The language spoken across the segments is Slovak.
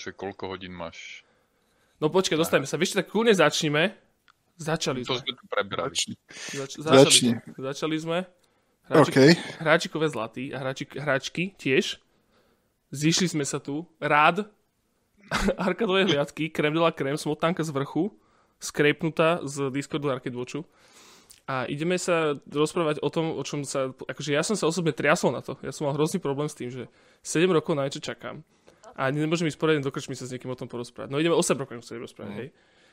že koľko hodín máš? No počkaj, dostaneme sa. Vieš, tak kľudne začnime. Začali sme. To sme tu prebrali. Začali sme. Hráčikové zlatí a hráčky tiež. Zišli sme sa tu. Rád. Arkadové hliadky. Krem de la krem. Smotanka z vrchu. Skrejpnutá z Discordu Arcade Watchu. A ideme sa rozprávať o tom, o čom sa... Akože ja som sa osobne triasol na to. Ja som mal hrozný problém s tým, že 7 rokov na niečo čakám. A nemôžem ísť poriadne do krčmy sa s niekým o tom porozprávať. No ideme 8 rokov sa rozprávať, hej.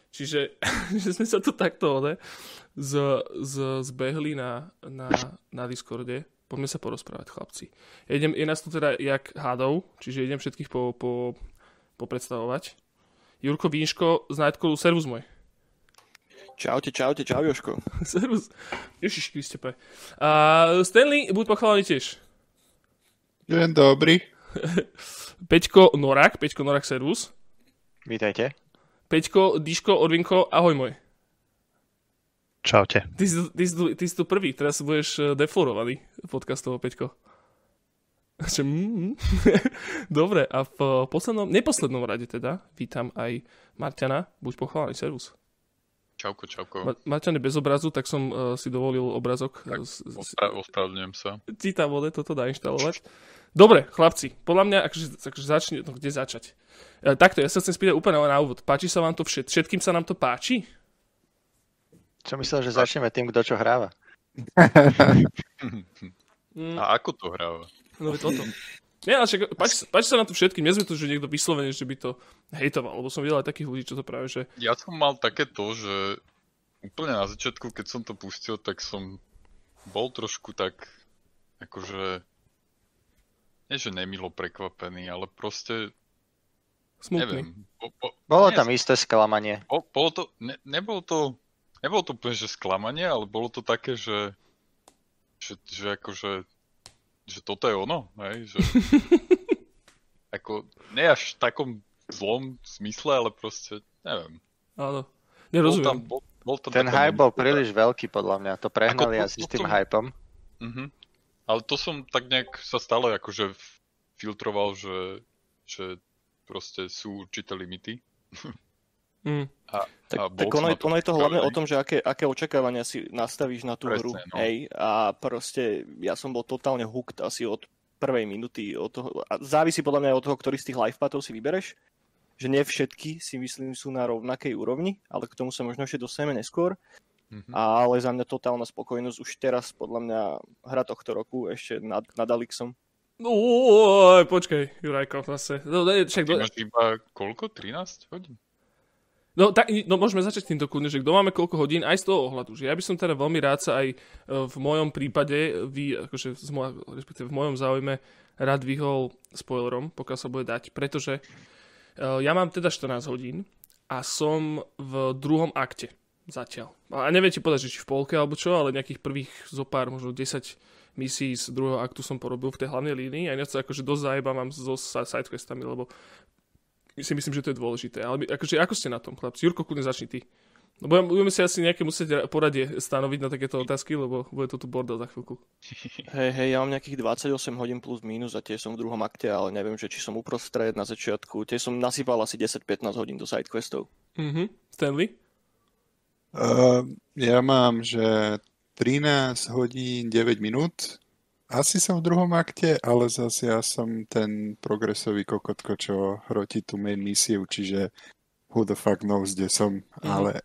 Čiže že sme sa tu takto zbehli na Discorde. Poďme sa porozprávať, chlapci. Je nás tu teda jak hádov, čiže idem všetkých popredstavovať. Jurko Vínško z Nightcallu, servus môj. Čaute, čau Jožko. Servus. Ježiš, Kristepe. Stanley, buď pochválený tiež. Deň dobrý. Peťko Norák, servus. Vítajte. Peťko, Díško, Orvinko, ahoj môj. Čaute. Ty si tu prvý, teraz budeš deflorovaný podcastovo, Peťko. Dobre, a v neposlednom rade teda, vítam aj Martiana, buď pochválený, servus. Čauko. Marťane, bez obrazu, tak som si dovolil obrazok. Tak, ospravedlňujem sa. Cíta vode, toto dá inštalovať. Dobre, chlapci, podľa mňa, akože začne, no kde začať? Takto, ja sa chcem spýtať úplne na úvod. Páči sa vám to všetkým? Sa nám to páči? Čo myslel, že začneme tým, kto čo hráva? A ako to hráva? No toto. Nie, ale však, páči sa na to všetkým. Nie sme to, že niekto vyslovene, že by to hejtoval, lebo som videl aj takých ľudí, čo to práve, že... Ja som mal také to, že úplne na začiatku, keď som to pustil, tak som bol trošku tak, akože... Nie, že nemilo prekvapený, ale proste... Smutný. Bolo tam isté sklamanie. Nebolo to úplne, že sklamanie, ale bolo to také, že akože... Že toto je ono, hej, že ako, ne až v takom zlom zmysle, ale proste, neviem. Áno, nerozumiem. Bol tam ten hype bol príliš veľký podľa mňa, to prehnali asi s tým hypeom. Uh-huh. Ale to som tak nejak sa stále akože filtroval, že proste sú určité limity. Ono je to hlavne o tom, že aké očakávania si nastavíš na tú hru. No. Hej, a proste ja som bol totálne hooked asi od prvej minúty. Od toho, a závisí podľa mňa od toho, ktorý z tých lifepatov si vybereš. Že nie všetky si myslím sú na rovnakej úrovni, ale k tomu sa možno ešte dostaneme neskôr. Mm-hmm. Ale za mňa totálna spokojnosť už teraz podľa mňa hra tohto roku ešte nad Alixom. Počkaj, Jurajko, zase. Máš iba koľko? 13 hodín? No, môžeme začať týmto kľudne, že kto máme koľko hodín, aj z toho ohľadu. Že ja by som teda veľmi rád sa aj v mojom prípade, respektíve v mojom záujme, rád vyhol spoilerom, pokiaľ sa bude dať, pretože ja mám teda 14 hodín a som v druhom akte zatiaľ. A neviem ti povedať, že či v polke alebo čo, ale nejakých prvých zopár, možno 10 misií z druhého aktu som porobil v tej hlavnej línii a ja sa akože dosť zajebávam so sidequestami, lebo si myslím, že to je dôležité. Ale akože, ako ste na tom, chlapci? Jurko, kudne začni ty. No budeme si asi nejaké musieť poradie stanoviť na takéto otázky, lebo bude to tu bordel za chvíľku. Hej, ja mám nejakých 28 hodín plus mínus a tie som v druhom akte, ale neviem, že či som uprostred na začiatku. Tie som nasypal asi 10-15 hodín do sidequestov. Mhm. Stanley? Ja mám, že 13 hodín 9 minút. Asi som v druhom akte, ale zase ja som ten progresový kokotko, čo hroti tú main misiu, čiže who the fuck knows, kde som, ale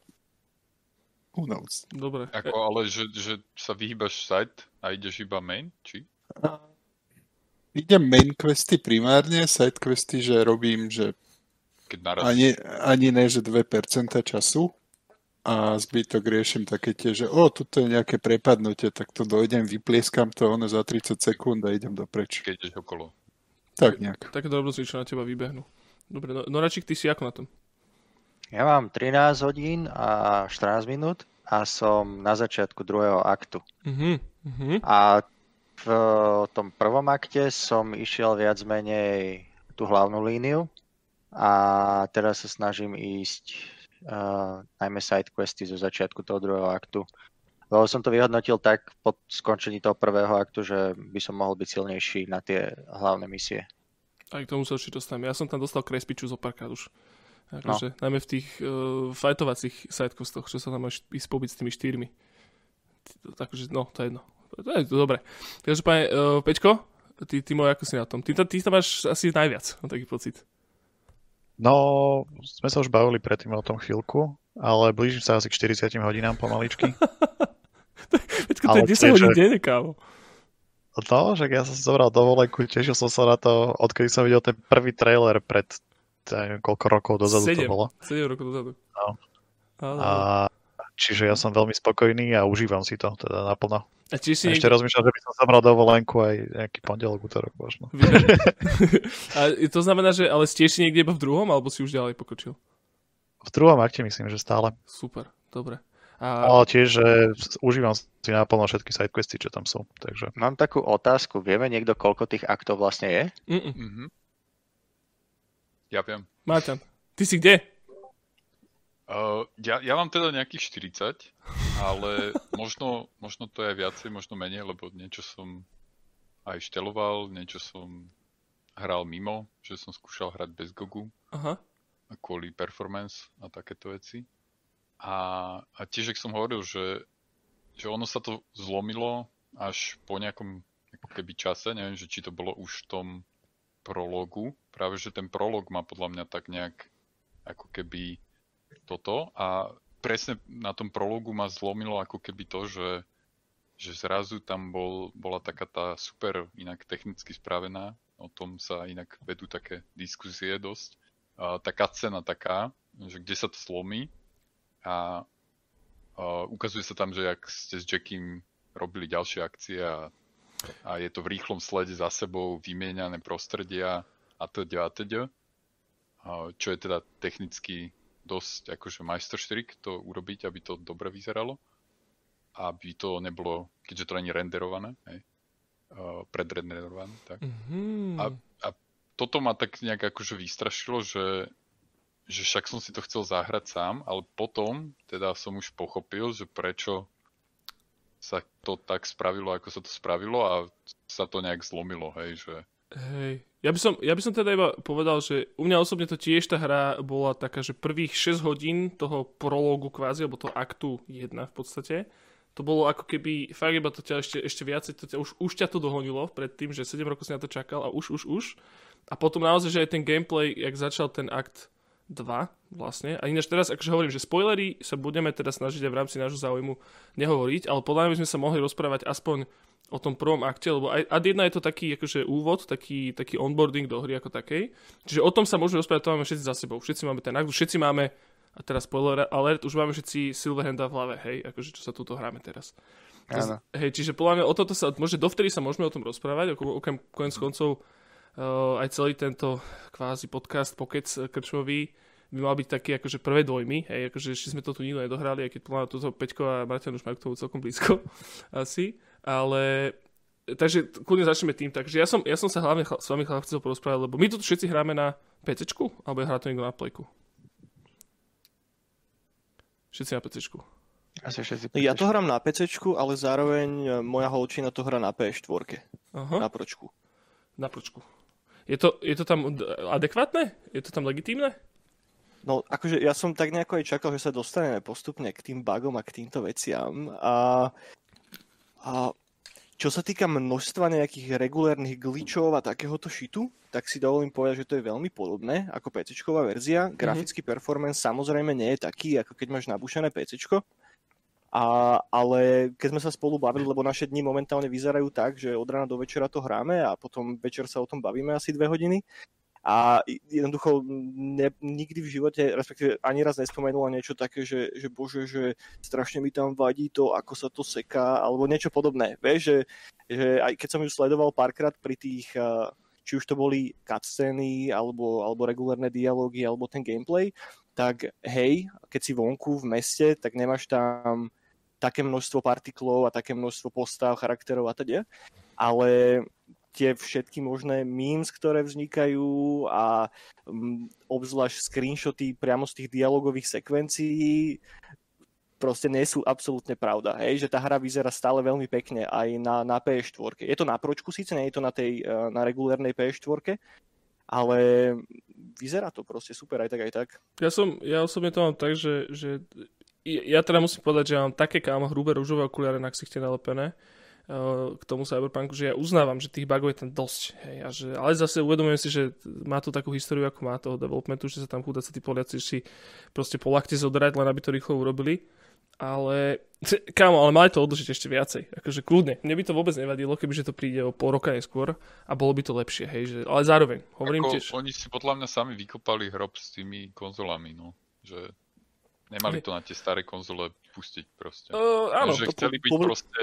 who knows. Dobre. Ako, ale že sa vyhýbaš side a ideš iba main, či? Idem main questy primárne, side questy, že robím, že ani ne, že 2% času. A zbytok riešim také tie, že tuto je nejaké prepadnutie, tak to dojdem, vyplieskam to ono za 30 sekúnd a idem dopreč. Keď ideš okolo. Tak nejak. Také drobnosti, čo na teba vybehnú. Dobre, no Noračík, ty si ako na tom? Ja mám 13 hodín a 14 minút a som na začiatku druhého aktu. A v tom prvom akte som išiel viac menej tú hlavnú líniu a teraz sa snažím ísť najmä sidequesty zo začiatku toho druhého aktu. Lebo som to vyhodnotil tak po skončení toho prvého aktu, že by som mohol byť silnejší na tie hlavné misie. Aj k tomu sa určite dostaneme. Ja som tam dostal krespiču zo párkrát už. Akože, najmä v tých fajtovacích sidequestoch, čo sa tam máš ísť pobiť s tými štyrmi. Takže, no, to je jedno. To je to dobre. Takže, páne, Peťko, ty môj, ako si na tom? Ty tam máš asi najviac, mám taký pocit. No, sme sa už bavili predtým o tom chvíľku, ale blížim sa asi k 40 hodinám pomaličky. Peťko, to je 10 hodín denne, kámo. No, však ja som si zobral dovolenku, tešil som sa na to, odkedy som videl ten prvý trailer pred, neviem, koľko rokov dozadu 7, to bolo. 7 rokov dozadu. No. A, čiže ja som veľmi spokojný a užívam si to teda naplno. A ešte rozmýšľam, že by som zobral dovolenku aj nejaký pondelok, utorok možno. A to znamená, že ale ste ešte niekde iba v druhom, alebo si už ďalej pokočil? V druhom akte myslím, že stále. Super, dobre. Ale tiež, že užívam si naplno všetky sidequesty, čo tam sú. Takže. Mám takú otázku. Vieme niekto, koľko tých aktov vlastne je? Mm-hmm. Ja viem. Martin, ty si kde? Ja mám teda nejakých 40, ale možno to je viacej, možno menej, lebo niečo som aj šteloval, niečo som hral mimo, že som skúšal hrať bez gogu. Aha. Kvôli performance a takéto veci. A tiež, ak som hovoril, že ono sa to zlomilo až po nejakom ako keby čase, neviem, že či to bolo už v tom prologu. Práve, že ten prolog má podľa mňa tak nejak ako keby toto a presne na tom prologu ma zlomilo ako keby to, že zrazu tam bola taká tá super inak technicky spravená, o tom sa inak vedú také diskusie dosť, taká cena taká, že kde sa to zlomí. A ukazuje sa tam, že ak ste s Jackym robili ďalšie akcie a je to v rýchlom slede za sebou vymieňané prostredia a teda. Čo je teda technicky dosť akože majsterštrik to urobiť, aby to dobre vyzeralo. Aby to nebolo, keďže to nie je renderované, predrenderované. Tak. Mm-hmm. A toto ma tak nejak akože vystrašilo, že však som si to chcel zahrať sám, ale potom teda som už pochopil, že prečo sa to tak spravilo, ako sa to spravilo a sa to nejak zlomilo, hej, že... Hej, ja by som teda iba povedal, že u mňa osobne to tiež tá hra bola taká, že prvých 6 hodín toho prológu kvázi, alebo toho aktu 1 v podstate, to bolo ako keby, fakt iba to ťa ešte viacej, už ťa to dohonilo pred tým, že 7 rokov si na to čakal a už. A potom naozaj, že aj ten gameplay, jak začal ten akt 2 vlastne. A ináč teraz, akože hovorím, že spoilery sa budeme teda snažiť aj v rámci nášho záujmu nehovoriť, ale podľa mňa by sme sa mohli rozprávať aspoň o tom prvom akte, lebo aj ad 1 je to taký akože úvod, taký onboarding do hry ako takej. Čiže o tom sa môžeme rozprávať, to máme všetci za sebou. Všetci máme ten akt, všetci máme, a teraz spoiler alert, už máme všetci Silverhanda v hlave, hej, akože čo sa tuto hráme teraz. Hej, čiže podľa mňa o toto sa, možno dovtedy sa môžeme o tom rozprávať, okrem koniec koncov aj celý tento kvázi podcast Pokec krčmový by mal byť taký akože prvé dojmy, hej, akože ešte sme to tu nikto nedohrali, aj keď plná toto Peťko a Martian už majú k tomu celkom blízko asi, ale takže kľudne začneme tým, takže ja som sa hlavne s vami chcel porozprávať, lebo my tu všetci hráme na PCčku, alebo hrá to niekto na Playku? Všetci na PCčku. Ja to hrám na PCčku, ale zároveň moja holčina to hrá na PS4, na pročku. Na počku. Je to tam adekvátne? Je to tam legitímne? No, akože ja som tak nejako aj čakal, že sa dostaneme postupne k tým bugom a k týmto veciam. A čo sa týka množstva nejakých regulárnych glitchov a takéhoto šitu, tak si dovolím povedať, že to je veľmi podobné ako PCčková verzia. Grafický performance samozrejme nie je taký, ako keď máš nabúšané PCčko. Ale keď sme sa spolu bavili, lebo naše dni momentálne vyzerajú tak, že od rána do večera to hráme a potom večer sa o tom bavíme asi 2 hodiny. A jednoducho nikdy v živote, respektíve ani raz nespomenula niečo také, že bože, že strašne mi tam vadí to, ako sa to seká, alebo niečo podobné. Vieš, že aj keď som ju sledoval párkrát pri tých, či už to boli cutscény, alebo regulárne dialógy, alebo ten gameplay, tak hej, keď si vonku v meste, tak nemáš tam také množstvo partiklov a také množstvo postav, charakterov a teda. Ale tie všetky možné memes, ktoré vznikajú a obzvlášť screenshoty priamo z tých dialogových sekvencií proste nie sú absolútne pravda. Hej? Že tá hra vyzerá stále veľmi pekne aj na PS4. Je to na pročku síce, nie je to na regulárnej PS4, ale vyzerá to proste super aj tak, aj tak. Ja osobne to mám tak, že ja teda musím povedať, že ja mám také hrubé ružové okuliare na ksichte nalepené k tomu Cyberpunku, že ja uznávam, že tých bugov je tam dosť. Hej, a že, ale zase uvedomujem si, že má to takú históriu, ako má toho developmentu, že sa tam chudáci tí Poliaci si proste po lakte zodrať, len aby to rýchlo urobili. Ale kámo, ale mali to odložiť ešte viacej. Akože kľudne. Mne by to vôbec nevadilo, kebyže to príde o pol roka neskôr a bolo by to lepšie, hej, že, ale zároveň, hovorím ako tiež. Oni si podľa mňa sami vykopali hrob s tými konzolami, no, že nemali to na tie staré konzole pustiť proste. Áno, že chceli byť proste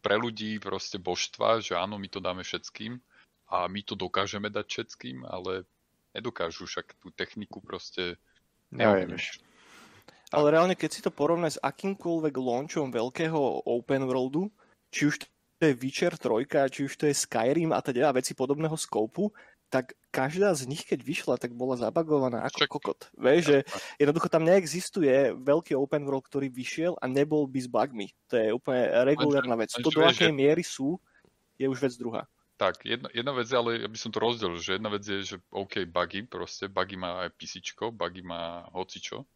pre ľudí proste božstva, že áno, my to dáme všetkým a my to dokážeme dať všetkým, ale nedokážu však tú techniku proste nevieš. Ale reálne, keď si to porovná s akýmkoľvek launchom veľkého open worldu, či už to je Witcher 3, či už to je Skyrim a teda veci podobného skópu, tak každá z nich, keď vyšla, tak bola zabagovaná ako kokot. Vieš, že jednoducho tam neexistuje veľký open world, ktorý vyšiel a nebol by s bugmi. To je úplne regulárna vec. To do akej miery sú, je už vec druhá. Tak, jedna vec, ale ja by som to rozdelil, že jedna vec je, že OK, bugy, proste bugy má aj pisičko, bugy má hocičo.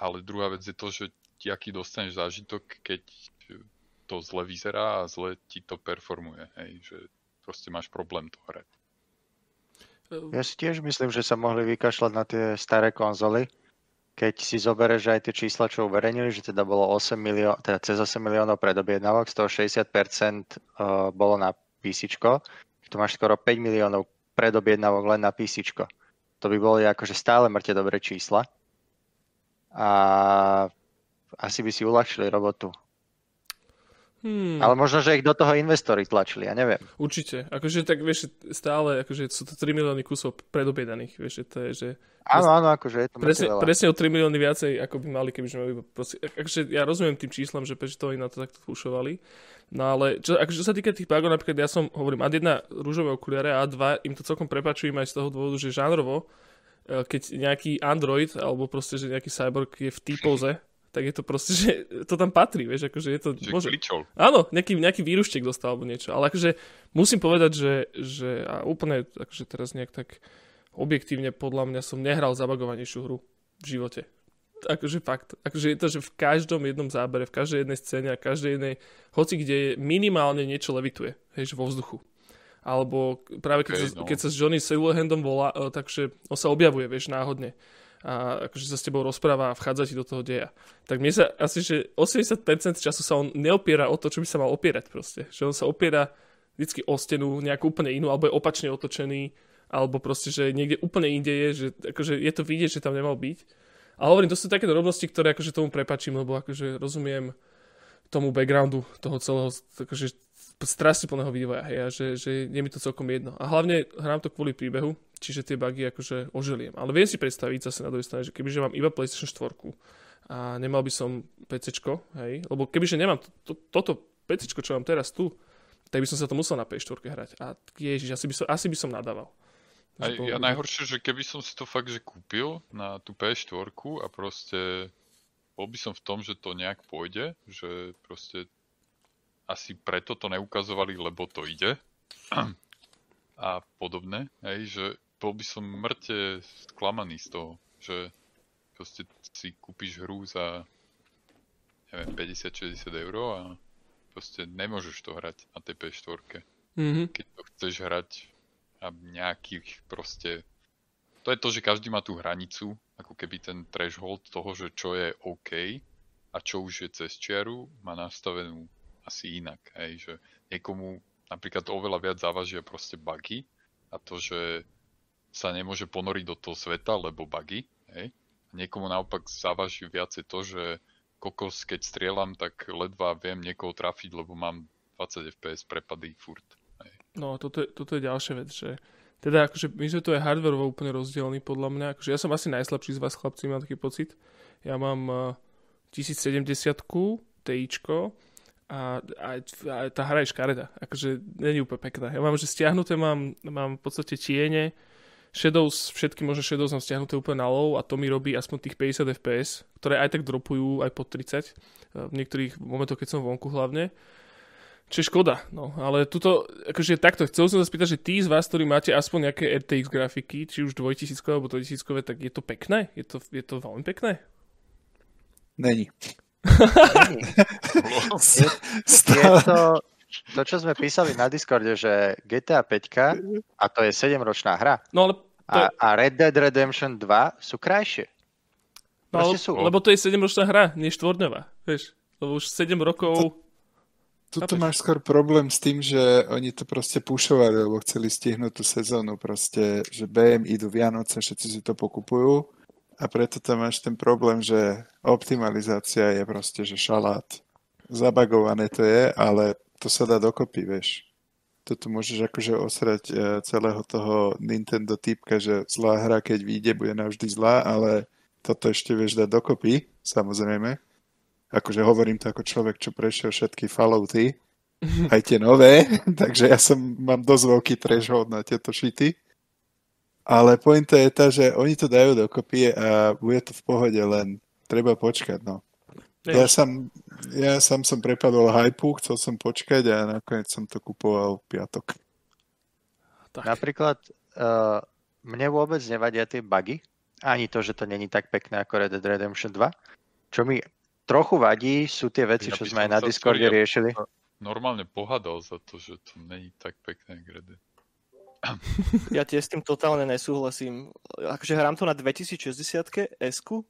Ale druhá vec je to, že ti aký dostaneš zážitok, keď to zle vyzerá a zle ti to performuje. Hej, že proste máš problém to hrať. Ja si tiež myslím, že sa mohli vykašľať na tie staré konzoly. Keď si zoberieš aj tie čísla, čo uverejnili, že teda bolo 8 miliónov, teda cez 8 miliónov predobjednávok, z toho 60% bolo na písičko. Tu máš skoro 5 miliónov predobjednávok len na písičko. To by boli akože stále mŕte dobré čísla. A asi by si uľahčili robotu. Ale možno, že ich do toho investori tlačili, ja neviem. Určite, akože tak vieš, stále akože sú to 3 milióny kusov predobiedaných, vieš, to je, že... Áno, akože je to presne o 3 milióny viacej, ako by mali, kebyže mali... Akože ja rozumiem tým číslam, že to oni na to takto pušovali, no ale čo sa týka tých bugov, napríklad ja som, hovorím, AD1 rúžové okuliare a A2, im to celkom prepáčujem aj z toho dôvodu, že žánrovo, keď nejaký Android, alebo proste, že nejaký cyborg je v T-poze, tak je to proste, že to tam patrí, vieš, akože je to... Bože, áno, nejaký výruštek dostal alebo niečo, ale akože musím povedať, že a úplne akože teraz nejak tak objektívne podľa mňa som nehral zabagovanejšiu hru v živote. Akože fakt, akože je to, že v každom jednom zábere, v každej jednej scéne a každej jednej, hoci kde je minimálne niečo levituje, hej, že vo vzduchu. Alebo práve keď sa s Johnny Silverhandom volá, takže on sa objavuje, vieš, náhodne. A akože sa s tebou rozpráva a vchádza ti do toho deja. Tak mne sa asi, že 80% času sa on neopiera o to, čo by sa mal opierať proste. Že on sa opiera vždycky o stenu, nejakú úplne inú, alebo je opačne otočený, alebo proste, že niekde úplne inde je, že akože je to vidieť, že tam nemal byť. A hovorím, to sú také drobnosti, ktoré akože tomu prepačím, lebo akože rozumiem tomu backgroundu toho celého, akože strašne plného vývoja, hej, a že je mi to celkom jedno. A hlavne hrám to kvôli príbehu, čiže tie bugy akože oželiem. Ale viem si predstaviť zase na druhej strane, že kebyže mám iba PlayStation 4 a nemal by som PCčko, hej, lebo kebyže nemám toto PCčko, čo mám teraz tu, tak by som sa to musel na PS4 hrať. A ježiš, asi by som nadával. A ja najhoršie, že keby som si to fakt, že kúpil na tú PS4 a proste bol by som v tom, že to nejak pôjde, že proste asi preto to neukazovali, lebo to ide a podobne, hej, že bol by som mŕte sklamaný z toho, že proste si kúpiš hru za, neviem, 50-60 € a proste nemôžeš to hrať na tej PS4. Keď to chceš hrať a nejakých proste... To je to, že každý má tú hranicu, ako keby ten threshold toho, že čo je OK a čo už je cez čiaru, má nastavenú asi inak, hej, že niekomu napríklad oveľa viac závažia proste bugy a to, že sa nemôže ponoriť do toho sveta, lebo bugy, hej. A niekomu naopak závaží viacej to, že kokos, keď strieľam, tak ledva viem niekoho trafiť, lebo mám 20 fps prepady furt, hej. No, toto je ďalšia vec, že teda akože myslím, že to je hardwareovo úplne rozdielný podľa mňa, akože ja som asi najslabší z vás chlapci, mám taký pocit. Ja mám 1070-ku, TIčko, a tá hra je škareda, akože není úplne pekná. Ja mám, že stiahnuté mám v podstate tiene, shadows, všetky možné shadows mám stiahnuté úplne na low a to mi robí aspoň tých 50 fps, ktoré aj tak dropujú aj po 30, v niektorých momentoch, keď som vonku hlavne. Čo je škoda, no, ale tuto, akože takto, chcel som sa spýtať, že tí z vás, ktorí máte aspoň nejaké RTX grafiky, či už 2000 alebo 3000, tak je to pekné? Je to veľmi pekné? Není. To, čo sme písali na Discorde, že GTA 5, a to je 7-ročná hra, no, ale to je... a Red Dead Redemption 2 sú krajšie. No, ale, sú. Lebo to je 7-ročná hra, nie štvorňová, vieš, lebo už 7 rokov... Tuto máš skôr problém s tým, že oni to proste pušovali, lebo chceli stihnúť tú sezónu proste, že BM idú Vianoce, všetci si to pokupujú a preto tam máš ten problém, že optimalizácia je proste, že šalát. Zabagované to je, ale to sa dá dokopy, vieš. Toto môžeš akože osrať celého toho Nintendo týpka, že zlá hra, keď vyjde, bude navždy zlá, ale toto ešte vieš dať dokopy, samozrejme. Akože hovorím to ako človek, čo prešiel všetky Fallouty, aj tie nové, takže mám dosť veľký threshold na tieto shity. Ale pointa je tá, že oni to dajú dokopy a bude to v pohode, len treba počkať, no. Ja sám som prepadol hypu, chcel som počkať a nakoniec som to kupoval v piatok. Tak. Napríklad mne vôbec nevadia tie bugy, ani to, že to není tak pekné ako Red Dead Redemption 2, čo mi trochu vadí, sú tie veci, čo sme aj na Discorde riešili. Normálne pohádal za to, že to není tak pekné gredy. Ja tiež s tým totálne nesúhlasím. Akože hrám to na 2060-ke S-ku,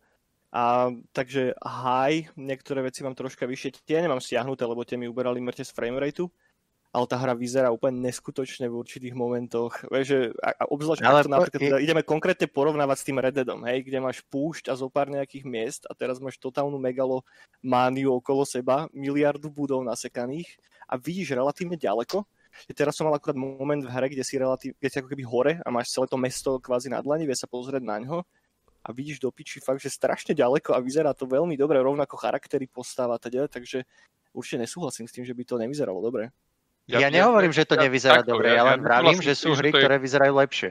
a takže high, niektoré veci mám troška vyššie. Tie nemám stiahnuté, lebo tie mi uberali mŕte z framerate-u, ale tá hra vyzerá úplne neskutočne v určitých momentoch. Vieš, že obzvlášť, ideme konkrétne porovnávať s tým Red Deadom, hej, kde máš púšť a zo pár nejakých miest a teraz máš totálnu megalomániu okolo seba, miliardu budov nasekaných a vidíš relatívne ďaleko. Teraz som mal akurát moment v hre, kde si ako keby hore a máš celé to mesto kvázi na dlani, vie sa pozrieť na ňo a vidíš do piči fakt, že strašne ďaleko a vyzerá to veľmi dobre, rovnako charaktery, postava, teda, takže určite nesúhlasím s tým, že by to nevyzeralo dobre. Ja nehovorím, že to nevyzerá dobre, ja len vravím, že sú hry, ktoré vyzerajú lepšie.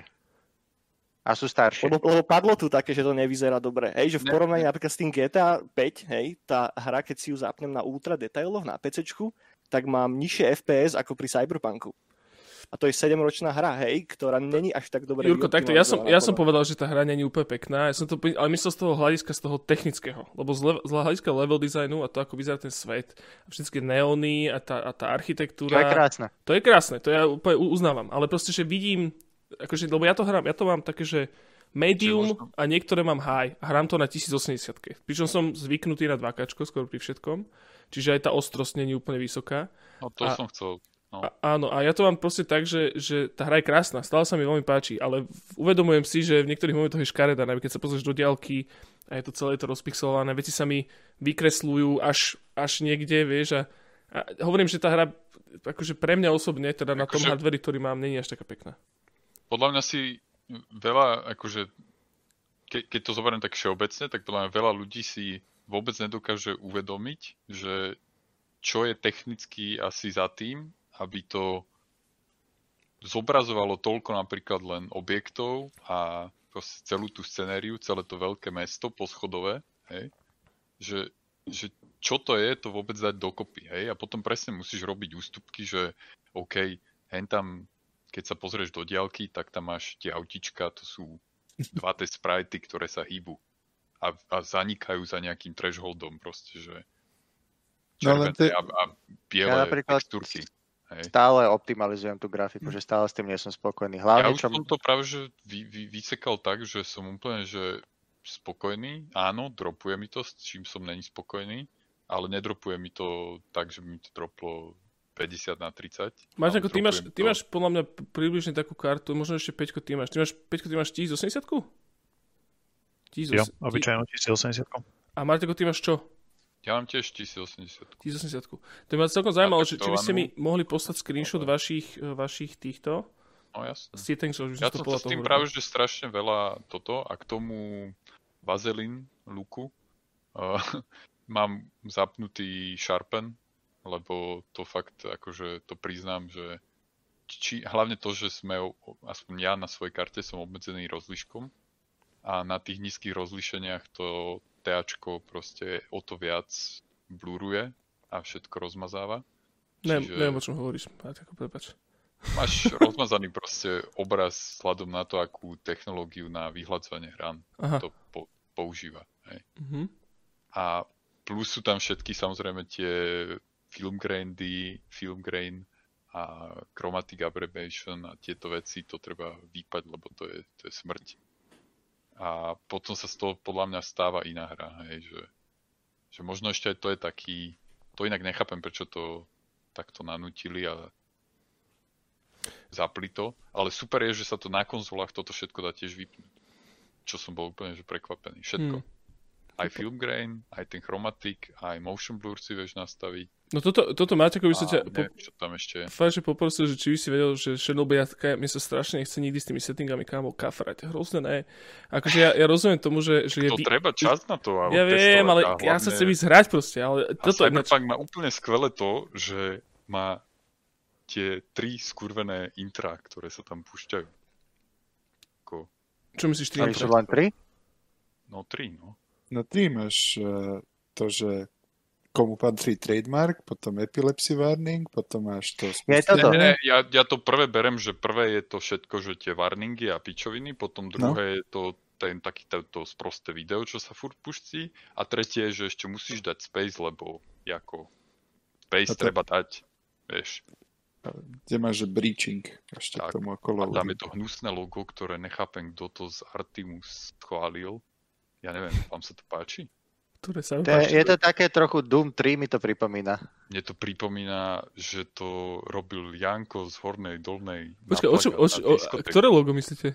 A sú staršie. Lebo padlo tu také, že to nevyzerá dobre. Hej, že v porovnaní napríklad s tým GTA 5, hej, tá hra, keď si ju zapnem na ultra detailoch, na PCčku, tak mám nižšie FPS ako pri Cyberpunku. A to je 7-ročná hra, hej, ktorá není až tak dobre. Jurko, takto, ja som povedal, že tá hra není úplne pekná, ale myslel z toho hľadiska, z toho technického, lebo z hľadiska level designu a to, ako vyzerá ten svet, a všetky neóny a tá architektúra... To je krásne. To ja úplne uznávam, ale proste, že vidím, akože, lebo ja to mám také, že medium a niektoré mám high a hrám to na 1080-ke. Pričom som zvyknutý na 2K, skoro pri všetkom, čiže aj tá ostrosť není úplne vysoká. No to som chcel... No. Áno, a ja to mám proste tak, že tá hra je krásna, stále sa mi veľmi páči, ale uvedomujem si, že v niektorých momentoch je škaredá, najmä keď sa pozrieš do diaľky a je to celé to rozpixelované, veci sa mi vykresľujú až niekde, vieš, a hovorím, že tá hra, akože pre mňa osobne, teda na tom hardveri, ktorý mám, nie je až taká pekná. Podľa mňa si veľa, akože, keď to zoberiem tak všeobecne, tak podľa mňa veľa ľudí si vôbec nedokáže uvedomiť, že čo je technicky asi za tým, aby to zobrazovalo toľko napríklad len objektov a proste celú tú scenériu, celé to veľké mesto poschodové, hej, že čo to je, to vôbec dať dokopy, hej, a potom presne musíš robiť ústupky, že OK, hen tam, keď sa pozrieš do diaľky, tak tam máš tie autička, to sú 2D sprajty, ktoré sa hýbu a zanikajú za nejakým thresholdom proste, že červené a biele textúrky. Hej. Stále optimalizujem tú grafiku, že stále s tým nie som spokojný. Hlavne, ja už som to práve že vysekal tak, že som úplne že spokojný. Áno, dropuje mi to, s čím som není spokojný, ale nedropuje mi to tak, že by mi to droplo 50/30. Ty máš podľa mňa približne takú kartu, možno ešte Peťko, ty máš 1080-ku? Jo, obyčajnú 1080-ku. A Marteko, ty máš čo? Ja mám tiež 1080. 1080. To by ma celkom zaujímalo, či by ste mi mohli poslať screenshot vašich týchto. No jasne. Ja som to s tým práve, že strašne veľa toto a k tomu vazelín luku mám zapnutý sharpen, lebo to fakt, akože to priznám, že hlavne to, že sme, aspoň ja na svojej karte som obmedzený rozlíškom a na tých nízkych rozlíšeniach to TAčko proste o to viac bluruje a všetko rozmazáva. Neviem, o čom hovoríš, ako prepáč. Máš rozmazaný proste obraz vzhľadom na to, akú technológiu na vyhľadzovanie hrán to používa. Hej. Uh-huh. A plus sú tam všetky samozrejme tie film grain a chromatic aberration a tieto veci, to treba vypať, lebo to je smrť. A potom sa z toho podľa mňa stáva iná hra, hej, že možno ešte aj to je taký, to inak nechápem, prečo to takto nanútili a zapli to, ale super je, že sa to na konzolách toto všetko dá tiež vypnúť, čo som bol úplne že prekvapený, všetko. Aj film grain, aj ten chromatic, aj motion blur si vieš nastaviť. No toto máte, ako by sa ťa... čo tam ešte je. Fakt, že poprosil, že či by si vedel, že Shadowblade, mne sa strašne nechce nikdy s tými settingami kámo kafrať. Hrozne ne. Akože ja rozumiem tomu, že to je... treba čas na to. Ja viem, ale hlavne... ja sa chcem ísť hrať proste. Ale toto a Cyberpunk má úplne skvelé to, že má tie tri skurvené intra, ktoré sa tam púšťajú. Ako... Čo myslíš, tri intra? Len tri? No tri, no. No ty máš to, že komu patrí trademark, potom epilepsy warning, potom máš to... Ja to prvé berem, že prvé je to všetko, že tie warningy a pičoviny, potom druhé je to ten taký to sprosté video, čo sa furt puští, a tretie je, že ešte musíš dať space, lebo ako space to... treba dať, vieš. Kde máš breaching ešte tak, k tomu okolo. A tam je to hnusné logo, ktoré nechápem, kto to z Artimus schválil. Ja neviem, vám sa to páči? Je to také trochu Doom 3, mi to pripomína. Mne to pripomína, že to robil Janko z Hornej Dolnej. Počkaj, ktoré logo myslíte?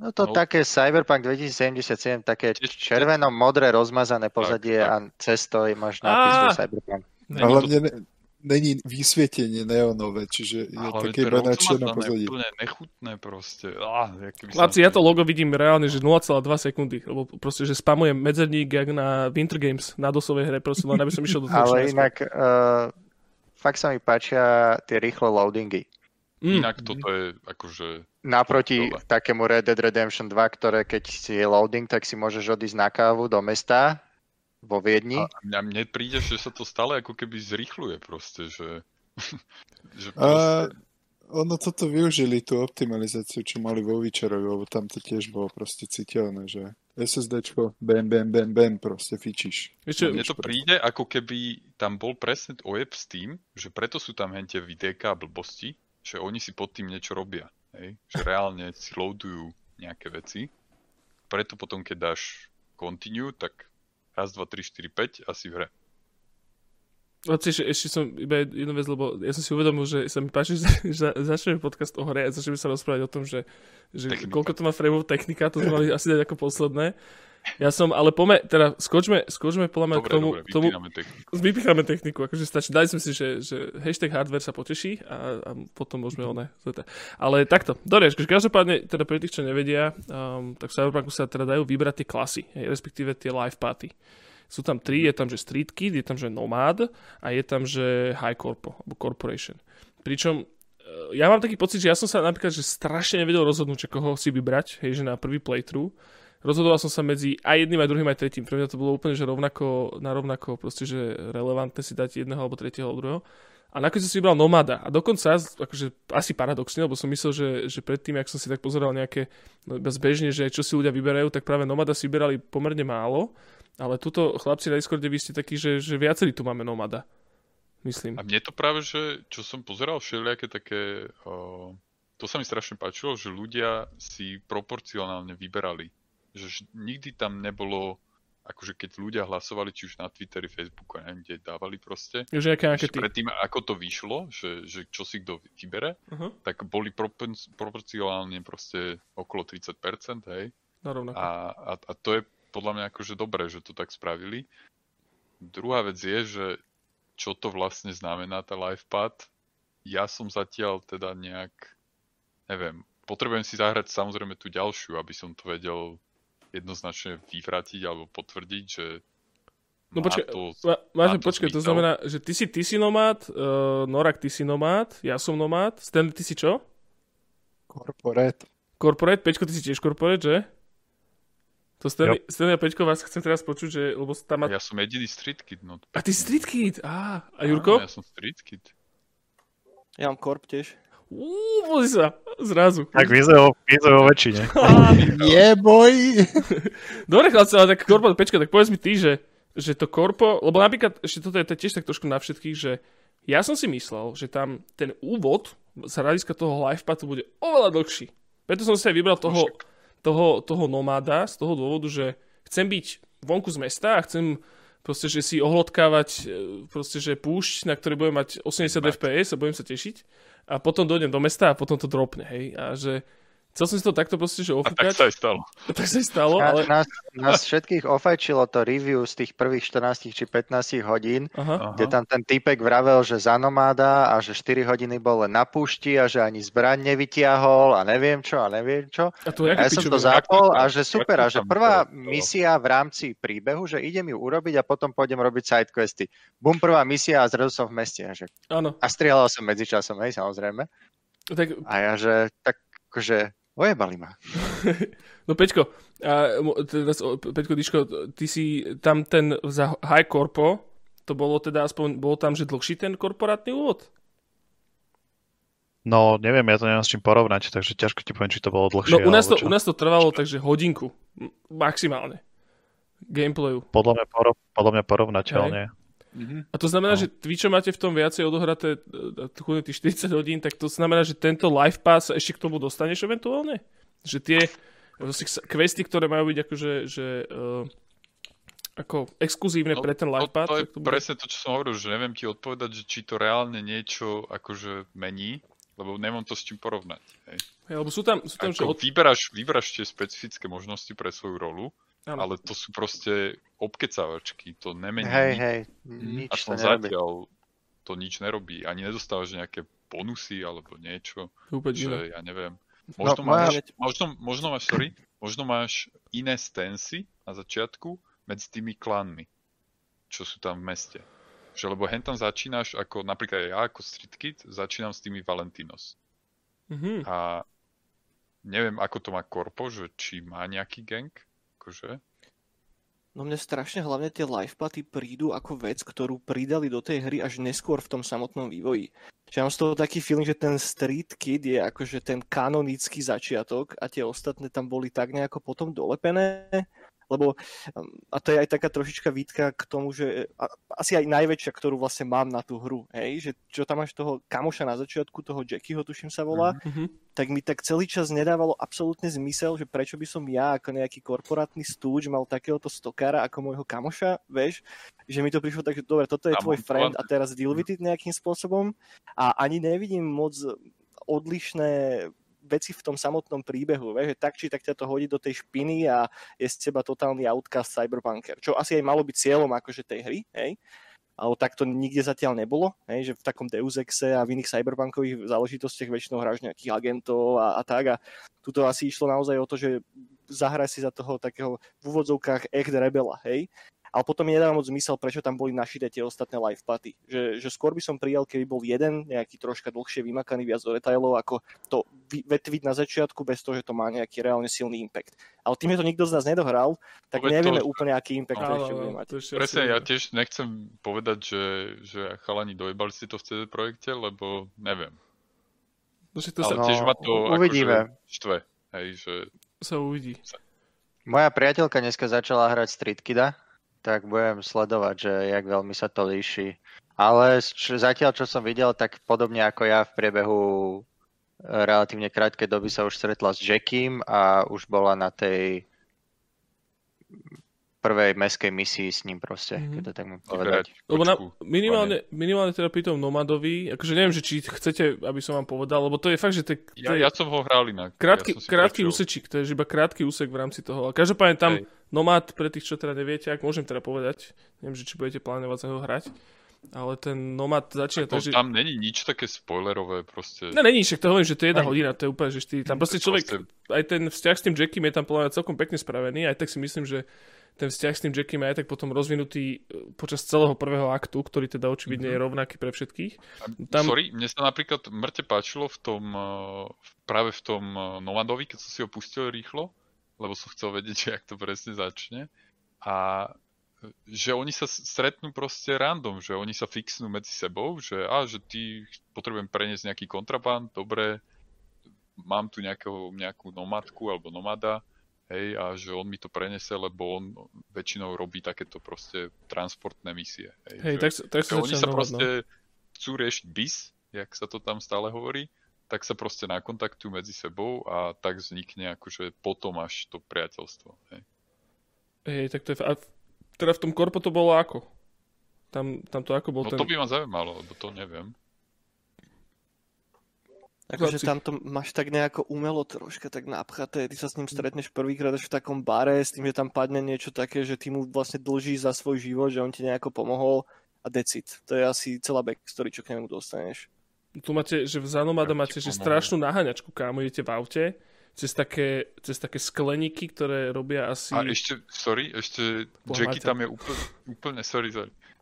No to také Cyberpunk 2077, také červeno-modré rozmazané pozadie tak. A cez to máš nápis do Cyberpunk. Hlavne není vysvietenie neonové, čiže je také banačie na pozadí. Ale to je nechutné proste. Chlapci, ja to logo vidím reálne, že 0,2 sekundy, lebo proste, že spamujem medzerník jak na Winter Games, na dosovej hre, proste, len aby som išiel do toho. Ale inak, fakt sa mi páčia tie rýchlo loadingy. Inak toto je akože... Naproti takému Red Dead Redemption 2, ktoré keď si je loading, tak si môžeš odísť na kávu do mesta, vo Viedni. A mne príde, že sa to stále ako keby zrýchľuje proste, že proste... Ono toto využili, tú optimalizáciu, čo mali vo Witcherovi, lebo tam to tiež bolo proste citeľné, že SSDčko, bam, bam, bam, bam, proste fičíš. Mne to príde, ako keby tam bol presne ojeb s tým, že preto sú tam hentie videjka a blbosti, že oni si pod tým niečo robia, hej? Že reálne si loadujú nejaké veci, preto potom, keď dáš continue, tak 1, 2, 3, 4, 5 asi v hre. Ešte som iba jednu vec, lebo ja som si uvedomil, že sa mi páči, že začneme podcast o hre a začneme sa rozprávať o tom, že koľko to má frameov technika, to sme mali asi dať ako posledné. Ja som, ale teda skočme podľa mňa k tomu... Dobre, vypíchame techniku, akože stačí. Dali sme si, že hashtag hardware sa poteší a potom môžeme Ale takto, dobre, každopádne, teda pre tých, čo nevedia, tak v Cyberpunku sa teda dajú vybrať tie klasy, respektíve tie live party. Sú tam tri, je tam, že Street Kid, je tam, že Nomad a je tam, že High Corpo, alebo Corporation. Pričom ja mám taký pocit, že ja som sa napríklad, že strašne nevedel rozhodnúť, koho si vybrať, hej, že na prvý playthrough. Rozhodoval som sa medzi aj jedným, aj druhým, aj tretím. Pre mňa to bolo úplne, že rovnako proste, že relevantné si dať jedného alebo tretieho alebo druhého. A nakoniec som si vybral Nomada. A dokonca, akože asi paradoxne, lebo som myslel, že predtým, ak som si tak pozeral nejaké zbežne, že čo si ľudia vyberajú, tak práve Nomada si vyberali pomerne málo. Ale tuto chlapci na Discorde, vy ste takí, že viacerí tu máme Nomada. Myslím. A mne to práve, že čo som pozeral všelijaké také... to sa mi strašne páčilo, že ľudia si proporcionálne vyberali. Že nikdy tam nebolo, akože keď ľudia hlasovali, či už na Twitteri, Facebooku, neviem, kde dávali proste. Predtým, ako to vyšlo, že čo si kto vybere, tak boli proporcionálne proste okolo 30%, hej. No, a to je podľa mňa akože dobré, že to tak spravili. Druhá vec je, že čo to vlastne znamená tá live path. Ja som zatiaľ teda nejak, neviem, potrebujem si zahrať samozrejme tú ďalšiu, aby som to vedel jednoznačne vyvrátiť alebo potvrdiť, že no počkaj, to znamená, že ty si nomád, Norak, ty si nomád, ja som nomád, Stanley, ty si čo? Corporate, Peťko, ty si tiež corporate, že? To Stanley a Peťko, vás chcem teraz počuť, že... Lebo tam má... Ja som jediný street kid. No. A ty street kid, á. A Jurko? Ja som street kid. Ja mám korp tiež. Pozri sa, zrazu. Tak vyzve ho väčšine. Jeboj. Dobre, chlapce, ale tak korpo do pečka, tak povedz mi ty, že to korpo, lebo napríklad, ešte toto je tiež tak trošku na všetkých, že ja som si myslel, že tam ten úvod z hľadiska toho livepadu bude oveľa dlhší. Preto som si aj vybral toho nomáda z toho dôvodu, že chcem byť vonku z mesta a chcem proste, že si ohlodkávať proste, že púšť, na ktorej budem mať 80 fps a budem sa tešiť. A potom dojdem do mesta a potom to dropne, hej. A že chcel som si to takto proste, že ofúkať. A tak sa aj stalo. Ale... Nás všetkých ofajčilo to review z tých prvých 14 či 15 hodín, kde tam ten týpek vravel, že za nomáda a že 4 hodiny bol len na púšti a že ani zbraň nevytiahol a neviem čo. A ja som to zapol a že super, a že prvá misia v rámci príbehu, že idem ju urobiť a potom pôjdem robiť sidequesty. Bum, prvá misia a zrazu som v meste. Že... A strieľal som medzičasom, hej, samozrejme. Tak... A ja, že tak, že... Ojebali ma. No Peťko, Peťko Diško, ty si tam ten za High Corpo, to bolo teda aspoň, bolo tam, že dlhší ten korporátny úvod? No neviem, ja to nemám s čím porovnať, takže ťažko ti poviem, či to bolo dlhšie. No u nás to trvalo takže hodinku, maximálne, gameplayu. Podľa mňa porovnateľne. A to znamená, že vy, čo máte v tom viacej odohraté tých 40 hodín, tak to znamená, že tento life pass ešte k tomu dostaneš eventuálne? Že tie questy, ktoré majú byť akože, ako exkluzívne pre ten life pass? To je presne to, čo som hovoril, že neviem ti odpovedať, že či to reálne niečo akože mení, lebo nemám to s čím porovnať. Hej. Hej, lebo sú tam ako vyberáš tie špecifické možnosti pre svoju rolu, ale to sú proste obkecávačky, to nemení. Hej, nič to nerobí. Zatiaľ to nič nerobí, ani nedostávaš nejaké bonusy alebo niečo, že ja neviem. Možno máš iné stansy na začiatku medzi tými klanmi, čo sú tam v meste. Že lebo hen tam začínaš, ako napríklad ja ako Street Kid, začínam s tými Valentinos. Mm-hmm. A neviem, ako to má korpo, že či má nejaký gang, akože... No mne strašne hlavne tie lifepaty prídu ako vec, ktorú pridali do tej hry až neskôr v tom samotnom vývoji. Čiže mám z toho taký feeling, že ten Street Kid je akože ten kanonický začiatok a tie ostatné tam boli tak nejako potom dolepené, lebo a to je aj taká trošička výtka k tomu, že asi aj najväčšia, ktorú vlastne mám na tú hru, hej, že čo tam máš toho kamoša na začiatku, toho Jackieho, tuším sa volá, tak mi tak celý čas nedávalo absolútne zmysel, že prečo by som ja ako nejaký korporátny stúč mal takéhoto stokára ako môjho kamoša, vieš, že mi to prišlo tak, že dobre, toto je tvoj friend a teraz deal with it nejakým spôsobom a ani nevidím moc odlišné veci v tom samotnom príbehu, vieš, že tak či tak ťa to hodí do tej špiny a je z teba totálny outcast cyberpunker, čo asi aj malo byť cieľom akože tej hry, hej, ale tak to nikde zatiaľ nebolo, hej, že v takom Deus Exe a v iných cyberpunkových záležitostiach väčšinou hráš nejakých agentov a tak a tuto asi išlo naozaj o to, že zahraj si za toho takého v úvodzovkách echt rebela, hej, ale potom mi nedáva moc zmysel, prečo tam boli našité tie ostatné live party. Že skôr by som prijal, keby bol jeden, nejaký troška dlhšie vymakaný viac do detailov, ako to vetviť na začiatku, bez toho, že to má nejaký reálne silný impact. Ale tým, že to nikto z nás nedohral, tak nevieme úplne, aký impact to ešte bude mať. Presne, ja tiež nechcem povedať, že chalani dojebali si to v CD projekte, lebo neviem. Ale tiež ma to akože štve. Hej, že... Sa uvidí. Moja priateľka dneska začala hrať Street Kida, tak budem sledovať, že jak veľmi sa to líši. Ale zatiaľ, čo som videl, tak podobne ako ja v priebehu relatívne krátkej doby sa už stretla s Jackiem a už bola na tej prvej mestskej misii s ním proste, keď to tak mám povedať. Lebo minimálne teda pri tom Nomadovi, akože neviem, že či chcete, aby som vám povedal, lebo to je fakt, že ja som ho hral inak. Krátky úsečík, to je iba krátky úsek v rámci toho. A každopádne tam Nomad, pre tých, čo teda neviete, ak môžem teda povedať, neviem, že či budete plánovať za ho hrať, ale ten Nomad začína tak, že... Tam není nič také spoilerové proste. Ne, není, však to hovorím, že to je jedna hodina, to je úplne, že tam proste človek, aj ten vzťah s tým Jackiem je tam plánovať celkom pekne spravený, aj tak si myslím, že ten vzťah s tým Jackiem je aj tak potom rozvinutý počas celého prvého aktu, ktorý teda očividne je rovnaký pre všetkých. Mne sa napríklad mŕte páčilo práve v tom Nomadovi, keď som si ho pustil rýchlo, lebo som chcel vedieť, jak to presne začne. A že oni sa stretnú proste random, že oni sa fixnú medzi sebou, že ty potrebujem preniesť nejaký kontraband, dobre, mám tu nejakú nomadku alebo nomada, hej, a že on mi to prenese, lebo on väčšinou robí takéto proste transportné misie. Hej, tak sa oni sa proste chcú riešiť bis, jak sa to tam stále hovorí, tak sa proste nakontaktujú medzi sebou a tak vznikne akože potom až to priateľstvo. Hej. Hej, tak to je... A teda v tom korpo to bolo ako? Tam to ako bol ten... No to by ma zaujímalo, lebo to neviem. Akože tam to máš tak nejako umelo troška tak napchaté, ty sa s ním stretneš prvýkrát až v takom bare, s tým, že tam padne niečo také, že ty mu vlastne dlžíš za svoj život, že on ti nejako pomohol a decit. To je asi celá backstory, čo k nemu dostaneš. Tu máte, že v Zanomada máte že strašnú naháňačku, kámo, idete v aute, cez také skleníky, ktoré robia asi... A ešte Jackie tam je úplne,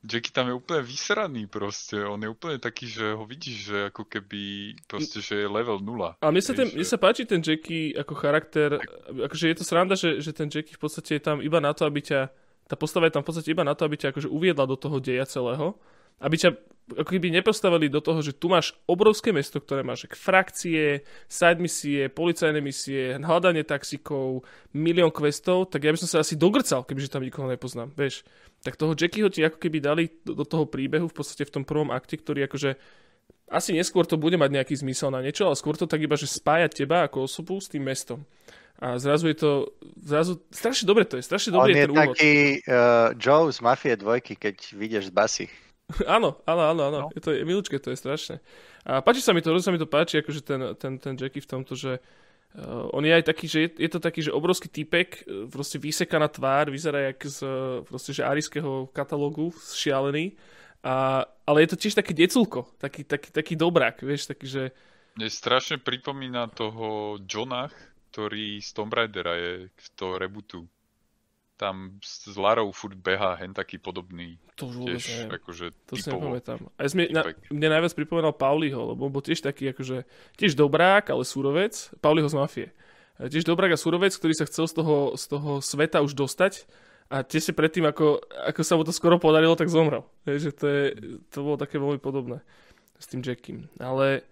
Jackie tam je úplne vysraný proste, on je úplne taký, že ho vidíš, že ako keby proste, že je level 0. A mne sa páči ten Jackie ako charakter, akože je to sranda, že ten Jackie v podstate je tam iba na to, aby ťa, tá postava je tam v podstate iba na to, aby ťa akože uviedla do toho deja celého, aby ťa ako keby nepostavili do toho, že tu máš obrovské mesto, ktoré máš frakcie, side misie, policajné misie, hľadanie taxíkov, milión questov, tak ja by som sa asi dogrcal, kebyže tam nikoho nepoznám, vieš. Tak toho Jackieho ti ako keby dali do toho príbehu v podstate v tom prvom akte, ktorý akože asi neskôr to bude mať nejaký zmysel na niečo, ale skôr to tak iba, že spája teba ako osobu s tým mestom. A zrazu je to, strašne dobre to je, strašne dobre je ten úvod. On je taký Joe z Mafie 2, keď vidieš z basy. Áno. No. Je to milučké, to je strašné. A páči sa mi to, páči, akože ten Jackie v tomto, že on je aj taký, že je to taký, že obrovský týpek, proste vysekaná tvár, vyzerá jak z proste, že árijského katalógu, šialený. Ale je to tiež také deculko, taký dobrák, vieš, taký, že... Mne strašne pripomína toho Johna, ktorý z Tomb Raidera je v toho rebootu. Tam s Larou furt behá hen taký podobný. To už vôbec neviem. Akože to si nepamätám. A mne najviac pripomenal Paulieho, lebo on bol tiež taký akože, tiež dobrák, ale surovec. Paulieho z Mafie. Tiež dobrák a surovec, ktorý sa chcel z toho sveta už dostať a tiež si predtým, ako sa mu to skoro podarilo, tak zomrel. Takže to bolo také veľmi podobné s tým Jackiem. Ale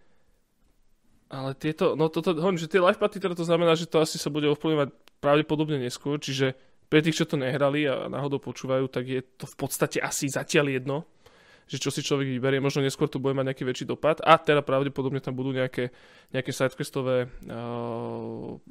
tieto, no toto, hovorím, že tie life party, teda to znamená, že to asi sa bude ovplyvňovať pravdepodobne neskôr, čiže pre tých, čo to nehrali a náhodou počúvajú, tak je to v podstate asi zatiaľ jedno, že čo si človek vyberie. Možno neskôr to bude mať nejaký väčší dopad a teda pravdepodobne tam budú nejaké sidequestové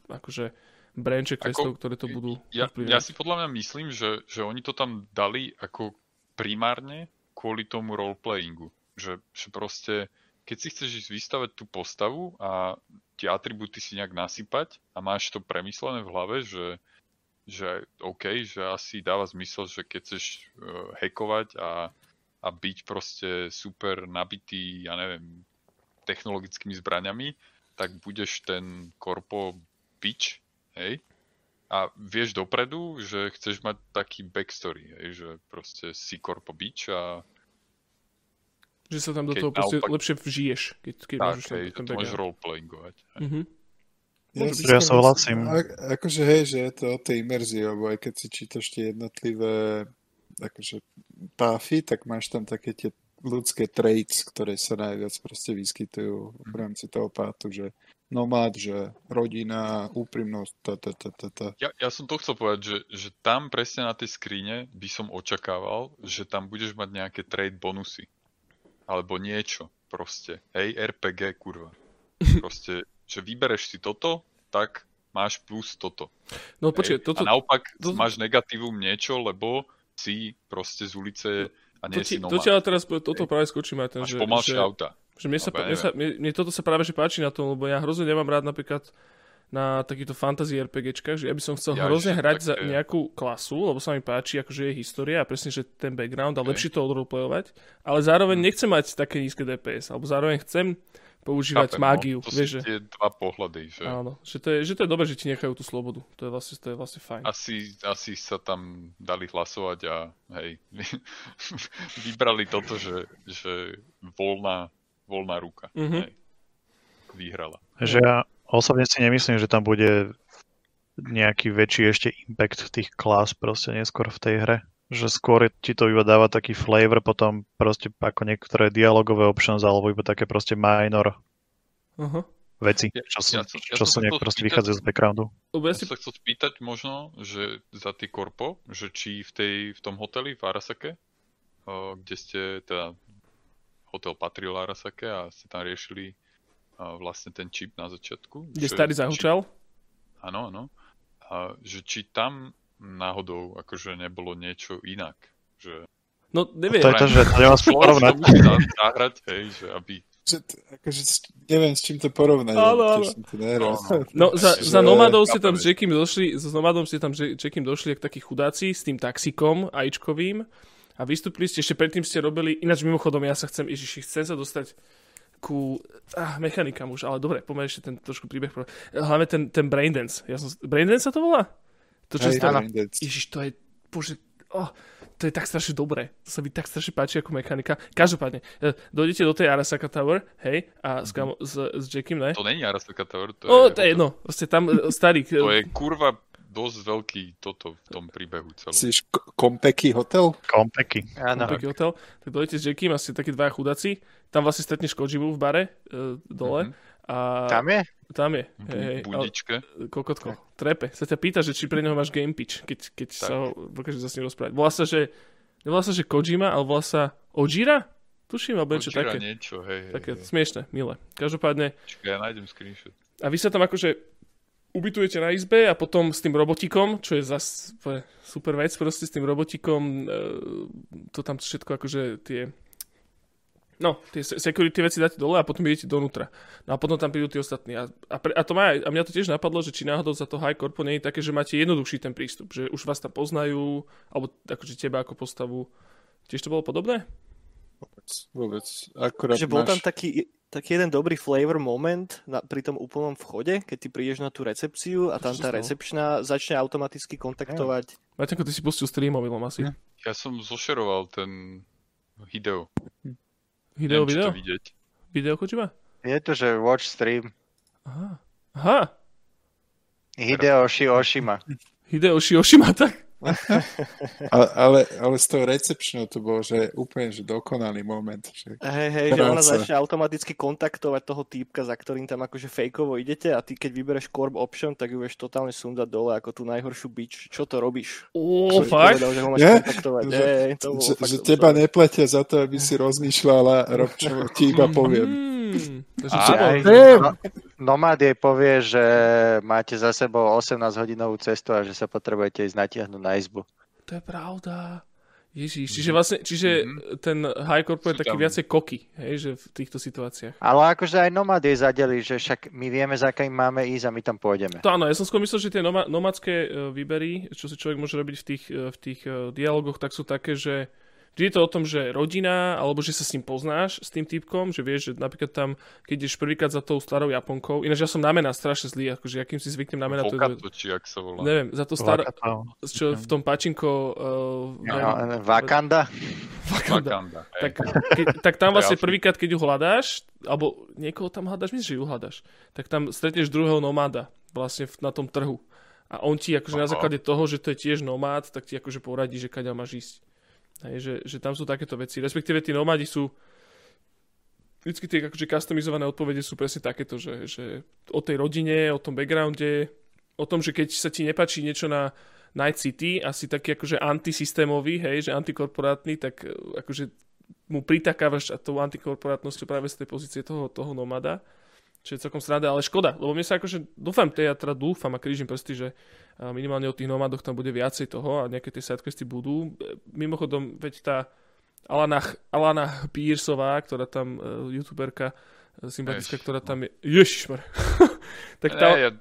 akože branche questov, ktoré to budú vplyvať. Ja si podľa mňa myslím, že oni to tam dali ako primárne kvôli tomu roleplayingu. Že proste, keď si chceš ísť vystavať tú postavu a tie atribúty si nejak nasypať a máš to premyslené v hlave, že OK, že asi dáva zmysel, že keď chceš hackovať a byť proste super nabitý, ja neviem, technologickými zbraniami, tak budeš ten korpo bitch, hej? A vieš dopredu, že chceš mať taký backstory, hej? Že proste si korpo bitch a... Že sa tam do toho proste naopak... lepšie vžiješ, keď tak, môžeš hej, to môžeš roleplayingovať. Ja súhlasím. Akože hej, že je to o tej imerzii, lebo aj keď si čítaš tie jednotlivé akože páfy, tak máš tam také tie ľudské traits, ktoré sa najviac proste vyskytujú v rámci toho pátu, že nomád, že rodina, úprimnosť, Ja som to chcel povedať, že tam presne na tej skrine by som očakával, že tam budeš mať nejaké trade bonusy. Alebo niečo proste. Hej, RPG, kurva. Proste... že vybereš si toto, tak máš plus toto. No počkaj, toto... A naopak máš negatívum niečo, lebo si proste z ulice a nie si nomad. To ťa teraz toto práve skočím aj ten, máš pomalšie auta. Že mne toto sa práve že páči na tom, lebo ja hrozne nemám rád napríklad na takýchto fantasy RPGčkách, že ja by som chcel hrozne hrať za nejakú klasu, lebo sa mi páči, akože je história a presne, že ten background a lepšie to odroleplayovať, ale zároveň nechcem mať také nízke DPS, alebo zároveň chcem používať mágiu. To vieš, sú tie dva pohľady. Že... Áno, že to je dobré, že ti nechajú tú slobodu. To je vlastne fajn. Asi sa tam dali hlasovať a hej, vybrali toto, že voľná ruka hej, vyhrala. Že ja osobne si nemyslím, že tam bude nejaký väčší ešte impact tých klás proste neskôr v tej hre. že skôr ti to iba dáva taký flavor, potom proste ako niektoré dialogové options alebo iba také proste minor veci, čo vychádzajú z backgroundu. Ja som sa chcel spýtať možno, že za tý korpo, že či v tom hoteli v Arasake, kde ste teda hotel patril Arasake a ste tam riešili vlastne ten čip na začiatku. Kde starý zahučal? Áno, áno. A že či tam náhodou akože nebolo niečo inak, že... No, neviem. To je to, že to nemá spôr porovnať. Zahrať, hej, že aby... Že to, akože neviem, s čím to porovnať. Áno, áno. No, za Nomadom si tam s Jackym došli, ak takí chudáci s tým taxikom ajíčkovým a vystúpili ste, ešte predtým ste robili, ináč mimochodom ja sa chcem sa dostať ku mechanikám už, ale dobre, poďme ešte ten trošku príbeh. Hlavne ten Braindance. Braindance sa to volá? Ježiš, to je... Bože, to je tak strašne dobré. To sa mi tak strašne páči ako mechanika. Každopádne, dojdete do tej Arasaka Tower, hej, a s Jackiem, ne? To není Arasaka Tower, to je... to je jedno, vlastne tam starý... To je kurva dosť veľký toto v tom príbehu celom. Chceš Kompeky hotel? Kompeky. Kompeky hotel. Tak dojdete s Jackiem, asi takí dvaja chudáci. Tam vlastne stretneš Kojimu v bare, dole. A... Tam je? Tam je. Budičke. Kokotko. Trepe. Sa ťa pýta, že či pre neho máš game pitch, keď sa ho dokáže za s ním rozprávať. Volá sa, že Kojima, ale volá sa Ojira? Tuším, alebo niečo také. Ojira niečo, hej. Také smiešné, milé. Každopádne... Čakaj, ja nájdem screenshot. A vy sa tam akože ubytujete na izbe a potom s tým robotikom, čo je zase super vec, proste s tým robotikom to tam všetko akože tie... No, tie security veci dáte dole a potom idete donútra. No a potom tam prídu tí ostatní. A mňa to tiež napadlo, že či náhodou za to High Corpo nie je také, že máte jednoduchší ten prístup, že už vás tam poznajú, alebo akože teba ako postavu. Tiež to bolo podobné? Vôbec. Akurát že bol tam taký jeden dobrý flavor moment pri tom úplnom vchode, keď ty prídeš na tú recepciu a tam tá recepčná začne automaticky kontaktovať. Martinko, ty si pustil streamovilom asi. Ja som zošeroval ten Hideo. Hideo video? Video Kojima? Je to, že watch stream. Aha. Hideo Oshima, tak? ale s tou recepčnou to bolo, že úplne že dokonalý moment. Hej, že ona začne automaticky kontaktovať toho týpka, za ktorým tam akože fejkovo idete a ty keď vybereš corp option, tak ju vieš totálne sundať dole ako tú najhoršiu bitch. Čo to robíš? Fakt? Povedal, že ho máš kontaktovať. Že teba neplatia za to, aby si rozmýšľala, rob čo ti iba poviem. Nomád jej povie, že máte za sebou 18-hodinovú cestu a že sa potrebujete ísť natiahnuť na izbu. To je pravda. Ježiš, čiže ten High Corpo je taký viacej koky, hej, že v týchto situáciách. Ale akože aj nomád jej zadeli, že však my vieme, za kým máme ísť a my tam pôjdeme. To áno, ja som skôr myslel, že tie nomádske výbery, čo si človek môže robiť v tých dialogoch, tak sú také, že je to o tom, že rodina, alebo že sa s ním poznáš, s tým typkom, že vieš, že napríklad tam, keď ideš prvýkrát za tou starou Japonkou, ináč ja som na mená strašne zlý, akože akým si zvyknem na mená... Vokato, či jak sa volá. Neviem, za to starou, čo v tom pačinko... Wakanda. Tak tam vlastne prvýkrát, keď ju hľadáš, alebo niekoho tam hľadáš, myslíš, že ju hľadáš, tak tam stretneš druhého nomáda vlastne na tom trhu. A on ti akože na základe toho, že to je tiež nomád, tak ti akože poradí, že kaďa máš ísť. Hej, že tam sú takéto veci, respektíve tí nomádi sú vždycky tie akože customizované odpovede sú presne takéto, že o tej rodine, o tom backgrounde, o tom, že keď sa ti nepáči niečo na Night City, asi taký akože antisystémový, hej, že antikorporátny, tak akože mu pritakávaš tou antikorporátnosťou práve z tej pozície toho nomada, čo je celkom sranda, ale škoda, lebo mne sa akože dúfam a krížim prsty, že minimálne o tých nomádoch tam bude viacej toho a nejaké tie sidequesty budú. Mimochodom, veď tá Alanah Pírsová, ktorá tam youtuberka sympatická, ktorá tam je... Ježišmar! Tak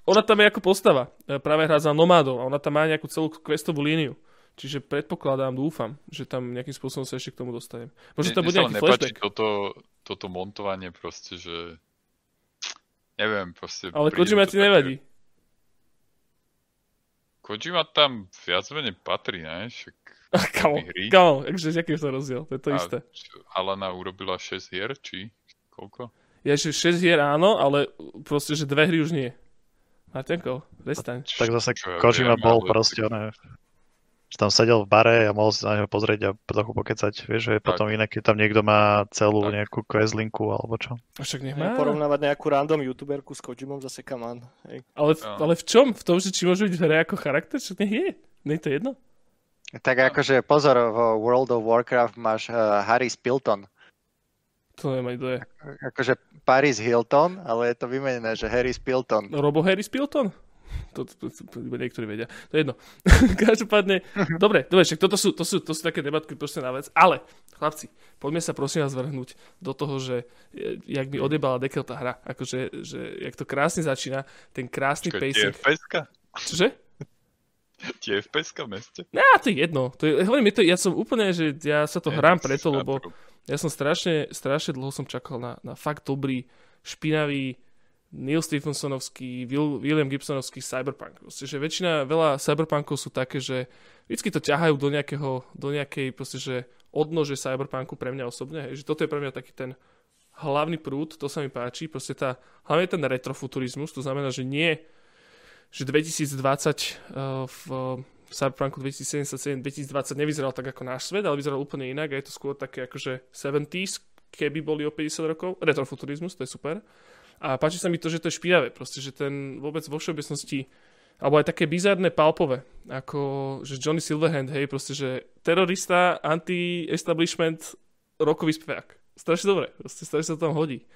ona tam je ako postava. Práve hrá za nomádov a ona tam má nejakú celú questovú líniu. Čiže predpokladám, dúfam, že tam nejakým spôsobom sa ešte k tomu dostanem. Možno tam bude nejaký flashback. Toto montovanie proste, že... Neviem, proste... Ale Kojima ti nevadí. Kojima tam viac menej patrí, ne? Však... Kamo, akže aký je to rozdiel, to je to isté. Alana urobila 6 hier, či koľko? Ja, že 6 hier áno, ale proste, že 2 hry už nie. Martinko, prestaň. Tak zase Kojima bol proste, ne? že tam sedel v bare a mohol si na neho pozrieť a trochu pokecať. Vieš, že potom inak, keď tam niekto má celú nejakú questlinku alebo čo. Však nech má. Porovnávať nejakú random youtuberku s Kojimom zase kamán. Ale v čom? V tom, že či môže byť v hre ako charakter? Však nech je. Nie je to jedno? Tak akože pozor, v World of Warcraft máš Harry Spilton. To neviem, kto je. Akože Paris Hilton, ale je to vymenené, že Harry Spilton. Robo Harry Spilton? To niektorí vedia. To je jedno. Každopádne, dobre, však toto sú také debatky proste na vec, ale chlapci, poďme sa prosím vás vrhnúť do toho, že jak by odjebala dekel tá hra. Akože, že jak to krásne začína, ten krásny pacing. Čože? Tie je v peska v meste. To je jedno. Ja som úplne, že ja sa to hrám preto, lebo ja som strašne dlho som čakal na fakt dobrý, špinavý, Neil Stephensonovský, William Gibsonovský cyberpunk. Proste, že veľa cyberpunkov sú také, že vždycky to ťahajú do nejakej proste, že odnože cyberpunku pre mňa osobne. Hej, že toto je pre mňa taký ten hlavný prúd, to sa mi páči. Proste hlavne ten retrofuturizmus, to znamená, že nie... že 2020 v Cyberpunku 2077 2020 nevyzeral tak ako náš svet, ale vyzeral úplne inak a je to skôr také akože 70s, keby boli o 50 rokov. Retrofuturizmus, to je super. A páči sa mi to, že to je špinavé, proste, že ten vôbec vo všeobecnosti, alebo aj také bizárne palpové, ako že Johnny Silverhand, hej, proste, že terorista, anti-establishment, rokový spevák. Strašne dobre, proste strašne sa to tam hodí.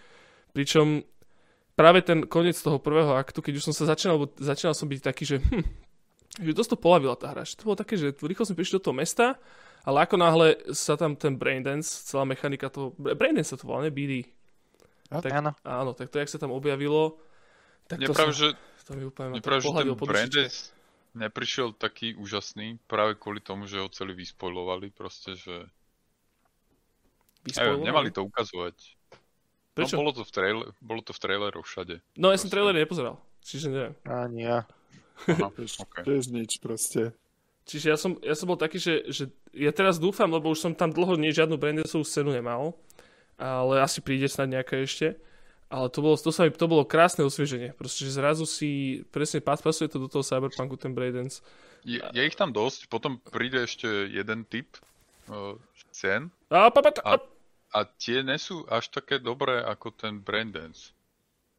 Pričom práve ten koniec toho prvého aktu, keď už som sa začínal som byť taký, že dosť to polavila tá hra. Že to bolo také, že rýchlo som prišiel do toho mesta, ale ako náhle sa tam ten Braindance, celá mechanika toho... Braindance sa to volá, ne? BD. Áno. Áno, tak to, jak sa tam objavilo, tak to mi úplne pohľadilo po dušičke. Neprišiel taký úžasný, práve kvôli tomu, že ho celý vyspoilovali, proste, že... Nemali to ukazovať. Prečo? No, bolo to v traileroch všade. No, ja som trailery nepozeral, čiže neviem. Ani ja. To je nič proste. Čiže ja som bol taký, že ja teraz dúfam, lebo už som tam dlho žiadnu Braindanceovú scénu nemal, ale asi príde snáď nejaká ešte. Ale to bolo krásne osvieženie, proste, že zrazu si presne pasuje to do toho Cyberpunku, ten Braindance. Je ich tam dosť, potom príde ešte jeden typ scén. A tie nesú až také dobré ako ten Braindance.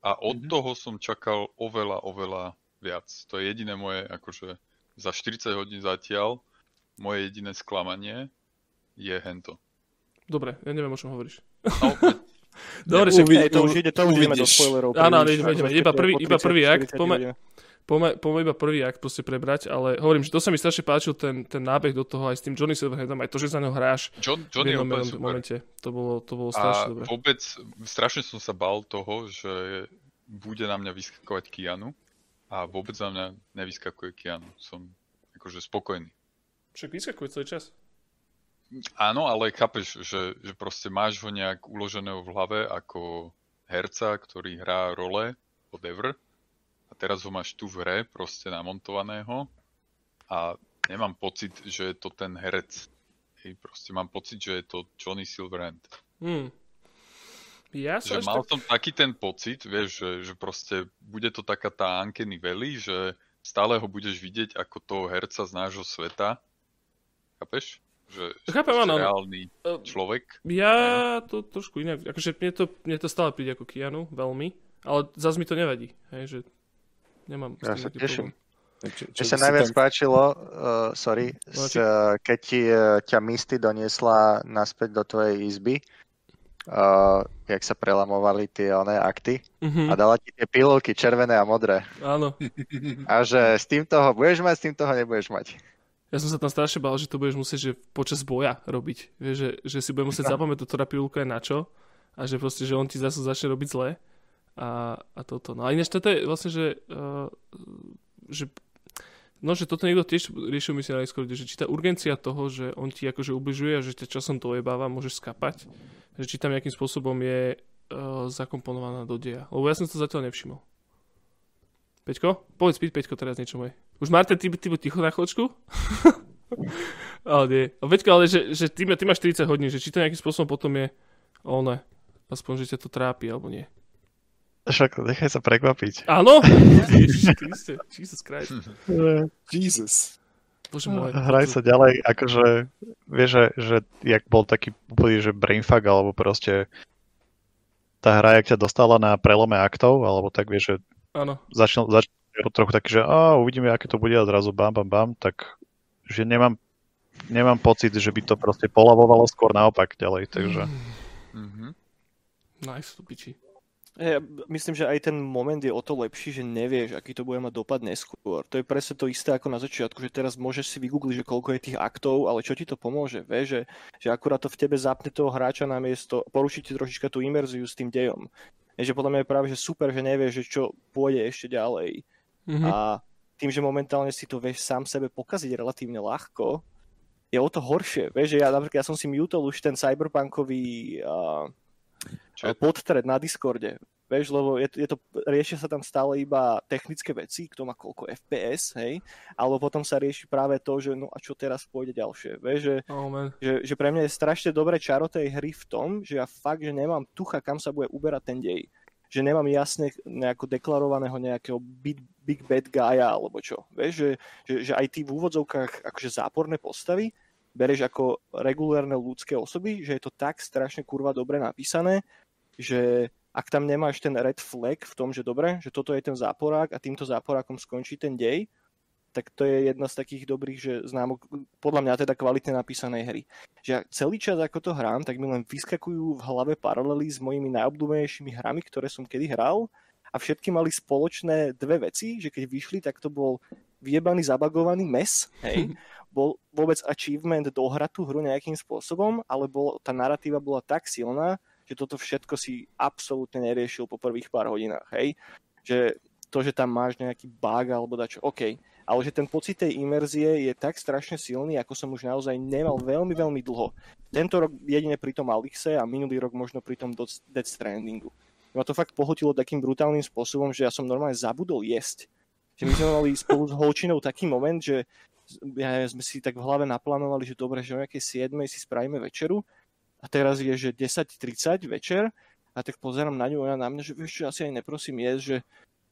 A od toho som čakal oveľa viac. To je jediné moje, akože za 40 hodín zatiaľ, moje jediné sklamanie je hento. Dobre, ja neviem, o čom hovoríš. No, dobre, to už ideme do spoilerov. Áno, ideme. Iba prvý akt proste prebrať, ale hovorím, že to sa mi strašne páčil ten nábeh do toho aj s tým Johnny Silverhandom, aj to, že za neho hráš Johnny v jednom momente. To bolo strašne dobre. A vôbec strašne som sa bál toho, že bude na mňa vyskakovať Keanu a vôbec na mňa nevyskakuje Keanu. Som akože spokojný. Však vyskakuje celý čas. Áno, ale chápeš, že proste máš ho nejak uloženého v hlave ako herca, ktorý hrá role, whatever. A teraz ho máš tu v hre, proste namontovaného a nemám pocit, že je to ten herec. Hej, proste mám pocit, že je to Johnny Silverhand. Mal som taký ten pocit, vieš, že proste bude to taká tá Uncanny Valley, že stále ho budeš vidieť ako toho herca z nášho sveta. Chápeš? Že je reálny človek. Ja to trošku inak, akože mne to stále príde ako Keanu, veľmi, ale zase mi to nevadí, hej, že nemám. Ja sa teším. Čo sa najviac páčilo, keď ťa Misty doniesla naspäť do tvojej izby, jak sa prelamovali tie akty a dala ti tie pilulky červené a modré. Áno. A že s tým toho budeš mať, s tým toho nebudeš mať. Ja som sa tam strašne bál, že to budeš musieť počas boja robiť. Vieš, že si budem musieť zapamätať, ktorá pilulka je na čo a že proste, že on ti zase začne robiť zle. A toto. No a ináč toto je vlastne, že toto niekto tiež riešil, myslím na Discorde, že či tá urgencia toho, že on ti akože ubližuje a že ťa časom to ojebáva, môžeš skapať, že či tam nejakým spôsobom je zakomponovaná do deja. Lebo ja som to zatiaľ nevšimol. Peťko? Peťko teraz niečo moje. Už Martin, ty buď ticho na chvíľočku? Ale nie. Peťko, ale že ty máš 40 hodín, že či to nejakým spôsobom potom je aspoň, že ťa to trápi, alebo nie. Však, nechaj sa prekvapiť. Áno? Ježiš Kriste, Jesus Christ. Jesus. Hraj sa ďalej, akože vieš, že jak bol taký úplný, že brainfuck, alebo proste tá hra, jak ťa dostala na prelome aktov, alebo tak vieš, že začal trochu taký, že uvidíme, aké to bude a zrazu bam, bam, bam, tak že nemám pocit, že by to proste polavovalo, skôr naopak ďalej, takže... Mm-hmm. Nice, to piči. Ja myslím, že aj ten moment je o to lepší, že nevieš, aký to bude mať dopad neskôr. To je presne to isté ako na začiatku, že teraz môžeš si vygoogliť, že koľko je tých aktov, ale čo ti to pomôže, vieš, že akurát to v tebe zapne toho hráča namiesto, poručí ti trošička tú imerziu s tým dejom. Takže podľa mňa je práve že super, že nevieš, že čo pôjde ešte ďalej. Mm-hmm. A tým, že momentálne si to vieš sám sebe pokaziť relatívne ľahko, je o to horšie, vieš, že ja som si mutol už ten cyberpunkový... podthred na Discorde, vieš, lebo riešia sa tam stále iba technické veci, kto má koľko FPS, hej, alebo potom sa rieši práve to, že no a čo teraz pôjde ďalšie, vieš, že pre mňa je strašne dobré čaro tej hry v tom, že ja fakt, že nemám tucha, kam sa bude uberať ten dej, že nemám jasne nejako deklarovaného nejakého big bad guya, alebo čo, vieš, že aj ty v úvodzovkách akože záporné postavy bereš ako regulárne ľudské osoby, že je to tak strašne kurva dobre napísané, že ak tam nemáš ten red flag v tom, že dobre, že toto je ten záporák a týmto záporákom skončí ten dej, tak to je jedna z takých dobrých, že známok, podľa mňa teda kvalitne napísanej hry. Že celý čas ako to hrám, tak mi len vyskakujú v hlave paralely s mojimi najobľúbenejšími hrami, ktoré som kedy hral a všetky mali spoločné dve veci, že keď vyšli, tak to bol vyjebaný, zabagovaný mes, hej, bol vôbec achievement dohrať tú hru nejakým spôsobom, ale tá narratíva bola tak silná, že toto všetko si absolútne neriešil po prvých pár hodinách, hej, že to, že tam máš nejaký bug alebo dačo, OK, ale že ten pocit tej imerzie je tak strašne silný, ako som už naozaj nemal veľmi, veľmi dlho. Tento rok jedine pri tom Alixe a minulý rok možno pri tom Death Strandingu. Ma to fakt pohotilo takým brutálnym spôsobom, že ja som normálne zabudol jesť. Že my sme mali spolu s Holčinou taký moment, že sme si tak v hlave naplánovali, že dobre, že o nejakej 7 si spravíme večeru a teraz je, že 10:30 večer a tak pozerám na ňu a na mňa, že vieš čo, asi aj neprosím jesť,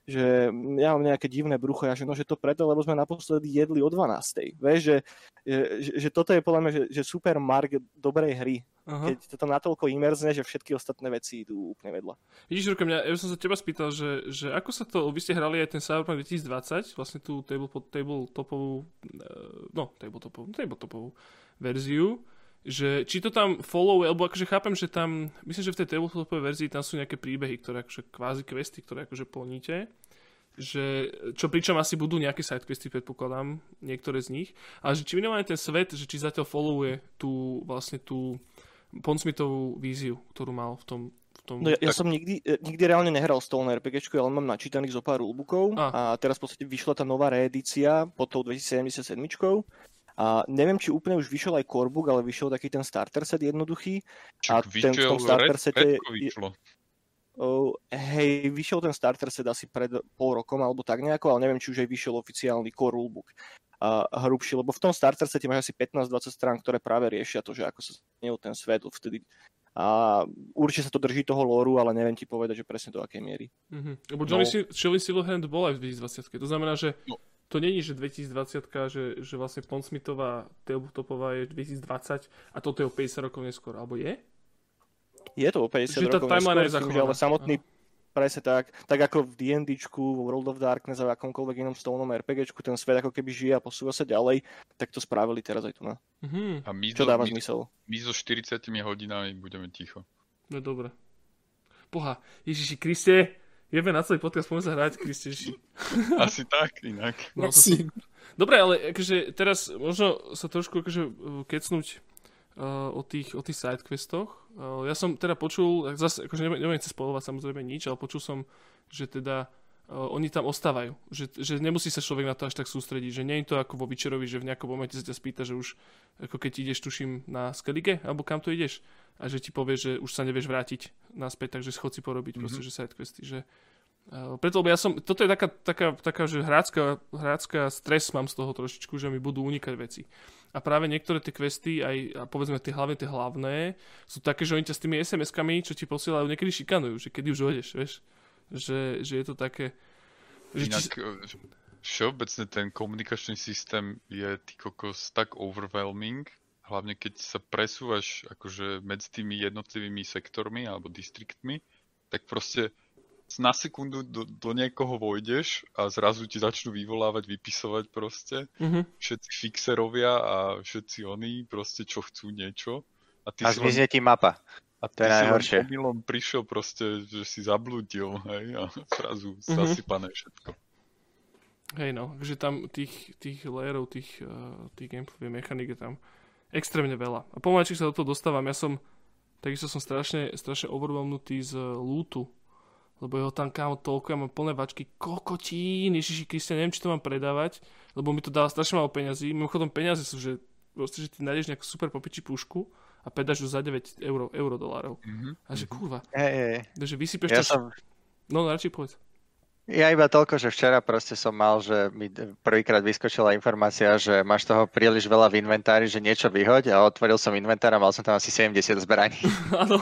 že ja mám nejaké divné brucho, ja že no, že to preto, lebo sme naposledy jedli o 12:00. Vieš, že toto je podľa mňa, že super mark dobrej hry. Aha. Keď toto natoľko imerzne, že všetky ostatné veci idú úplne vedľa. Vidíš, Jurko, ja som sa teba spýtal, že ako sa to, vy ste hrali aj ten Cyberpunk 2020, vlastne tú tabletopovú verziu, že či to tam followuje, alebo akože chápem, že tam, myslím, že v tej tabletopovej verzii tam sú nejaké príbehy, ktoré akože kvázi questy, ktoré akože plníte, že čo pričom asi budú nejaké sidequesty, predpokladám, niektoré z nich, ale že či minimálne ten svet, že či zatiaľ followuje tú vlastne tú Pondsmithovú víziu, ktorú mal v tom... No ja som nikdy reálne nehral Stone RPGčku, ja len mám načítaných zo pár rulebookov a teraz v podstate vyšla tá nová reedícia pod tou 2077. A neviem, či úplne už vyšiel aj Corebook, ale vyšiel taký ten starter set jednoduchý. Čak vyšiel v tom starter sete... Hej, vyšiel ten starter set asi pred pol rokom alebo tak nejako, ale neviem, či už aj vyšiel oficiálny Core rulebook. Hrubší, lebo v tom starter sete máš asi 15-20 strán, ktoré práve riešia to, že ako sa zmenil ten svet vtedy. A určite sa to drží toho lóru, ale neviem ti povedať, že presne do akej miery. Mm-hmm. Lebo Johnny Silverhand bol aj v 2020. To znamená, že to není, že 2020, že vlastne Pondsmithová Tabletopová je 2020 a toto je o 50 rokov neskôr, alebo je? Je to o 50 rokov neskôr, ale samotný... Presne tak. Tak ako v D&Dčku, vo World of Darkness a v akomkoľvek inom stolnom RPGčku, ten svet ako keby žije a posúva sa ďalej, tak to spravili teraz aj tu na. Mm-hmm. A my čo dáva zmysel? My so 40 hodinami budeme ticho. No dobre. Boha, Ježiši Kriste, jebe na celý podcast, poďme sa hrať, Kriste. Asi tak, inak. No, dobre, ale akože teraz možno sa trošku akože kecnúť o tých sidequestoch. Ja som teda počul, zase akože neviem chce spolovať samozrejme nič, ale počul som, že teda oni tam ostávajú, že nemusí sa človek na to až tak sústrediť, že nie je to ako vo Witcherovi, že v nejakom momente sa ťa spýta, že už ako keď ideš tuším na skellige, alebo kam to ideš a že ti povie, že už sa nevieš vrátiť naspäť, takže schod si porobiť proste, že sidequesty, že preto, lebo ja som, toto je taká že hrácka stres mám z toho trošičku, že mi budú unikať veci. A práve niektoré tie questy, aj povedzme tie hlavné, sú také, že oni ťa s tými SMS-kami, čo ti posielajú, niekedy šikanujú, že kedy už odeš, vieš. Že je to také... Inak, všeobecne ten komunikačný systém je ty kokos tak overwhelming, hlavne keď sa presúvaš akože medzi tými jednotlivými sektormi alebo distriktmi, tak proste na sekundu do niekoho vojdeš a zrazu ti začnú vyvolávať, vypisovať proste. Mm-hmm. Všetci fixerovia a všetci oni proste čo chcú niečo. A zmizne ti mapa. A to je najhoršie. Pomylom prišiel proste, že si zablúdil, hej, a zrazu zasypané všetko. Hej no, takže tam tých layerov, tých gameplay mechanik je tam extrémne veľa. A pomaleček sa do toho dostávam. Ja som, takisto som strašne overwhelmnutý z lootu, lebo jeho tam kámo toľko, ja mám plné vačky kokotín, Ježiši Kriste, neviem, či to mám predávať, lebo mi to dáva strašne málo peňazí. Mimochodom peniaze sú, že proste, že ty nájdeš nejakú super popiči pušku a predáš ju za 9 eurodolárov. Mm-hmm. A že kurva, takže vysypeš to... No, radšej povedz. Ja iba toľko, že včera proste som mal, že mi prvýkrát vyskočila informácia, že máš toho príliš veľa v inventári, že niečo vyhoď, a otvoril som inventár a mal som tam asi 70 zbraní. Áno.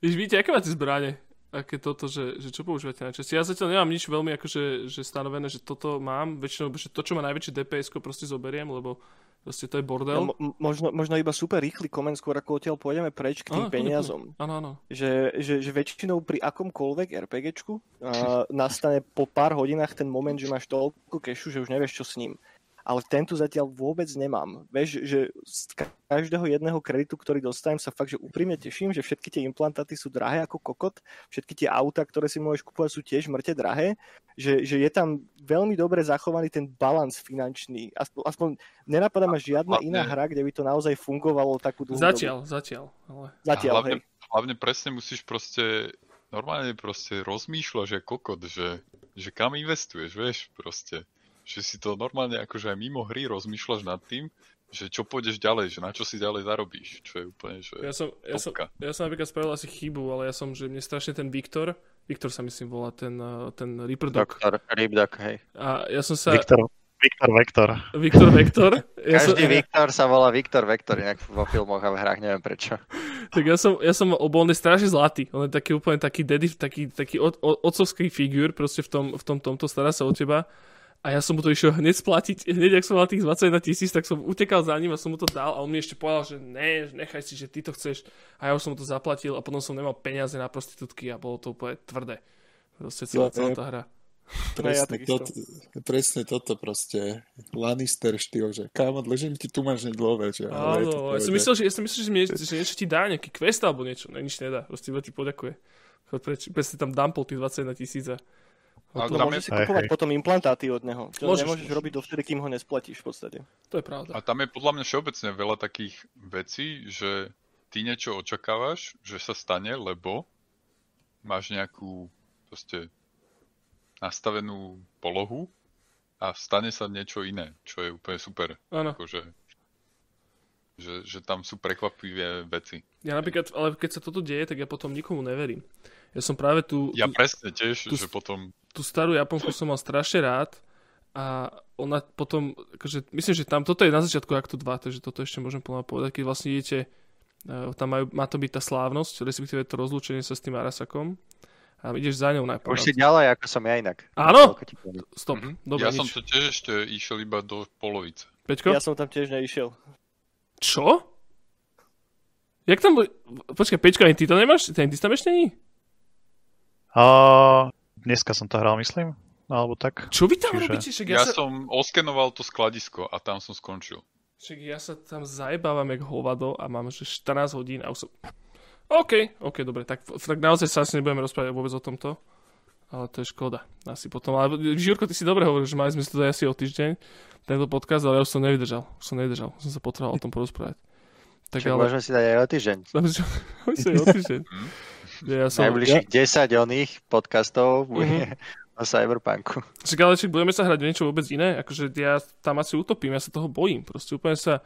Víš, vidíte, aké máte zbrane? Aké toto, že čo používate najčastejšie? Ja zatiaľ nemám nič veľmi akože, že stanovené, že toto mám. Väčšinou, že to, čo má najväčšie DPS-ko, proste zoberiem, lebo proste to je bordel. Ja, možno iba super rýchly koment, skôr ako odtiaľ pôjdeme preč k tým peniazom. Áno. Že väčšinou pri akomkoľvek RPGčku nastane po pár hodinách ten moment, že máš toľko kešu, že už nevieš, čo s ním. Ale tento zatiaľ vôbec nemám. Vieš, že z každého jedného kreditu, ktorý dostanem, sa fakt, že úprimne teším, že všetky tie implantáty sú drahé ako kokot, všetky tie auta, ktoré si môžeš kupovať, sú tiež mŕte drahé, že je tam veľmi dobre zachovaný ten balans finančný. Aspoň nenapadá ma žiadna iná hra, kde by to naozaj fungovalo takú dlhú dobu. Zatiaľ. Hlavne presne musíš proste, normálne proste rozmýšľať, že kokot, že kam investuješ, vieš, proste. Že si to normálne akože aj mimo hry rozmýšľaš nad tým, že čo pôjdeš ďalej, že na čo si ďalej zarobíš, čo je úplne, že ja som napríklad spravil asi chybu, ale ja som, že mne strašne ten Viktor sa myslím volá, ten Reaper-Dog. Reaper-Dog, hej. A ja som sa... Viktor. Viktor sa volá Viktor, nejak vo filmoch a v hrách, neviem prečo. Tak ja som on je strašne zlatý, on je taký úplne taký daddy, taký otcovský figúr, proste v tomto stará sa o teba. A ja som mu to išiel hneď splatiť, hneď ak som mal tých 21 000, tak som utekal za ním a som mu to dal a on mi ešte povedal, že ne, nechaj si, že ty to chceš. A ja už som mu to zaplatil a potom som nemal peniaze na prostitútky a bolo to úplne tvrdé. Proste celá tá hra. Presne toto proste. Lannister štýl, že kámo, ležím ti tu, máš nedlové. Áno, ja som myslel, že niečo ti dá, nejaký quest alebo niečo. Ne, nič nedá, proste iba ti poďakuje. Presne tam dumpol tých 21 000 a... No, môžeš si kupovať potom implantáty od neho. To nemôžeš robiť dovtedy, kým ho nesplatíš v podstate. To je pravda. A tam je podľa mňa všeobecne veľa takých vecí, že ty niečo očakávaš, že sa stane, lebo máš nejakú proste nastavenú polohu a stane sa niečo iné, čo je úplne super. Áno. Akože, že tam sú prekvapivé veci. Ja napríklad, ale keď sa toto deje, tak ja potom nikomu neverím. Ja som práve tu... Ja presne tiež, že potom... Tú starú Japonku som mal strašne rád a ona potom... Akože, myslím, že tam... Toto je na začiatku Aktu 2, takže toto ešte môžem plná povedať. Keď vlastne idete... Tam má to byť tá slávnosť, respektíve to rozlúčenie sa s tým Arasakom. A ideš za ňou najprv. Už si ďalej, ako som ja inak. Áno! Stop. Dobre, ja nič. Som to tiež ešte išiel iba do polovice. Peťko? Ja som tam tiež neišiel. Čo? Jak tam... Počkaj, Peťko, ani ty to nemáš? Ani ty tam ešte nie? Dneska som to hral, myslím, alebo tak. Čo vy tam robíte? Ja som oskenoval to skladisko a tam som skončil. Však ja sa tam zajebávam jak hovado a mám že 14 hodín a už som... OK, dobre, tak naozaj sa asi nebudeme rozprávať vôbec o tomto, ale to je škoda. Asi potom, ale Jurko, ty si dobre hovoríš, že mali sme si to dať asi o týždeň, tento podcast, ale ja už som nevydržal, som sa potreboval o tom porozprávať. Čiže ale... môžeme si dať aj o týždeň. Najbližších 10 oných podcastov bude o Cyberpunku. Čiže budeme sa hrať niečo vôbec iné? Akože ja tam asi utopím, ja sa toho bojím. Proste úplne sa...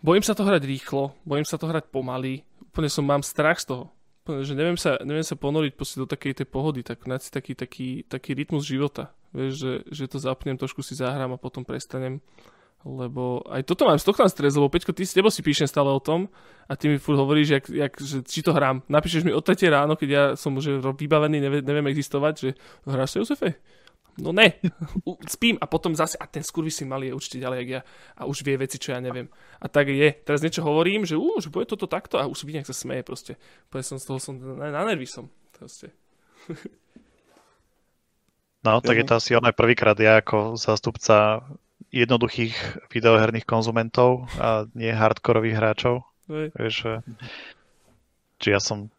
Bojím sa to hrať rýchlo, bojím sa to hrať pomaly. Úplne mám strach z toho. Úplne, že neviem sa ponoriť proste do takej tej pohody, tak nájsť si taký rytmus života. Vieš, že to zapnem, trošku si zahrám a potom prestanem. Lebo aj toto mám z tohto stres, lebo Peťko, ty s tebou si píšem stále o tom a ty mi furt hovoríš, že či to hrám. Napíšeš mi o 3 ráno, keď ja som už vybavený, neviem existovať, že hráš sa Jozefe? No ne, spím a potom zase, a ten skurvisý malý je určite ďalej jak ja a už vie veci, čo ja neviem. A tak je, teraz niečo hovorím, že bude toto takto a už vidím, jak sa smeje proste. Z toho som na nervy som proste. No, tak je to asi onaj prvýkrát ja ako zástupca jednoduchých videoherných konzumentov a nie hardkorových hráčov. Vieš, či ja som,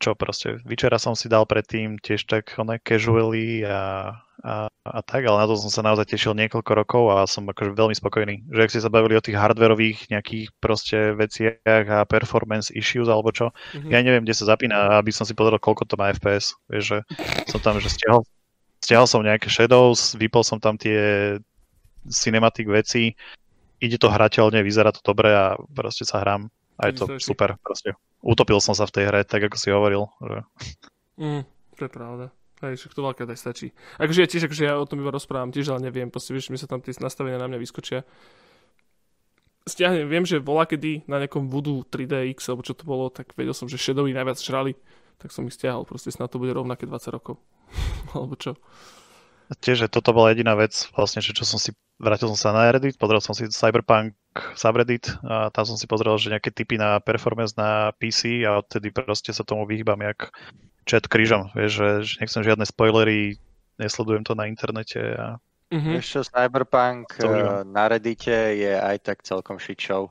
čo proste, večera som si dal predtým tiež tak oné casually a tak, ale na to som sa naozaj tešil niekoľko rokov a som akože veľmi spokojný. Že ak ste sa bavili o tých hardwareových nejakých proste veciach a performance issues alebo čo, ja neviem, kde sa zapína, aby som si povedal, koľko to má FPS. Vieš, že som tam, že stiahol som nejaké shadows, vypol som tam tie cinematic veci, ide to hrateľne, vyzerá to dobre a proste sa hrám a je to super, proste. Utopil som sa v tej hre, tak ako si hovoril. Že... to je pravda. Hej, však to veľká stačí. Akože ja tiež, akože ja o tom iba rozprávam, tiež ale neviem, proste vieš, mi sa tam tie nastavenia na mňa vyskočia. Stiahnem, viem, že bola kedy na nejakom Voodoo 3DX, alebo čo to bolo, tak vedel som, že shadowy najviac žrali, tak som ich stiahol, proste snad to bude rovnaké 20 rokov. Alebo čo. Tiež, že toto bola jediná vec, vlastne, čo som si, vrátil som sa na Reddit, pozrel som si Cyberpunk subreddit a tam som si pozrel, že nejaké tipy na performance na PC a odtedy proste sa tomu vyhýbam jak chat krížom, vieš, že nechcem žiadne spoilery, nesledujem to na internete a... Ešte Cyberpunk na Reddite je aj tak celkom shit show,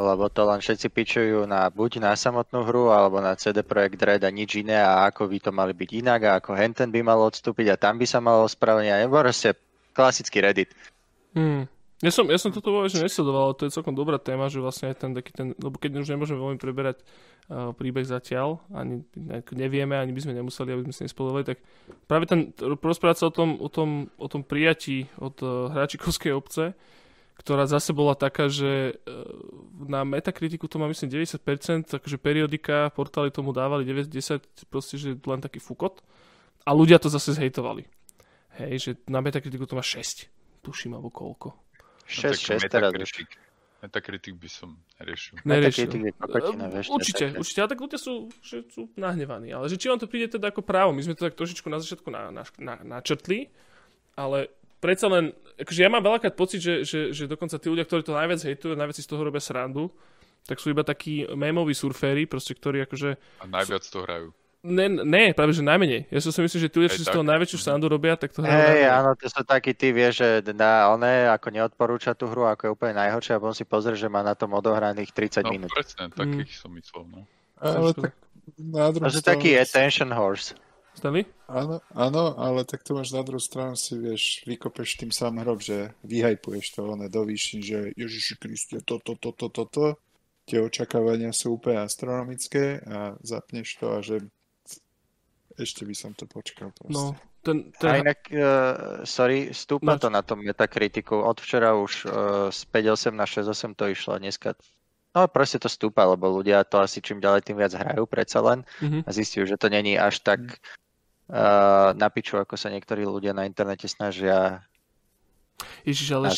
lebo to len všetci pičujú na buď na samotnú hru, alebo na CD Projekt Red a nič iné a ako by to mali byť inak a ako henten by malo odstúpiť a tam by sa malo ospravedlniť a nebo proste klasický Reddit. Ja som toto vôbec nesledoval, ale to je celkom dobrá téma, že vlastne aj ten taký ten, lebo keď už nemôžeme veľmi preberať príbeh zatiaľ, ani nevieme, ani by sme nemuseli, aby sme si nespovedali, tak práve ten rozprávať sa o tom prijatí od hráčikovskej obce, ktorá zase bola taká, že na Metakritiku to má myslím 90%, takže periodika, portály tomu dávali 9-10, proste, že len taký fukot. A ľudia to zase zhejtovali. Hej, že na Metakritiku to má 6, tuším, alebo koľko. 6 teraz. Metakritik by som riešil. Neriešil. Určite, ale tak ľudia sú nahnevaní. Ale že či vám to príde teda ako právo, my sme to tak trošičku na začiatku načrtli, ale predsa len, akože ja mám veľakrát pocit, že dokonca tí ľudia, ktorí to najviac hejtujú, najviac si z toho robia srandu, tak sú iba takí mémoví surféri, proste, ktorí akože... A najviac to hrajú. Ne, práve že najmenej. Ja si myslím, že tí ľudia, čo si z toho najväčšiu srandu robia, tak to hrajú najmenej. Hej, áno, to sú takí, ty vieš, že oné ako neodporúča tú hru, ako je úplne najhoršia, a potom si pozrie, že má na tom odohraných 30 minút. No presne, takých som myslel, no. Ale tak na druhú stranu... To sú takí attention horse. Stanley? Áno, ale tak to máš na druhú stranu si, vieš, vykopeš tým sám hrob, že vyhajpuješ to oné do výšin, že Ježiši Kriste, toto. Tie očakávania sú úplne astronomické a zapneš to a že ešte by som to počkal proste. No, A inak, sorry, stúpa to na tom metakritiku. Od včera už z 5.8 na 6.8 to išlo dneska. No proste to stúpa, lebo ľudia to asi čím ďalej tým viac hrajú, predsa len a zistiu, že to není až tak na piču, ako sa niektorí ľudia na internete snažia. Ježiš, ale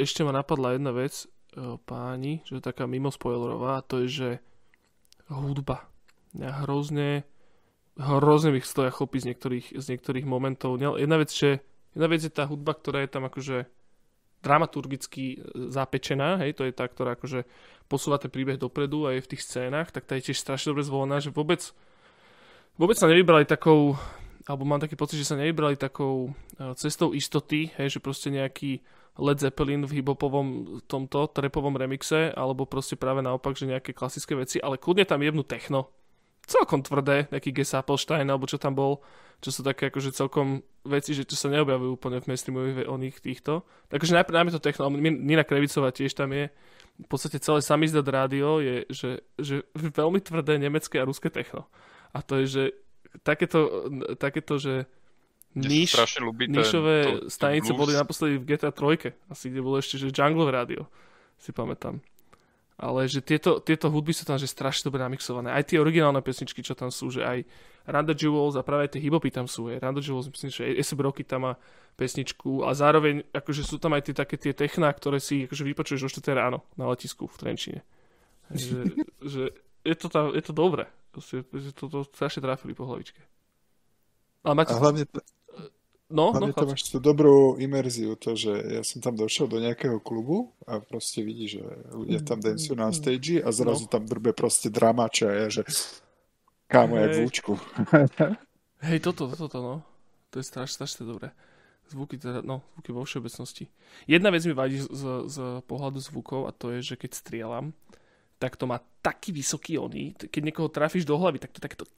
ešte ma napadla jedna vec, páni, že je taká mimo spoilerová, to je, že hudba. Ja hrozne mi stoja chlopy z niektorých momentov. Jedna vec je tá hudba, ktorá je tam akože dramaturgicky zapečená, hej, to je tá, ktorá akože posúva ten príbeh dopredu a je v tých scénách, tak tá je tiež strašne dobre zvolená, že vôbec sa nevybrali takou, alebo mám taký pocit, že sa nevybrali takou cestou istoty, hej, že proste nejaký Led Zeppelin v hiphopovom tomto trapovom remixe, alebo proste práve naopak, že nejaké klasické veci, ale kľudne tam jebnú techno. Celkom tvrdé, nejaký Guess Appelstein, alebo čo tam bol, čo sú také akože celkom veci, že čo sa neobjavujú úplne v mainstreamových oných týchto. Takže najmä to techno, Nina Krevicová tiež tam je, v podstate celé samizdat rádio je, že veľmi tvrdé nemecké a ruské techno. A to je, že takéto že nišové stanice blues. Boli naposledy v GTA 3, asi kde bolo ešte, že jungle rádio, si pamätám. A Ale že tieto hudby sú tam že strašne dobre namixované. Aj tie originálne pesničky, čo tam sú, že aj Randa Jewels a práve aj tie hip-hopy tam sú. Randa Jewels, myslím, že SB Rocky tam má pesničku a zároveň akože sú tam aj tie také tie techná, ktoré si akože vypočuješ o 4 ráno na letisku v Trenčine. Že je to dobré. To strašne tráfili po hlavičke. A hlavne to máš tú dobrú imerziu, to, že ja som tam došiel do nejakého klubu a proste vidíš, že ľudia tam dancujú na stage a zrazu tam drbe proste dramače a ja, že kámo, jak v lúčku. Hej, toto, no. To je strašne dobré. Zvuky teda, no, zvuky vo všeobecnosti. Jedna vec mi vadí z pohľadu zvukov a to je, že keď strieľam, tak to má taký vysoký oný, keď niekoho trafíš do hlavy, tak to takéto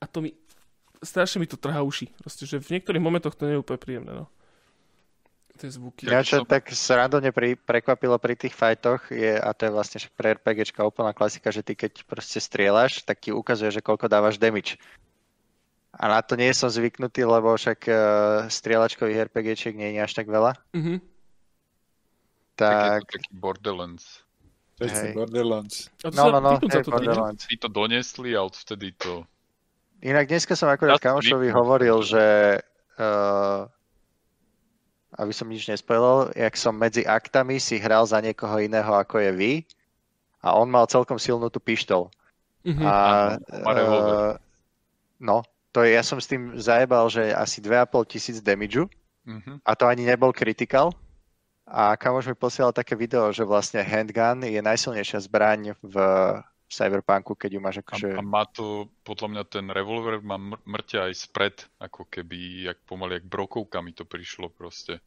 a to mi strašne mi to trhá uši. Proste, že v niektorých momentoch to nie je úplne príjemné, no. Tie zvuky. Ja čo tak srandovne prekvapilo pri tých fajtoch je, a to je vlastne pre RPGčka úplná klasika, že ty keď proste strieľaš, tak ti ukazuje, že koľko dávaš damage. A na to nie som zvyknutý, lebo však strieľačkových RPGčiek nie je až tak veľa. Mm-hmm. Tak je to taký Borderlands. Hej. Borderlands. No, hej, Borderlands. Ty to donesli a odvtedy to... Inak dneska som akorát kamošovi hovoril, že aby som nič nespojil, jak som medzi aktami si hral za niekoho iného ako je vy a on mal celkom silnú tú pištol. Mm-hmm. No, to je, ja som s tým zajebal, že asi 2,500 damage a to ani nebol critical. A kamoš mi posielal také video, že vlastne handgun je najsilnejšia zbraň v Cyberpunku, keď ju máš akože... A má to, podľa mňa ten revolver má mŕťa aj spred, ako keby, pomaly, jak brokovkami to prišlo proste.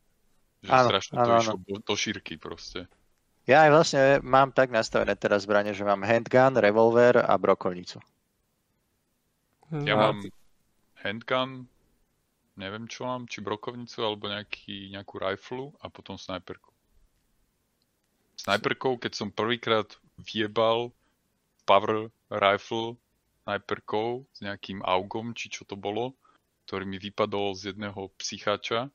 Že áno, strašne áno, to išlo do šírky proste. Ja aj vlastne mám tak nastavené teraz zbrane, že mám handgun, revolver a brokovnicu. Ja mám handgun, neviem čo mám, či brokovnicu, alebo nejakú riflu a potom snajperku. Snajperkou, keď som prvýkrát viebal power rifle sniperkou s nejakým augom, či čo to bolo, ktorý mi vypadol z jedného psycháča,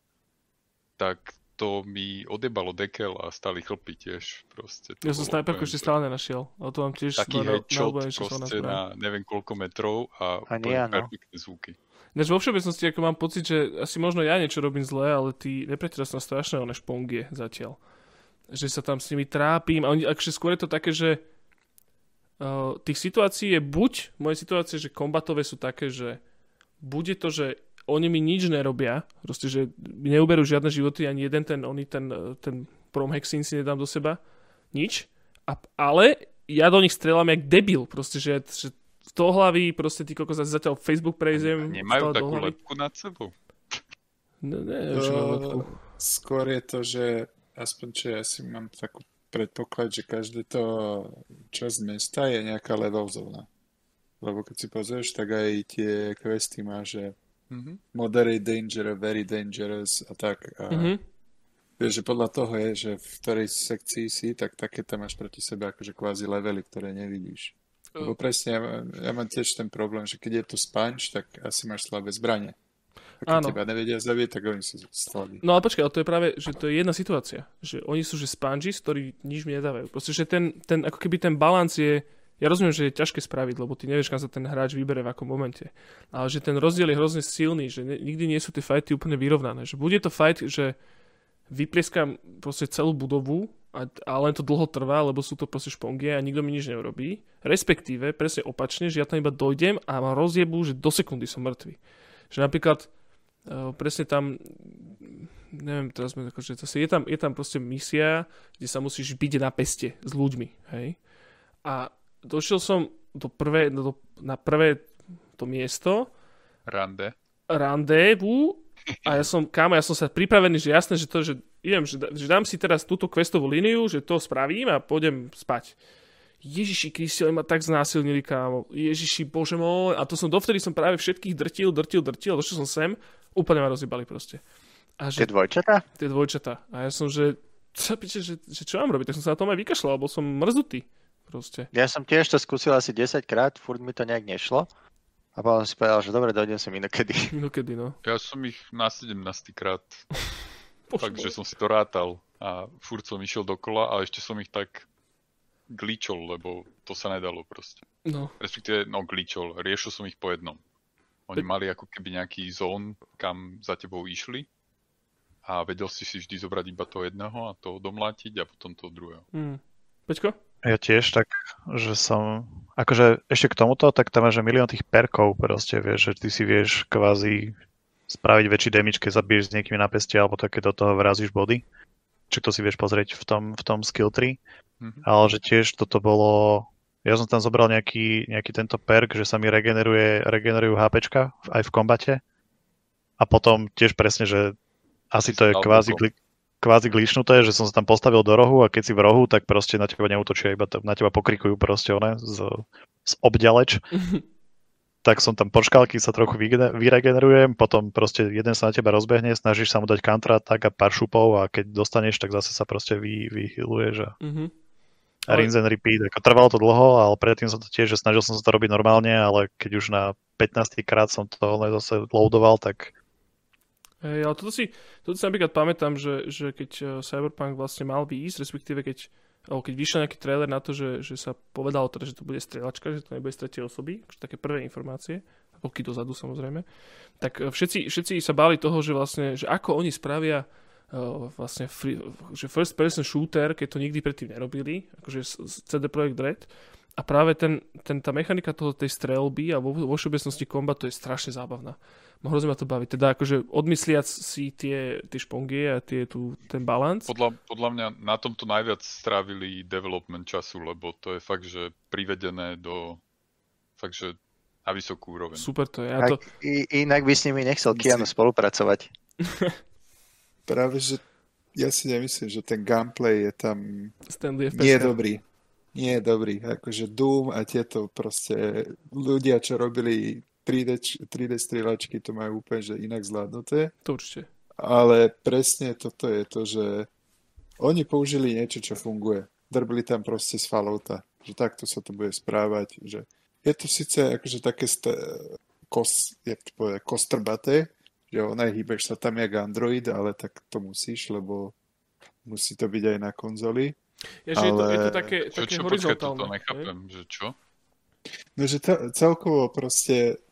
tak to mi odebalo dekel a stali chlpy tiež proste. Ja som sniperku ešte stále nenašiel. A to mám tiež taký headshot proste na neviem koľko metrov a úplne perfektné zvuky. Než vo všeobecnosti ako mám pocit, že asi možno ja niečo robím zle, ale ty nepreteraz na strašné one špongie zatiaľ. Že sa tam s nimi trápim a oni, akže skôr je to také, že tých situácií je buď, moje situácie, že kombatové sú také, že bude to, že oni mi nič nerobia, proste, že neuberú žiadne životy, ani jeden ten promhexín si nedám do seba, nič, ale ja do nich strieľam jak debil, proste, že do hlavy, proste ty kokos zatiaľ Facebook prejziem. Nemajú takú lepku nad sebou? No, skôr je to, že aspoň čo ja si mám takú predpoklad, že každé to časť mesta je nejaká level zóna. Lebo keď si pozrieš, tak aj tie questy má, že moderate danger, very dangerous a tak. A vieš, že podľa toho je, že v ktorej sekcii si, tak také tam máš proti sebe akože kvázi levely, ktoré nevidíš. Lebo presne, ja mám tiež ten problém, že keď je to spanč, tak asi máš slabé zbranie. A keď teba nevedia zabiť, tak oni sú slabí. No ale počkaj, ale to je práve, že to je jedna situácia. Že oni sú, že spongy, ktorí nič mi nedávajú. Proste, že ten ako keby ten balans je... Ja rozumiem, že je ťažké spraviť, lebo ty nevieš, kam sa ten hráč vybere v akom momente. Ale že ten rozdiel je hrozne silný, že nikdy nie sú tie fighty úplne vyrovnané. Že bude to fight, že vyplieskam proste celú budovu a len to dlho trvá, lebo sú to proste špongie a nikto mi nič neurobí. Respektíve, presne opačne, že ja tam iba dojdem a mám rozjebu, že do sekundy som mŕtvy. Že napríklad presne tam, neviem, teraz je tam proste misia, kde sa musíš byť na peste s ľuďmi, hej. A došiel som na prvé to miesto. Randevu. A ja som sa pripravený, že jasné, že to, že idem, že dám si teraz túto questovú líniu, že to spravím a pôjdem spať. Ježiši Kristi, ma tak znásilnili, kámo. Ježiši, bože môj. A to som dovtedy som práve všetkých drtil, došiel som sem, úplne ma rozjebali proste. A že, tie dvojčatá. A ja som, že čo mám robiť? Tak som sa na tom aj vykašľal, bol som mrzutý proste. Ja som tiež to skúsil asi 10-krát, furt mi to nejak nešlo. A potom si povedal, že dobre, dojdem sem inokedy. Inokedy, no. Ja som ich na 17-krát. Takže som si to rátal. A furt som išiel dokola a ešte som ich tak glitchol, lebo to sa nedalo proste. No. Respektíve, no glitchol, riešil som ich po jednom. Oni mali ako keby nejaký zón, kam za tebou išli a vedel si si vždy zobrať iba toho jedného a toho domlátiť a potom toho druhého. Mm. Peťko? Ja tiež tak, že som, akože ešte k tomuto, tak tam je, že milión tých perkov proste, vieš, že ty si vieš kvázi spraviť väčší damage, keď zabiješ s niekými na peste, alebo tak, keď do toho vrazíš body. Čiže to si vieš pozrieť v tom skill tree, ale že tiež toto bolo, ja som tam zobral nejaký tento perk, že sa mi regenerujú HPčka aj v kombate a potom tiež presne, že asi to je kvázi glitchnuté, že som sa tam postavil do rohu a keď si v rohu, tak proste na teba neútočia, iba na teba pokrikujú proste one z obďaleč. Tak som tam počkal, kým sa trochu vyregenerujem, potom proste jeden sa na teba rozbehne, snažíš sa mu dať counterattack a pár šupov a keď dostaneš, tak zase sa proste vyhyluješ a rinse and repeat. Ako, trvalo to dlho, ale predtým som to tiež, že snažil som sa to robiť normálne, ale keď už na 15. krát som to zase loadoval, tak... Hej, ale toto si napríklad pamätám, že keď Cyberpunk vlastne mal výjsť, respektíve keď vyšiel nejaký trailer na to, že sa povedalo teda, že to bude strelačka, že to nebude z tretej osoby, také prvé informácie, roky dozadu samozrejme, tak všetci sa báli toho, že vlastne, že ako oni spravia vlastne že first person shooter, keď to nikdy predtým nerobili, akože CD Projekt Red, a práve tá mechanika tej strelby a vo všeobecnosti kombat, to je strašne zábavná. Hrozne ma to baví. Teda akože odmysliať si tie špongie a ten balans. Podľa mňa na tomto najviac strávili development času, lebo to je fakt, že privedené do fakt, že na vysokú úroveň. Super to je. Inak by s nimi nechcel Keanu spolupracovať. Práve, že ja si nemyslím, že ten gameplay je tam nie je dobrý. Nie je dobrý. Akože Doom a tieto proste ľudia, čo robili 3D strieľačky, to majú úplne že inak zvládnuté. To určite. Ale presne toto je to, že oni použili niečo, čo funguje. Drbili tam proste z Fallouta, že takto sa to bude správať. Že je to síce akože také kostrbaté, že ona hýbeš sa tam jak Android, ale tak to musíš, lebo musí to byť aj na konzoli. Ježe, ale... je to také čo, horizontálne. Počkaj, to nechápem, že čo? No, že celkovo proste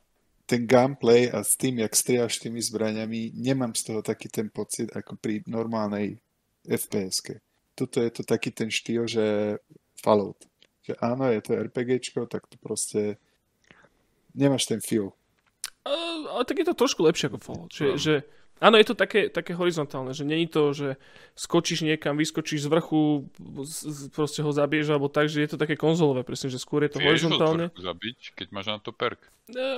ten gameplay a s tým, jak strieľaš tými zbraniami, nemám z toho taký ten pocit, ako pri normálnej FPS-ke. Tuto je to taký ten štýl, že Fallout. Že áno, je to RPGčko, tak to proste nemáš ten feel. Ale tak je to trošku lepšie ako Fallout. Že... Áno, je to také horizontálne, že nie je to, že skočíš niekam, vyskočíš z vrchu, proste ho zabiješ, alebo tak, že je to také konzolové, presne, že skôr je to horizontálne. Vieš ho z vrchu zabiť, keď máš na to perk.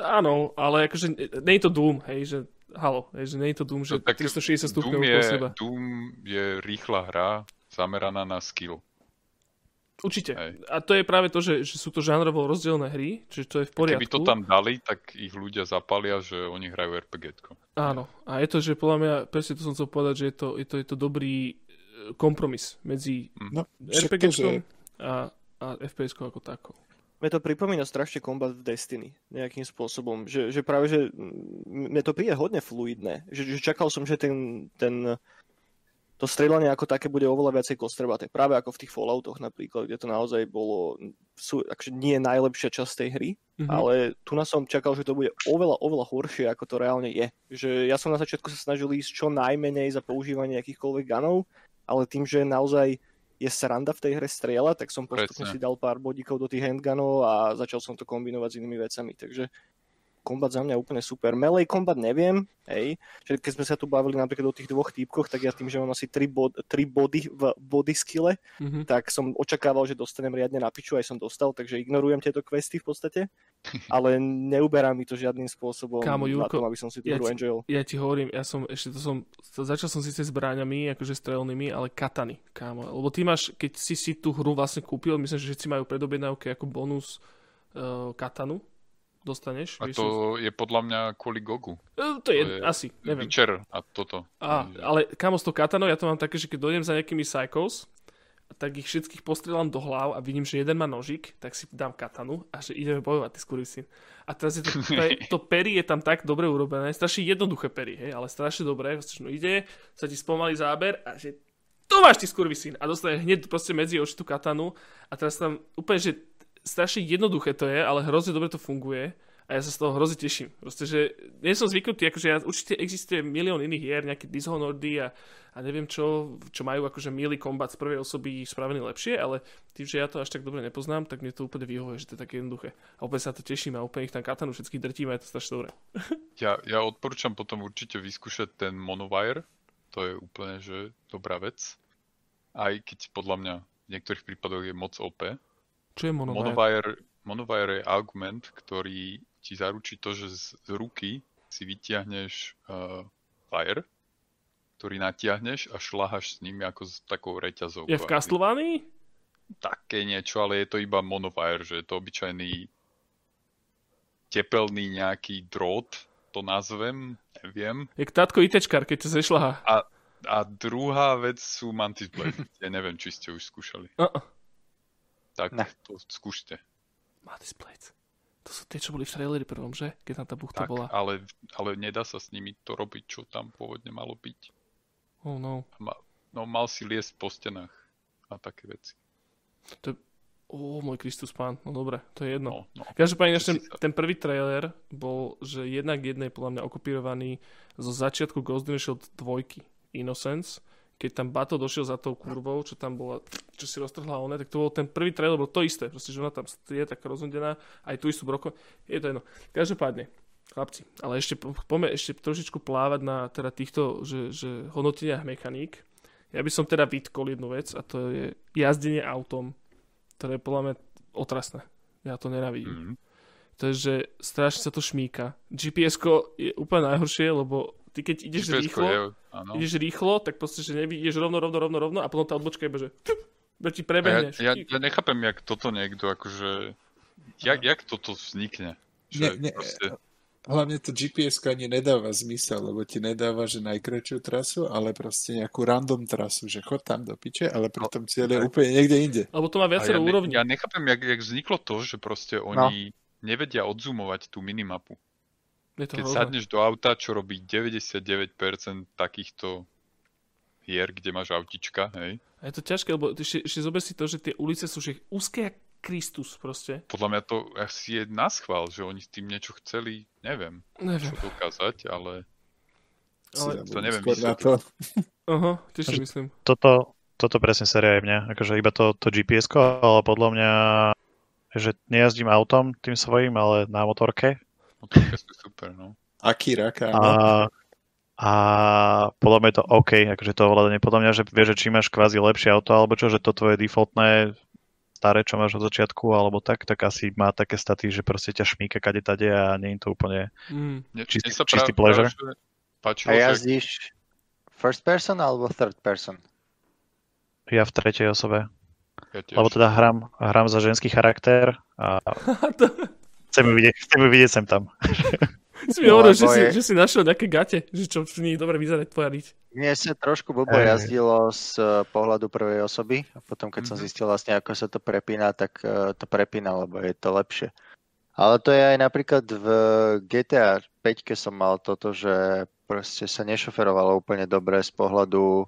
Áno, ale akože nie je to Doom, hej, že halo, hej, že nie je to Doom, že no, 360 stupňov okolo seba. Doom je rýchla hra, zameraná na skill. Určite. Hej. A to je práve to, že sú to žánrovo rozdielne hry, čiže to je v poriadku. A keby to tam dali, tak ich ľudia zapália, že oni hrajú RPGčko. Áno. A je to, že podľa mňa, presne to som chcel povedať, že je to dobrý kompromis medzi RPGčkom a FPS-kom ako takou. Mne to pripomína strašne kombat v Destiny nejakým spôsobom, že práve, že mne to príde hodne fluidné. Že čakal som, že ten to strieľanie ako také bude oveľa viacej kostrbaté. Práve ako v tých Falloutoch napríklad, kde to naozaj bolo, akože nie najlepšia časť tej hry, ale tu som čakal, že to bude oveľa horšie, ako to reálne je. Že ja som na začiatku sa snažil ísť čo najmenej za používanie akýchkoľvek gunov, ale tým, že naozaj je sranda v tej hre strieľať, tak som postupne si dal pár bodíkov do tých handgunov a začal som to kombinovať s inými vecami. Takže kombat za mňa je úplne super. Melee kombat neviem, hej. Čiže keď sme sa tu bavili napríklad o tých dvoch týpkoch, tak ja tým, že mám asi 3 body v body skille, tak som očakával, že dostanem riadne na piču, aj som dostal, takže ignorujem tieto questy v podstate, ale neuberá mi to žiadnym spôsobom. Kámo, Jurko, na tom, aby som si tú hru enjoyal. Ja ti hovorím, začal som síce zbráňami, akože strelnými, ale katany, kámo. Lebo ty máš, keď si tú hru vlastne kúpil, myslím, že všetci majú predobjednávky ako bonus katanu. Dostaneš. A to je podľa mňa kvôli Gogu. To je asi, neviem. Witcher a toto. Ale kámo s to katanou, ja to mám také, že keď dojdem za nejakými psychos, tak ich všetkých postrieľam do hlav a vidím, že jeden má nožik, tak si dám katanu a že ideme bojovať, ty skurvysyn. A teraz je to peri je tam tak dobre urobené, strašne jednoduché peri, hej, ale strašne dobré, ide, sa ti spomalí záber a že tu máš ty skurvisín a dostane hneď proste medzi oči tú katanu a teraz tam úplne, že strašne jednoduché to je, ale hrozne dobre to funguje a ja sa z toho hrozne teším. Proste, že nie som zvyknutý, akože ja, určite existuje milión iných hier, nejaké Dishonoredy a neviem čo majú akože milý kombat z prvej osoby spravený lepšie, ale tým, že ja to až tak dobre nepoznám, tak mne to úplne vyhovuje, že to je také jednoduché. A opäť sa to teším a úplne ich tam katanu všetkých drtím a je to strašne dobré. Ja odporúčam potom určite vyskúšať ten Monowire. To je úplne, že dobrá vec. Aj keď podľa mňa v niektorých prípadoch je moc OP. Čo je Monowire? Monowire je argument, ktorý ti zaručí to, že z ruky si vytiahneš wire, ktorý natiahneš a šľahaš s nimi ako s takou reťazou. Je v Castlevanii? Také niečo, ale je to iba Monowire, že je to obyčajný tepelný nejaký drôt, to nazvem, neviem. Jak tátko ITčkár, keď to zešľahá. A druhá vec sú Mantis Blade. Ja neviem, či ste už skúšali. Tak ne. To skúšte. Mantis Blade. To sú tie, čo boli v traileri prvom, že? Keď tam tá buchta tak, bola. Ale nedá sa s nimi to robiť, čo tam pôvodne malo byť. Oh no. Mal si liesť po stenách a také veci. To je... Ó, môj Kristus pán, no dobre, to je jedno. No. Každopádne, ten prvý trailer bol, že jednak jednej podľa mňa okopírovaný zo začiatku Ghost in the Shell 2 Innocence, keď tam Bato došiel za tou kurvou, čo tam bola, čo si roztrhla ona, tak to bol ten prvý trailer, bol to isté, proste, že ona tam je tak rozhodená, aj tu istú broko, je to jedno. Každopádne, chlapci, ale ešte poďme ešte trošičku plávať na teda týchto že hodnoteniach mechaník. Ja by som teda vytkol jednu vec a to je jazdenie autom, ktoré je podľa mňa otrasné. Ja to nenávidím. Takže strašne sa to šmíka. GPS-ko je úplne najhoršie, lebo ty keď ideš rýchlo, tak proste, že ideš rovno a potom tá odbočka je beže. Ti prebehne. Ja nechápem, jak toto niekto, akože... Jak toto vznikne? Že ne, proste... Hlavne to GPS-ko ani nedáva zmysel, lebo ti nedáva, že najkračšiu trasu, ale proste nejakú random trasu, že chod tam do piče, ale pri tom cieľe úplne niekde inde. Lebo to má viacero úrovni. Ja nechápem, jak vzniklo to, že proste oni nevedia odzoomovať tú minimapu. Keď sadneš do auta, čo robí 99% takýchto hier, kde máš autička, hej? A je to ťažké, lebo ešte zober si to, že tie ulice sú všetky úzké, Kristus proste. Podľa mňa to asi je naschvál, že oni s tým niečo chceli, neviem. Čo dokázať, ale to neviem. Tiež si myslím. Toto presne séria je mňa, akože iba to GPS-ko, ale podľa mňa, že nejazdím autom tým svojím, ale na motorke. Motorke sú super, no. A podľa mňa je to OK, akože to ovládanie. Podľa mňa, že vieš, že či máš kvázi lepšie auto, alebo čo, že to tvoje defaultné staré, čo máš od začiatku, alebo tak asi má také staty, že proste ťa šmíka kade tade a nie je to úplne čistý pleasure. A jazdíš first person alebo third person? Ja v tretej osobe. Lebo teda hrám za ženský charakter a chcem ju vidieť sem tam. Si mi hovoril, že si našiel nejaké gate, že čo v nich dobre vyzerať tvoja riť. Mne sa trošku blbo jazdilo z pohľadu prvej osoby a potom keď som zistil vlastne ako sa to prepína, tak to prepína, lebo je to lepšie. Ale to je aj napríklad v GTA 5 som mal toto, že proste sa nešoferovalo úplne dobre z pohľadu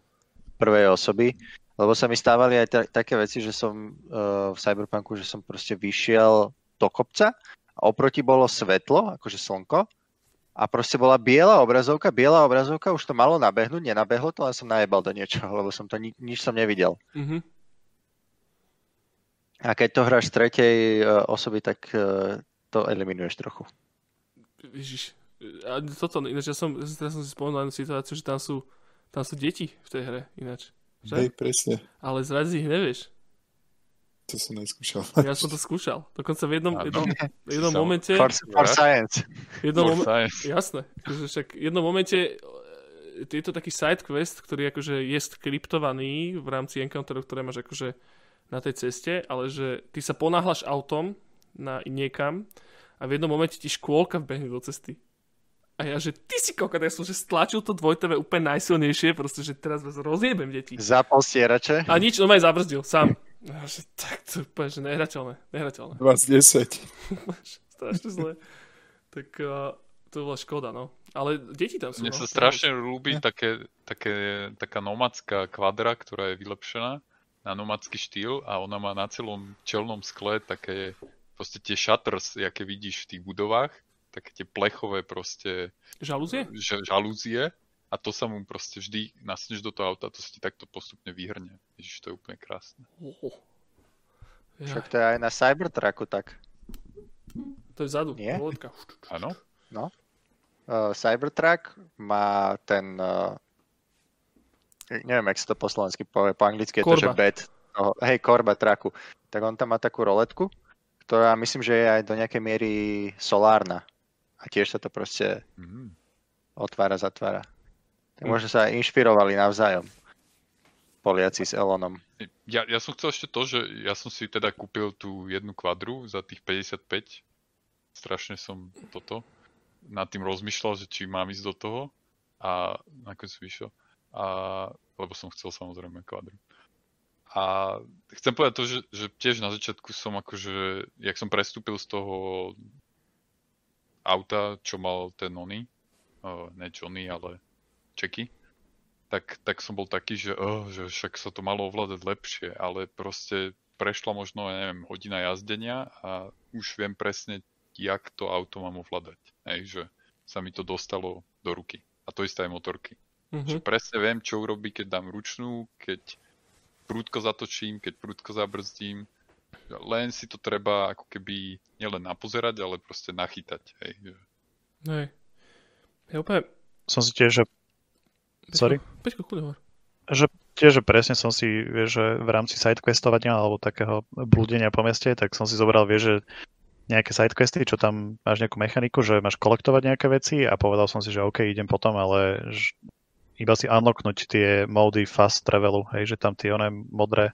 prvej osoby, lebo sa mi stávali aj také veci, že som v Cyberpunku, že som proste vyšiel do kopca a oproti bolo svetlo, akože slnko. A proste bola biela obrazovka, už to malo nabehnúť, nenabehlo to, len som najebal do niečoho, lebo som to nič som nevidel. Mm-hmm. A keď to hráš z tretej osoby, tak to eliminuješ trochu. Ježiš, a toto, ináč ja som si spomenul situáciu, že tam sú deti v tej hre, ináč. Hej, presne. Ale zrazi ich nevieš. To som neskúšal. Ja som to skúšal. Dokonca v jednom momente... For science. Jasné. Však v jednom momente je to taký side quest, ktorý akože je skriptovaný v rámci encounterov, ktoré máš akože na tej ceste, ale že ty sa ponáhľaš autom na niekam a v jednom momente ti škôlka vbehne do cesty. A ja, že ty si kokot, ja som že stlačil to 2TV úplne najsilnejšie, proste, že teraz vás rozjebem, deti. Zapol stierače. A nič, on ma aj zabrzdil, sám. Ja, že tak to úplne, že nehrateľné. 20-10. Strašne zle. Tak to bola škoda, no. Ale deti tam sú. Mne sa strašne ľúbi taká nomadská kvadra, ktorá je vylepšená na nomadský štýl a ona má na celom čelnom skle také proste tie shutters, aké vidíš v tých budovách, také tie plechové proste žalúzie. A to sa mu proste vždy nasneš do toho auta a to sa ti takto postupne vyhrne. Ježiš, to je úplne krásne. Však to je aj na Cybertrucku tak. To je vzadu, lodka. Áno. No. Cybertruck má ten... neviem, jak sa to po slovensky povie, po anglicky je to, že bed. Oh, hej, korba trucku. Tak on tam má takú roletku, ktorá myslím, že je aj do nejakej miery solárna. A tiež sa to proste otvára, zatvára. Možno sa inšpirovali navzájom Poliaci s Elonom. Ja som chcel ešte to, že ja som si teda kúpil tú jednu kvadru za tých 55. Strašne som nad tým rozmýšľal, že či mám ísť do toho a nakoniec som vyšiel. Lebo som chcel samozrejme kvadru. A chcem povedať to, že tiež na začiatku som akože, jak som prestúpil z toho auta, čo mal ten ne Johnny, ale Jackie, tak som bol taký, že však sa to malo ovládať lepšie, ale proste prešla možno, ja neviem, hodina jazdenia a už viem presne, jak to auto mám ovládať. Hej, že sa mi to dostalo do ruky. A to isté aj motorky. Že presne viem, čo urobí, keď dám ručnú, keď prúdko zatočím, keď prúdko zabrzdím. Len si to treba ako keby nielen napozerať, ale proste nachytať. Hej. Hej. Ja úplne... Som si tiež, že Peťko, chude hovor. Tiež presne som si, vieš, že v rámci sidequestovania alebo takého blúdenia po meste, tak som si zobral, vieš, že nejaké sidequesty, čo tam máš nejakú mechaniku, že máš kolektovať nejaké veci a povedal som si, že OK, idem potom, ale iba si unlocknúť tie módy fast travelu, hej, že tam tie oné modré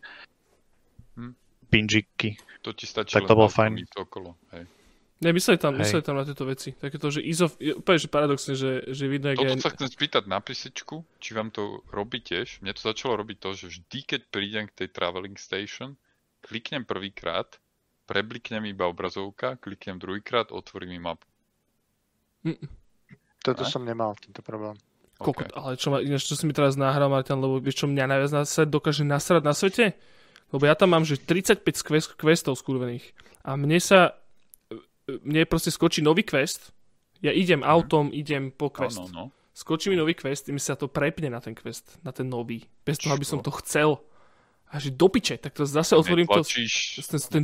pinžiky. To ti stačí, tak to bolo fajn. Okolo, hej. Ne, mysleli tam na tieto veci. Takéto, že úplne, že paradoxne, že vidno, jak... Toto sa chcem spýtať na písečku, či vám to robí tiež. Mne to začalo robiť to, že vždy, keď prídem k tej traveling station, kliknem prvýkrát, prebliknem iba obrazovka, kliknem druhýkrát, otvorím mi mapu. Toto som nemal, tento problém. Okay. Ale čo si mi teraz nahral, Martian, lebo vieš, čo mňa najviac sa dokáže nasrať na svete? Lebo ja tam mám, že 35 questov skurvených. A mne proste skočí nový quest, ja idem autom, idem po quest, skočí mi nový quest, mi sa to prepne na ten quest, na ten nový, bez toho, aby som to chcel. A že do piče, tak to zase otvorím ten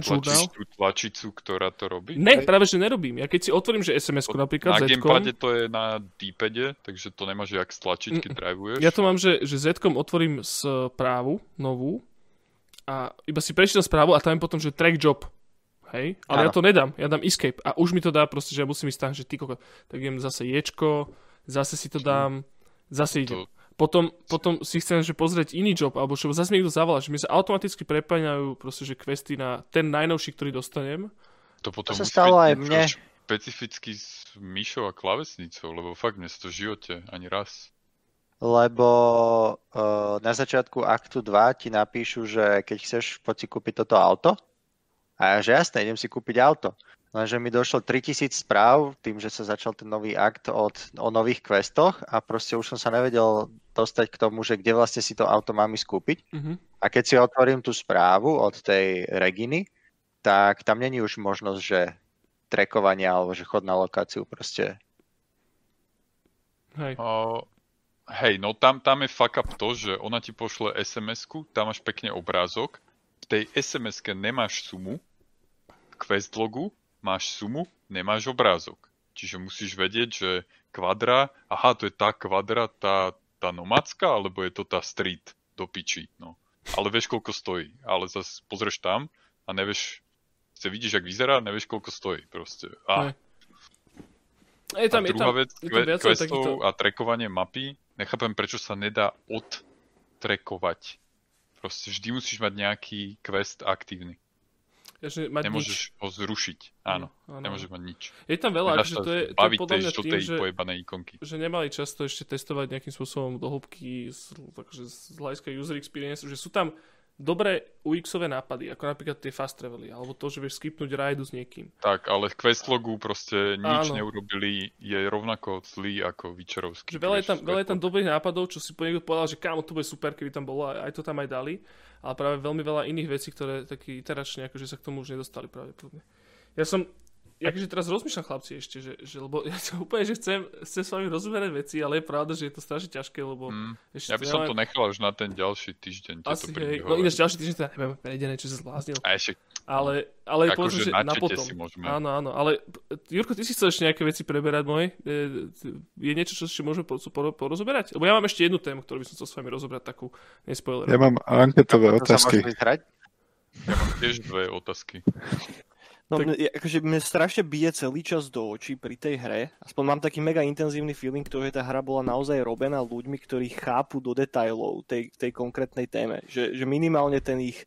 journal. Netlačíš tú tlačicu, ktorá to robí? Ne, práve že nerobím. Ja keď si otvorím, že SMS-ku napríklad Z-kom. Na gamepade to je na D-pade, takže to nemáš jak stlačiť, keď drivuješ. Ja to mám, že Z-kom otvorím správu novú a iba si prečítam správu a tam je potom, že track job. Hej, ale ja to nedám, ja dám escape a už mi to dá proste, že ja musím ísť tam, že ty koko, tak idem zase ječko, zase si to dám, zase idem. Potom si chcem, že pozrieť iný job, alebo že zase mi niekto zavolá, že mi sa automaticky prepáňajú proste, že questy na ten najnovší, ktorý dostanem. To potom to sa stalo aj mne. Špecificky s myšou a klávesnicou, lebo fakt mne to v živote ani raz. Lebo na začiatku aktu 2 ti napíšu, že keď chceš poď si kúpiť toto auto, a ja, že jasné, idem si kúpiť auto. Lenže mi došlo 3000 správ tým, že sa začal ten nový akt o nových questoch a proste už som sa nevedel dostať k tomu, že kde vlastne si to auto mám ísť kúpiť. A keď si otvorím tú správu od tej Reginy, tak tam není už možnosť, že trackovanie alebo že chod na lokáciu proste. Hej. Hej, no tam je fuck up to, že ona ti pošle SMS-ku, tam máš pekne obrázok. V tej SMS-ke nemáš sumu, quest logu máš sumu, nemáš obrázok. Čiže musíš vedieť, že kvadra, aha, to je tá kvadra, tá nomadská, alebo je to tá street do piči, no. Ale vieš, koľko stojí. Ale zase pozrieš tam a nevieš, sa vidíš, jak vyzerá, nevieš, koľko stojí proste. A druhá vec, questov a trackovanie mapy, nechápem, prečo sa nedá odtrackovať. Proste vždy musíš mať nejaký quest aktívny. Nemôžeš ho zrušiť. Áno. Nemôžeš mať nič. Je tam veľa, že to je podľa mňa tým, že nemali často ešte testovať nejakým spôsobom do hĺbky z hľadiska user experience, že sú tam dobré UX-ové nápady, ako napríklad tie fast travely, alebo to, že vieš skipnúť rajdu s niekým. Tak, ale questlogu proste nič neurobili, je rovnako zlý ako Witcherovský. Veľa je tam dobrých nápadov, čo si po niekto povedal, že kámo, to bude super, keby tam bolo, aj to tam aj dali, ale práve veľmi veľa iných vecí, ktoré taký iteračne, akože sa k tomu už nedostali pravdepodobne. Ja som, akože teraz rozmýšľam chlapci ešte, že lebo ja to úplne, že chcem s vami rozumerať veci, ale je pravda, že je to strašne ťažké, lebo... Ja by som to nechal až na ten ďalší týždeň. Asi, hej, no ináč ďalší týždeň to ja neviem, nejdené, čo sa zbláznil. Ale povedzme, že na potom. Áno, ale Jurko, ty si chcel ešte nejaké veci preberať moje? Je niečo, čo ešte môžeme porozoberať? Lebo ja mám ešte jednu tému, ktorú by som chcel s vami rozobrať, takú nespoiler. Ja mám anketové otázky. Ja mám tiež dve otázky. No, tak... akože mne strašne bije celý čas do očí pri tej hre. Aspoň mám taký mega intenzívny feeling, ktorý tá hra bola naozaj robená ľuďmi, ktorí chápu do detailov tej konkrétnej téme. Že minimálne ten ich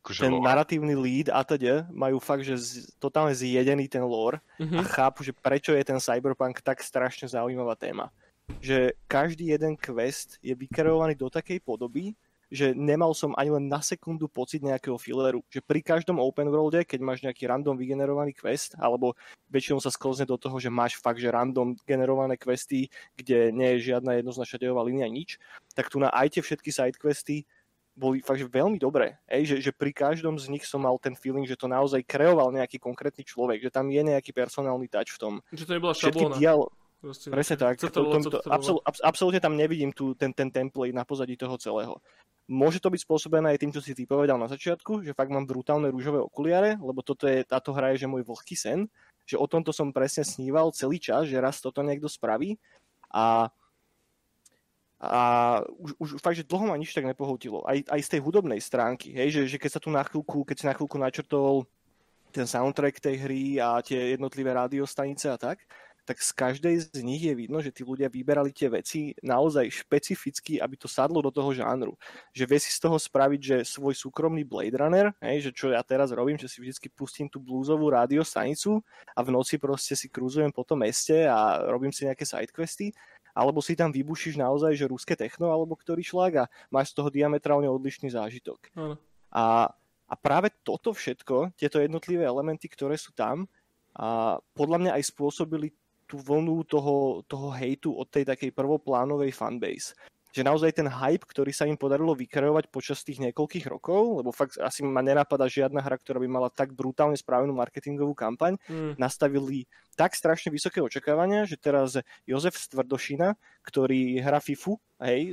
ten narratívny lead a teda majú fakt, že totálne zjedený ten lore a chápu, že prečo je ten cyberpunk tak strašne zaujímavá téma. Že každý jeden quest je vykreovaný do takej podoby, že nemal som ani len na sekundu pocit nejakého filleru. Že pri každom open worlde, keď máš nejaký random vygenerovaný quest, alebo väčšinou sa sklzne do toho, že máš fakt, že random generované questy, kde nie je žiadna jednoznačná dejová línia, nič, tak tu na aj tie všetky sidequesty boli fakt, že veľmi dobré. Že pri každom z nich som mal ten feeling, že to naozaj kreoval nejaký konkrétny človek, že tam je nejaký personálny touch v tom. Že to nebola šablóna. Presne tak. Absolútne tam nevidím ten template na pozadí toho celého. Môže to byť spôsobené aj tým, čo si ty povedal na začiatku, že fakt mám brutálne rúžové okuliare, lebo táto hra je že môj vlhký sen, že o tomto som presne sníval celý čas, že raz toto niekto spraví a už fakt, že dlho ma nič tak nepohútilo. Aj z tej hudobnej stránky, hej, že keď si na chvíľku načrtol ten soundtrack tej hry a tie jednotlivé rádiostanice a tak z každej z nich je vidno, že tí ľudia vyberali tie veci naozaj špecificky, aby to sadlo do toho žánru. Že vie si z toho spraviť, že svoj súkromný Blade Runner, že čo ja teraz robím, že si vždycky pustím tú blúzovú rádiostanicu a v noci proste si krúzujem po tom meste a robím si nejaké sidequesty, alebo si tam vybušíš naozaj, že ruské techno, alebo ktorý šlák a máš z toho diametrálne odlišný zážitok. A práve toto všetko, tieto jednotlivé elementy, ktoré sú tam, a podľa mňa aj spôsobili tú vlnu toho hejtu od tej takej prvoplánovej fanbase. Že naozaj ten hype, ktorý sa im podarilo vykreovať počas tých niekoľkých rokov, lebo fakt asi ma nenapadá žiadna hra, ktorá by mala tak brutálne spravenú marketingovú kampaň, nastavili tak strašne vysoké očakávania, že teraz Jozef z Tvrdošina, ktorý hrá Fifu,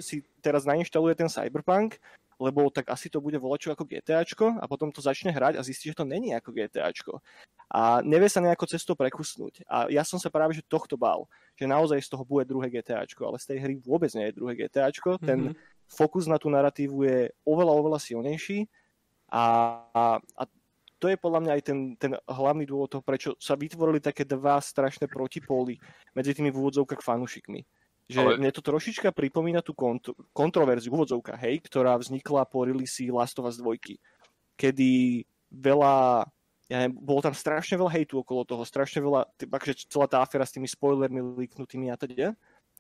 si teraz nainštaluje ten Cyberpunk, lebo tak asi to bude volať čo ako GTAčko a potom to začne hrať a zistí, že to není ako GTAčko. A nevie sa nejako cestou prekusnúť. A ja som sa práve že tohto bál, že naozaj z toho bude druhé GTAčko, ale z tej hry vôbec nie je druhé GTAčko. Ten fokus na tú narratívu je oveľa, oveľa silnejší a to je podľa mňa aj ten hlavný dôvod toho, prečo sa vytvorili také dva strašné protipóly medzi tými v úvodzovkách fanúšikmi. Že mne to trošička pripomína tú kontroverziu, úvodzovka, ktorá vznikla po release Last of Us 2, kedy bolo tam strašne veľa hejtu okolo toho, strašne veľa, takže celá tá aféra s tými spoilermi líknutými a teda.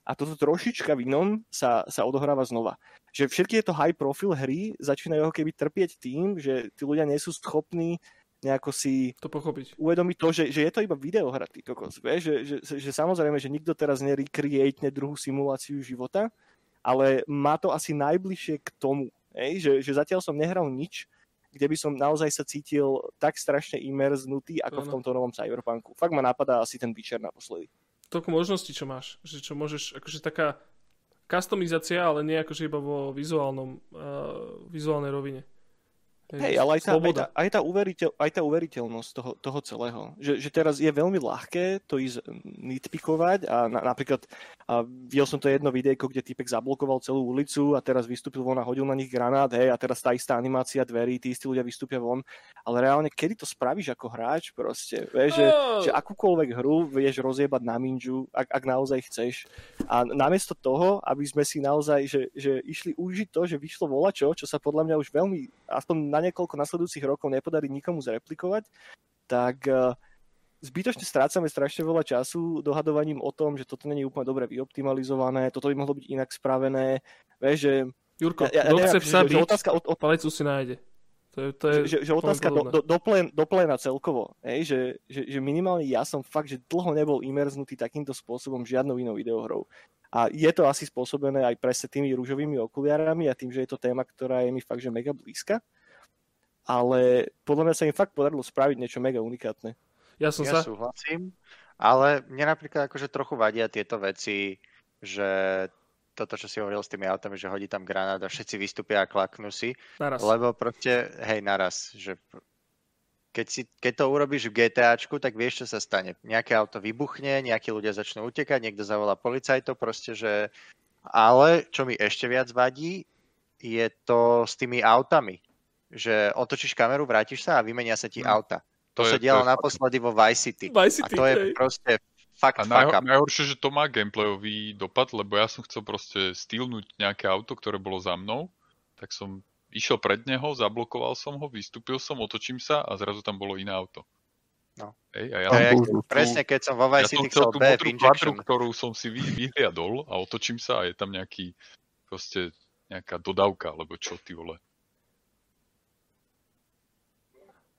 A toto trošička v inom sa odohráva znova. Že všetky tieto high profil hry začínajú keby trpieť tým, že tí ľudia nie sú schopní nejako si to pochopiť. Uvedomiť to, že je to iba videohra, ty kokos, že samozrejme, že nikto teraz nerecreate druhú simuláciu života, ale má to asi najbližšie k tomu, že zatiaľ som nehral nič, kde by som naozaj sa cítil tak strašne immerznutý, ako v tomto novom cyberpunku. Fakt ma napadá asi ten Witcher naposledy. Toľko možností, čo máš, že čo môžeš, akože taká customizácia, ale nie akože iba vo vizuálnej rovine. Hej, ale aj tá uveriteľnosť toho celého. Že teraz je veľmi ľahké to ísť nitpikovať a napríklad videl som to jedno videjko, kde týpek zablokoval celú ulicu a teraz vystúpil von a hodil na nich granát, a teraz tá istá animácia dverí, tí istí ľudia vystúpia von. Ale reálne, kedy to spravíš ako hráč proste? Že akúkoľvek hru vieš rozjebať na minžu, ak naozaj chceš. A namiesto toho, aby sme si naozaj že išli užiť to, že vyšlo volačo, čo sa podľa mňa už veľmi aspoň na niekoľko nasledujúcich rokov nepodarí nikomu zreplikovať, tak zbytočne strácame strašne veľa času dohadovaním o tom, že toto nie je úplne dobre vyoptimalizované, toto by mohlo byť inak spravené, že Jurko, kto chce psa byť, palicu si nájde. Že otázka do pléna celkovo, že minimálne ja som fakt, že dlho nebol imerznutý takýmto spôsobom žiadnou inou videohrou. A je to asi spôsobené aj presne tými rúžovými okuliarami a tým, že je to téma, ktorá je mi fakt, že mega blízka. Ale podľa mňa sa im fakt podarilo spraviť niečo mega unikátne. Ja súhlasím, ale mne napríklad akože trochu vadia tieto veci, že toto, čo si hovoril s tými autami, že hodí tam granát a všetci vystúpia a klaknú si. Naraz. Lebo proste, hej, naraz. Že keď to urobíš v GTAčku, tak vieš, čo sa stane. Nejaké auto vybuchne, nejakí ľudia začnú utekať, niekto zavolá policajtov, proste, že... Ale čo mi ešte viac vadí, je to s tými autami. Že otočíš kameru, vrátiš sa a vymenia sa ti auta. To sa dialo naposledy vo Vice City. A to je proste... Fakt, a najhoršie, že to má gameplayový dopad, lebo ja som chcel proste stealnúť nejaké auto, ktoré bolo za mnou, tak som išiel pred neho, zablokoval som ho, vystúpil som, otočím sa a zrazu tam bolo iné auto. No. Ej, a ja presne keď som vo Vice City chcel tú modrú, ktorú som si vyhliadol a otočím sa a je tam nejaký, proste nejaká dodávka, alebo čo ty vole.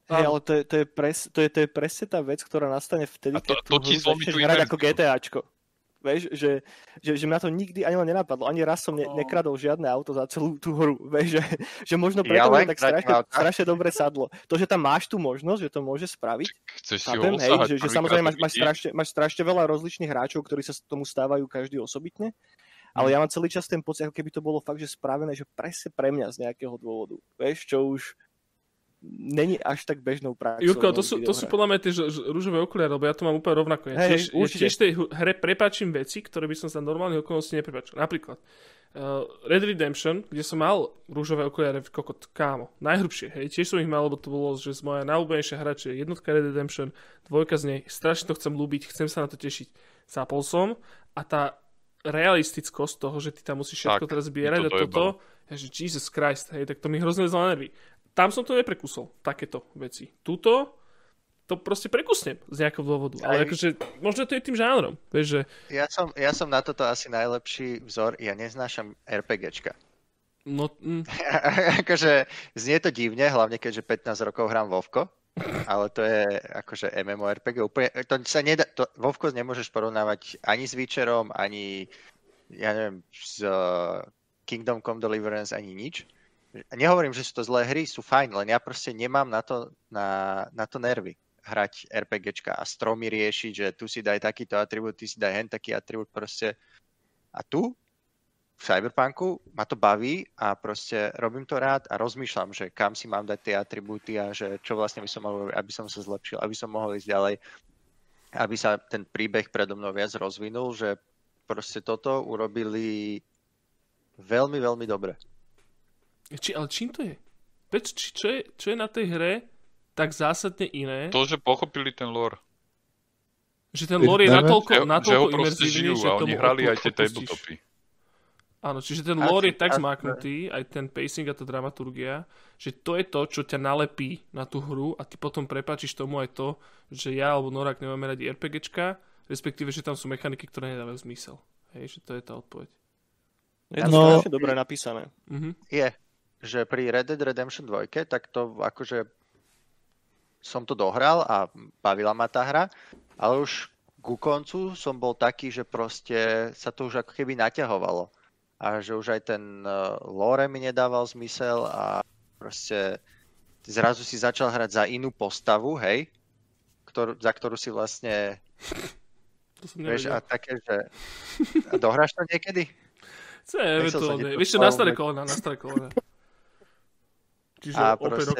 Hej, ale to je presne tá vec, ktorá nastane vtedy, keď tu začneš hrať ako GTAčko. Vieš, že mňa to nikdy ani len nenapadlo. Ani raz som nekradol žiadne auto za celú tú hru. Vieš, že možno preto je tak strašne dobre sadlo. To, že tam máš tú možnosť, že to môže spraviť. Že samozrejme máš strašne veľa rozličných hráčov, ktorí sa tomu stávajú každý osobitne. Ale ja mám celý čas ten pocit, ako keby to bolo fakt, že spravené, že presne pre mňa z nejakého dôvodu. Vieš, čo už... Není až tak bežnou prácou. Jurko, to sú podľa mňa tie rúžové okuliare, lebo ja to mám úplne rovnako. Ja tiež tej hre prepáčim veci, ktoré by som sa normálnych okolností neprepáčil. Napríklad Red Redemption, kde som mal rúžové okuliare v kokot, kámo, najhrubšie, hej, tiež som ich mal, lebo to bolo, že z moja najúbenejšia hra, čiže jednotka Red Redemption, dvojka z nej, strašne to chcem ľúbiť, chcem sa na to tešiť. Zapol som a tá realistickosť toho, že ty tam musíš všetko tak, teraz zbierať a toto, že Jesus Christ, hej, tak to mi hrozne zlá nervy. Tam som to neprekusol, takéto veci. Tuto to proste prekusnem z nejakého dôvodu. Ale akože, možno to je tým žánrom. Vieš, že... ja som na toto asi najlepší vzor. Ja neznášam RPGčka. No, akože znie to divne, hlavne keďže 15 rokov hrám WoWko. Ale to je akože MMORPG. Úplne, to sa nedá, WoWko nemôžeš porovnávať ani s Witcherom, ani ja neviem, s Kingdom Come Deliverance, ani nič. Nehovorím, že sú to zlé hry, sú fajn, len ja proste nemám na to nervy hrať RPGčka a stromy riešiť, že tu si daj takýto atribút, ty si daj hen taký atribút proste. A tu v Cyberpunku ma to baví a proste robím to rád a rozmýšľam, že kam si mám dať tie atribúty a že čo vlastne by som mal robiť, aby som sa zlepšil, aby som mohol ísť ďalej, aby sa ten príbeh predo mnou viac rozvinul, že proste toto urobili veľmi, veľmi dobre. Ale čím to je? Peč, čo je na tej hre tak zásadne iné? To, že pochopili ten lore. Že ten lore je natoľko imerzívny, že tomu hrali aj tie tabletopy. Áno, čiže ten lore je tak zmáknutý, aj ten pacing a tá dramaturgia, že to je to, čo ťa nalepí na tú hru a ty potom prepáčiš tomu aj to, že ja alebo Norák nemáme radi RPGčka, respektíve, že tam sú mechaniky, ktoré nedávajú zmysel. Hej, že to je tá odpoveď. Je to strašne dobre napísané. Je. Že pri Red Dead Redemption 2, tak to akože som to dohral a bavila ma tá hra, ale už ku koncu som bol taký, že proste sa to už ako keby naťahovalo a že už aj ten lore mi nedával zmysel a proste zrazu si začal hrať za inú postavu, hej, za ktorú si vlastne vieš, a také, že a dohráš to niekedy? Co je eventuálne, vieš čo, na staré kolona. Čiže a proste,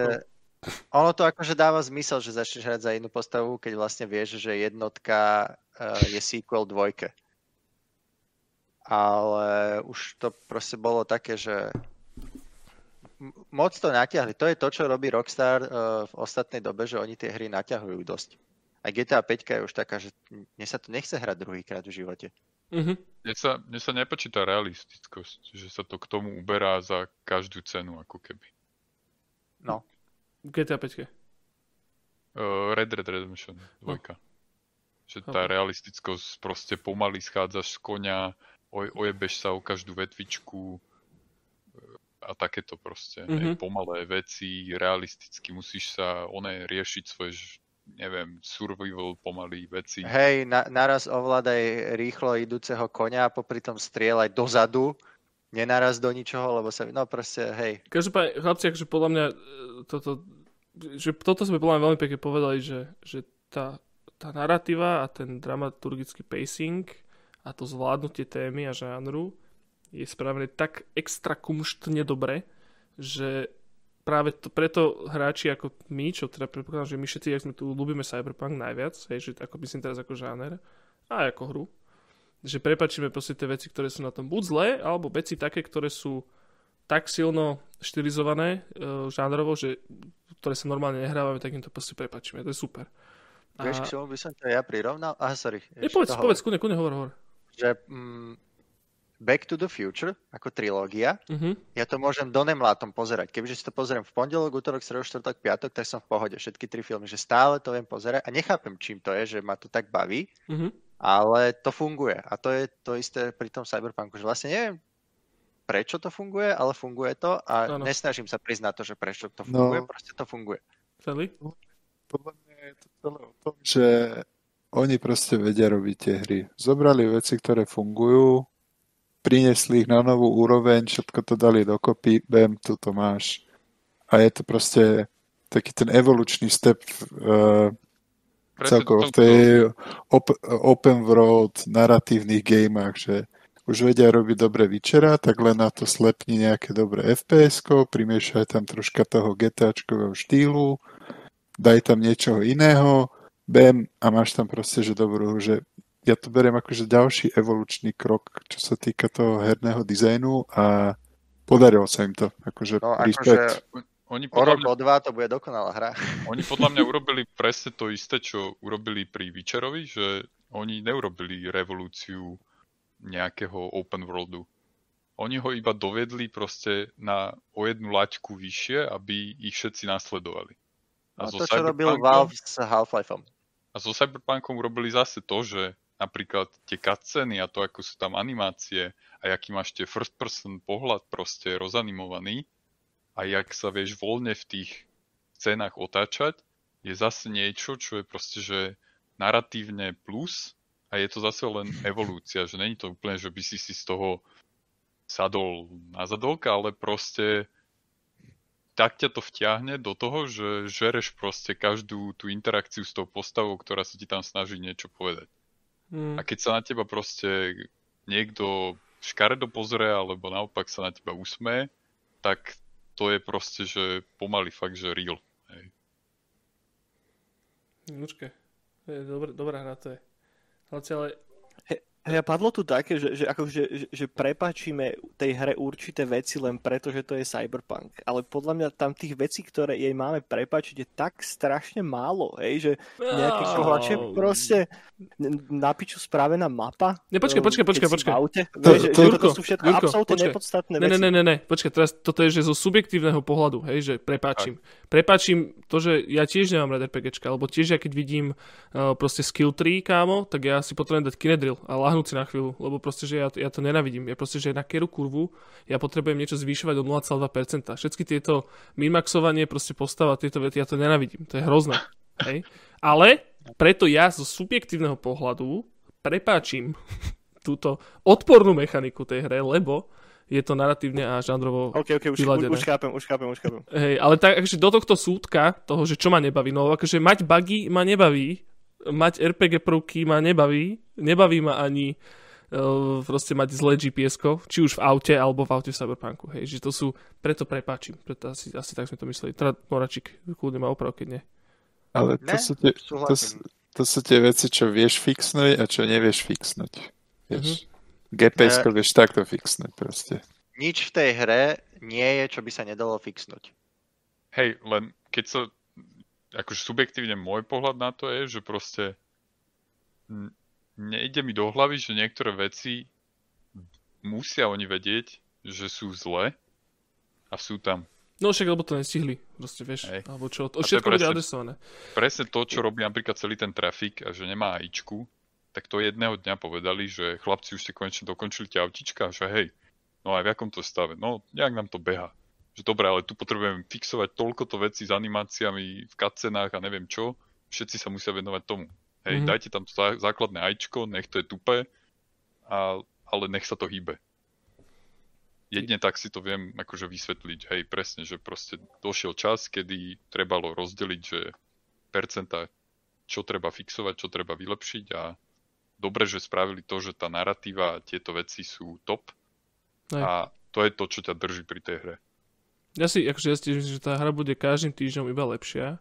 ono to akože dáva zmysel, že začneš hrať za jednu postavu, keď vlastne vieš, že jednotka je sequel dvojke. Ale už to proste bolo také, že moc to natiahli. To je to, čo robí Rockstar v ostatnej dobe, že oni tie hry natiahujú dosť. A GTA 5 je už taká, že mne sa to nechce hrať druhýkrát v živote. Mne sa nepáči tá realistickosť, že sa to k tomu uberá za každú cenu, ako keby. No. GTA 5. Red Redemption 2. No. Že tá realistickosť, proste pomaly schádzaš z konia, ojebeš sa o každú vetvičku, a takéto proste. Mm-hmm. Pomalé veci, realisticky musíš sa riešiť svoje, neviem, survival pomalý veci. Hej, naraz ovládaj rýchlo idúceho konia a popri tom strieľaj dozadu. Nenaraz do ničoho, lebo sa... No proste, hej. Každopádne, chlapci, akože podľa mňa toto sme podľa mňa veľmi pekne povedali, že tá narratíva a ten dramaturgický pacing a to zvládnutie témy a žánru je spravené tak extra kumštne dobre, že práve preto hráči ako my, čo teda predpokladám, že my všetci, ak sme tu, ľúbime Cyberpunk najviac, hej, že ako myslím teraz ako žáner a ako hru, že prepáčime proste tie veci, ktoré sú na tom buď zlé, alebo veci také, ktoré sú tak silno štilizované žánrovo, že ktoré sa normálne nehrávame, tak im to proste prepáčime. To je super. Vieš, k čomu by som to ja prirovnal? Aha, sorry. Povedz, kune, hovor. Že Back to the Future, ako trilógia, ja to môžem donemlátom pozerať. Kebyže si to pozriem v pondelok, útorok, stredu, štvrtok, piatok, tak som v pohode. Všetky tri filmy, že stále to viem pozerať a nechápem, čím to je, že ma to tak baví. Ale to funguje. A to je to isté pri tom Cyberpunku, že vlastne neviem, prečo to funguje, ale funguje to a nesnažím sa priznať to, že prečo to funguje, proste to funguje. Celý? Podľa mňa je to celé o tom, že oni proste vedia robiť tie hry. Zobrali veci, ktoré fungujú, priniesli ich na novú úroveň, všetko to dali dokopy, bam, tu to máš. A je to proste taký ten evolučný step celkovo v tej open world narratívnych gameách, že už vedia robiť dobre Witchera, tak len na to slepni nejaké dobré FPS-ko, primiešaj tam troška toho GTAčkového štýlu, daj tam niečoho iného, bam, a máš tam proste, že dobrú, že ja to beriem akože ďalší evolučný krok, čo sa týka toho herného dizajnu a podarilo sa im to, akože respekt. O rok, o dva to bude dokonalá hra. Oni podľa mňa urobili presne to isté, čo urobili pri Witcherovi, že oni neurobili revolúciu nejakého open worldu. Oni ho iba dovedli proste na o jednu laťku vyššie, aby ich všetci nasledovali. A to, čo robil Valve s Half-Lifeom. A so Cyberpunkom urobili zase to, že napríklad tie cutscény a to, ako sú tam animácie a aký máš tie first person pohľad proste rozanimovaný, a jak sa vieš voľne v tých scénach otáčať, je zase niečo, čo je proste, že naratívne plus a je to zase len evolúcia, že není to úplne, že by si z toho sadol na zadok, ale proste tak ťa to vťahne do toho, že žereš proste každú tú interakciu s tou postavou, ktorá sa ti tam snaží niečo povedať. A keď sa na teba proste niekto škaredo pozrie, alebo naopak sa na teba usmeje, tak to je proste, že pomaly fakt, že real. Hej. Počkaj, dobrá hra to je. Ale... Hej, padlo tu také, že prepáčime tej hre určité veci len preto, že to je Cyberpunk. Ale podľa mňa tam tých vecí, ktoré jej máme prepáčiť, je tak strašne málo, hej, že nejaké kohlače proste na piču spravená mapa. Ne, počkaj. To sú všetko absolútne nepodstatné veci. Ne, počkaj, teraz toto je, že zo subjektívneho pohľadu, hej, že prepáčim. Aj. Prepáčim to, že ja tiež nemám rád RPGčka, lebo tiež ja keď vidím proste skill tree, kámo, tak ja si potrebujem dať kinedrill a lahnúť si na chvíľu, lebo proste, že ja to nenavidím. Ja proste, že na keru kurvu ja potrebujem niečo zvýšovať o 0,2%. Všetky tieto minmaxovanie, proste postava, tieto vety, ja to nenavidím. To je hrozné. Hej? Ale preto ja zo subjektívneho pohľadu prepáčim túto odpornú mechaniku tej hre, lebo je to naratívne a žánrovo vyladené. Už chápem. Hej, ale tak, akože do tohto súdka, toho, že čo ma nebaví, no akože mať bugy ma nebaví, mať RPG prvky ma nebaví, nebaví ma ani proste mať zlé GPS-ko, či už v aute, alebo v aute v Cyberpunku, hej, že to sú, preto prepáčim, preto asi tak sme to mysleli, teda Noračík, kľudne má oprav, keď nie. Ale to sú tie veci, čo vieš fixnúť a čo nevieš fixnúť, vieš. GPS-ko vieš takto fixnúť proste. Nič v tej hre nie je, čo by sa nedalo fixnúť. Hej, len keď sa akože subjektívne môj pohľad na to je, že proste nejde mi do hlavy, že niektoré veci musia oni vedieť, že sú zlé a sú tam. No však, lebo to nestihli, proste vieš, hej. Alebo čo, všetko bude adresované. Presne to, čo robí napríklad celý ten trafik a že nemá AIčku, tak to jedného dňa povedali, že chlapci už ste konečne dokončili tie autička, že hej, No aj v jakom to stave? No nejak nám to beha. Že dobre, ale tu potrebujem fixovať toľkoto vecí s animáciami v cutscenách a neviem čo. Všetci sa musia venovať tomu. Hej, dajte tam základné ajčko, nech to je tupé, ale nech sa to hýbe. Jedne tak si to viem akože vysvetliť, hej, presne, že proste došiel čas, kedy trebalo rozdeliť, že percentá, čo treba fixovať, čo treba vylepšiť a dobre, že spravili to, že tá narratíva a tieto veci sú top aj. A to je to, čo ťa drží pri tej hre. Ja si myslím, že tá hra bude každým týždňom iba lepšia.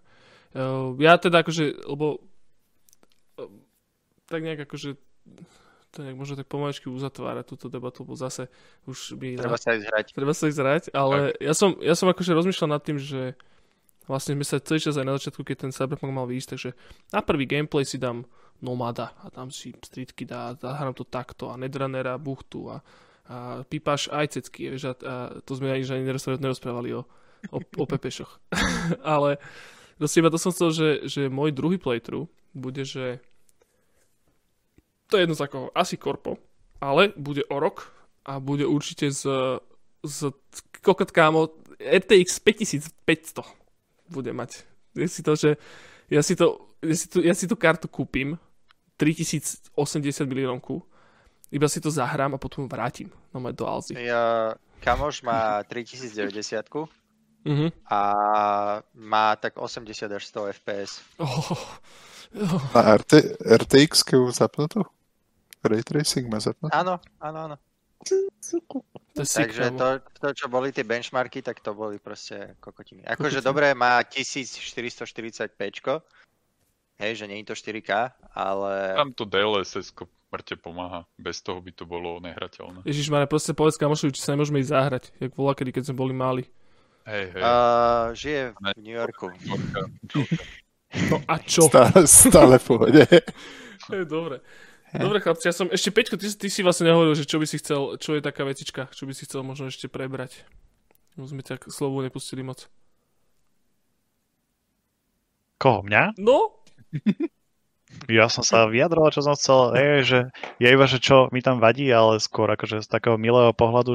Ja teda akože, lebo tak nejak akože... To nejak možno tak pomaličky uzatvárať túto debatu, bo zase už by... Treba sa ísť hrať, ale ja som akože rozmýšľal nad tým, že vlastne sme sa celý čas aj na začiatku, keď ten Cyberpunk mal výjsť, takže na prvý gameplay si dám Nomada a tam si streetky dá hrám to takto a Netrunnera, Buchtu a pípaš aj cecky, vieš, a to sme ani nerozprávali o pepešoch. Ale iba to som chcel, že môj druhý playthrough bude, že to je jedno z akoho, asi korpo, ale bude o rok a bude určite z kokotkámo RTX 5500 bude mať. Ja si tú kartu kúpim 3080 miliónku, iba si to zahrám a potom vrátim do Alzy. Kamoš má 3090-ku a má tak 80 až 100 FPS. A RTX-ke už zapnutú? Ray Tracing má zapnutý? Áno. Takže to, čo boli tie benchmarky, tak to boli proste kokotiny. Akože dobre, má 1440pčko, hej, že nie je to 4K, ale... Tam to DLSS-ko mŕte pomáha, bez toho by to bolo nehrateľné. Ježišmane, proste povedz kamošovi, či sa nemôžeme ísť zahrať, jak volakedy, keď sme boli mali. Hej. Žije v New Yorku. No a čo? Stále v pohode. Dobre. Dobre chlapci, ja som ešte Peťko, ty si vlastne nehovoril, že čo by si chcel, čo je taká vecička, čo by si chcel možno ešte prebrať. No sme ťa slovu nepustili moc. Koho, mňa? No? Ja som sa vyjadroval, čo som chcel, že ja iba, že čo mi tam vadí, ale skôr akože z takého milého pohľadu,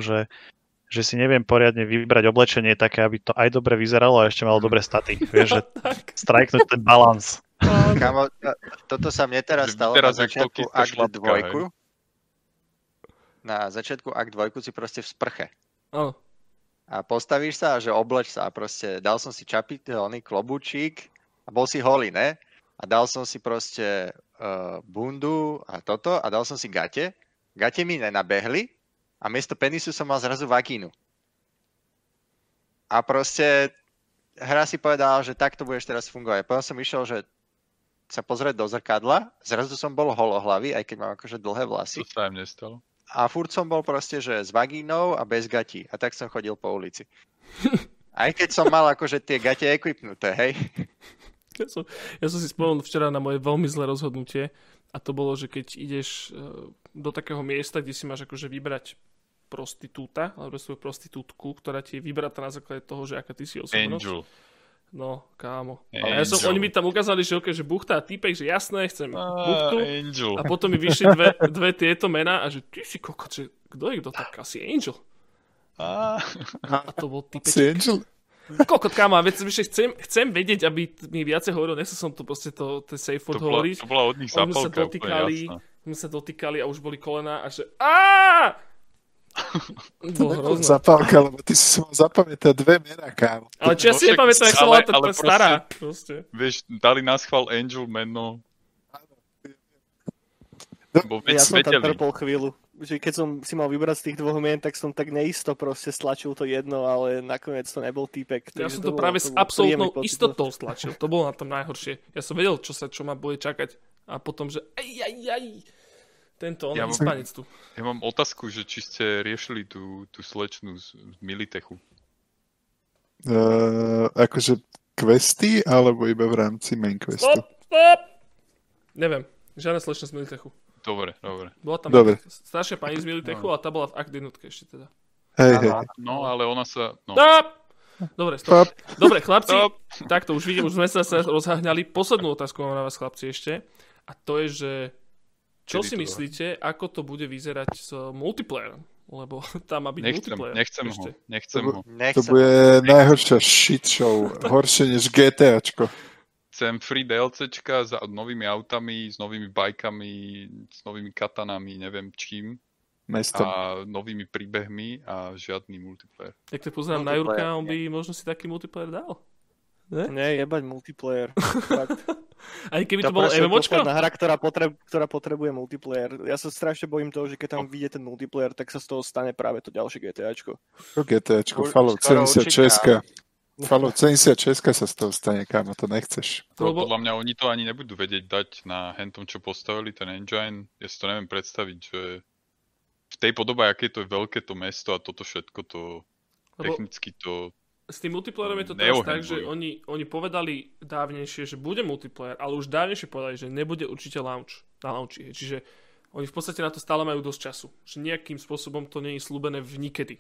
že si neviem poriadne vybrať oblečenie také, aby to aj dobre vyzeralo a ešte malo dobre staty. Vieš, že strajknúť ten balans. Kámo, toto sa mne teraz stalo na začiatku Akt 2. Na začiatku Akt 2 si proste v sprche. A postavíš sa a že obleč sa a proste dal som si čapiteľný klobúčik a bol si holý, ne? A dal som si proste bundu a toto a dal som si gate. Gate mi nenabehli. A miesto penisu som mal zrazu vagínu. A proste hra si povedala, že takto budeš teraz fungovať. Potom som išiel, že sa pozrieť do zrkadla, zrazu som bol holohlavý, aj keď mám akože dlhé vlasy. To sa im nestalo. A furt som bol proste, že s vagínou a bez gatí. A tak som chodil po ulici. Aj keď som mal akože tie gate equipnuté, hej. Ja som si spomenul včera na moje veľmi zlé rozhodnutie. A to bolo, že keď ideš do takého miesta, kde si máš akože vybrať prostitúta, alebo svoju prostitútku, ktorá ti je vybratá na základe toho, že aká ty si osobnosť. Angel. No, kámo. Angel. Oni mi tam ukázali, že okej, že buchta a týpek, že jasné, chcem buchtu. Angel. A potom mi vyšli dve tieto mená a že ty si kokot, že kto je kto tak? Asi Angel. A to bol týpeček. Si Angel? Kokot, kámo, a chcem vedieť, aby mi viacej hovoril, nechcel som to proste to safe word hovoriť. To bola od nich zápalka, my sa dotýkali a už boli kolená a že To zapálka, lebo ty si som zapamätal dve mená, kámo. Ale čo ja si nepamätal, jak sa volá tá stará. Proste, vieš, dali náschval Angel meno. Ja som tam trpol chvíľu. Že keď som si mal vybrať z tých dvoch mien, tak som tak neisto proste stlačil to jedno, ale nakoniec to nebol týpek. Ja som to práve s absolútnou istotou stlačil. To bolo na tom najhoršie. Ja som vedel, čo ma bude čakať. A potom, že tento on Hispanec tu. Ja mám otázku, že či ste riešili tú slečnú z Militechu. Akože questy, alebo iba v rámci main questu? Stop! Neviem. Žiadna slečna z Militechu. Dobre. Bola tam staršia pani z Militechu a tá bola v Akt jednotke ešte teda. Hej. No, ale ona sa... No. Dobre, stop. Dobre, chlapci, takto už vidím, už sme sa rozháňali. Poslednú otázku mám na vás, chlapci, ešte. A to je, že čo si myslíte, ako to bude vyzerať s multiplayerom? lebo tam má byť multiplayer. Nechcem ho. To bude najhoršia shit show, horšie než GTAčko. Chcem free DLCčka s novými autami, s novými bajkami, s novými katanami, neviem čím. Mestom. A novými príbehmi a žiadny multiplayer. Jak to pozerám na Jurka, on by možno si taký multiplayer dal. Nie, jebať multiplayer. Aj keby to bolo MMOčko? Hra, ktorá potrebuje multiplayer. Ja sa strašne bojím toho, že keď tam vyjde ten multiplayer, tak sa z toho stane práve to ďalšie GTAčko. To GTAčko, Fallout 76. Fallout 76 sa z toho stane, kámo, to nechceš. Podľa mňa oni to ani nebudú vedieť dať na hentom, čo postavili, ten engine. Ja si to neviem predstaviť, že v tej podobe, aké to je veľké to mesto a toto všetko to technicky to... S tým multiplayerom je to teraz tak, že oni povedali dávnejšie, že bude multiplayer, ale už dávnejšie povedali, že nebude určite launch na launchi. Čiže oni v podstate na to stále majú dosť času. Že nejakým spôsobom to nie je slúbené v nikedy.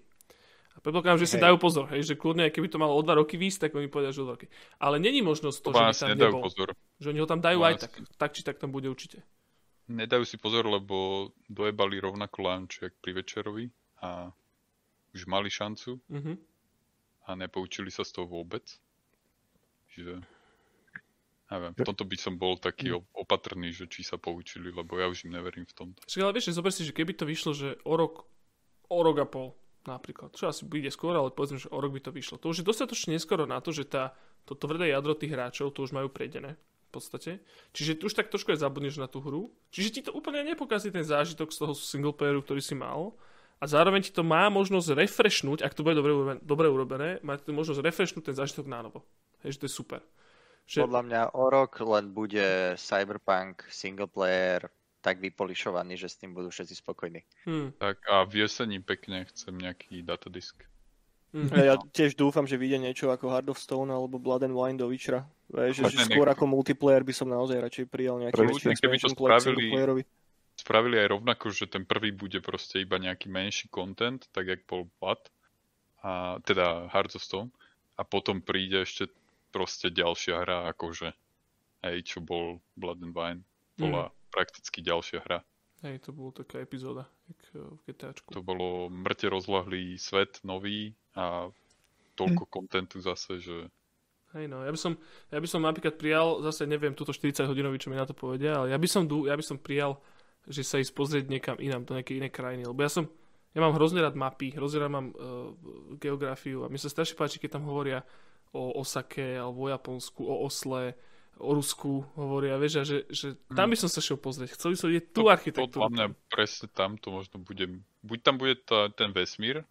A predpokladám, že si dajú pozor, že kľudne, keby to malo o 2 roky výsť, tak oni povedia, že o 2 roky. Ale není možnosť to, že by tam nebol. Pozor. Že oni ho tam dajú aj tak. Tak či tak tam bude určite. Nedajú si pozor, lebo dojebali rovnako launch, jak pri Večerovi a už mali šancu. Mm-hmm. A nepoučili sa z toho vôbec. Čiže, neviem, v tomto by som bol taký opatrný, že či sa poučili, lebo ja už im neverím v tomto. Však, ale vieš, zober si, že keby to vyšlo, že o rok a pol napríklad, čo asi bude skôr, ale povedzme, že o rok by to vyšlo. To už je dostatočne neskoro na to, že to tvrdé jadro tých hráčov to už majú prejedené v podstate. Čiže už tak trošku aj zabudneš na tú hru. Čiže ti to úplne nepokazí ten zážitok z toho singleplayeru, ktorý si mal. A zároveň ti to má možnosť refreshnúť, ak to bude dobre urobené, má to možnosť refreshnúť ten zážitok na novo. Hej, že to je super. Že... Podľa mňa o rok len bude Cyberpunk singleplayer tak vypolišovaný, že s tým budú všetci spokojní. Tak a v jesení pekne chcem nejaký datadisk. Ja tiež dúfam, že vyjde niečo ako Heart of Stone alebo Blood and Wine do Witchera. Že skôr ako multiplayer by som naozaj radšej prijal nejaký expansion play singleplayerovi. Spravili aj rovnako, že ten prvý bude proste iba nejaký menší content, tak jak bol Blood, a teda Heart of Stone, a potom príde ešte proste ďalšia hra, akože, čo bol Blood and Wine, bola prakticky ďalšia hra. Hej, to bolo taká epizóda, jak v GTAčku. To bolo mŕte rozlahlý svet, nový, a toľko contentu zase, že... Hej no, ja by som napríklad prijal, zase neviem, túto 40 hodinový, čo mi na to povedia, ale ja by som prijal... že sa ísť pozrieť niekam inám, do nejakej inej krajiny. Lebo ja mám hrozne rád mapy, hrozne rád mám geografiu a mne sa strašne páči, keď tam hovoria o Osake, alebo o Japonsku, o Osle, o Rusku hovoria, vieš, že tam by som sa šiel pozrieť. Chcel by som vidieť tú architektúru. Podľa mňa presne tam to možno bude, buď tam bude ten vesmír,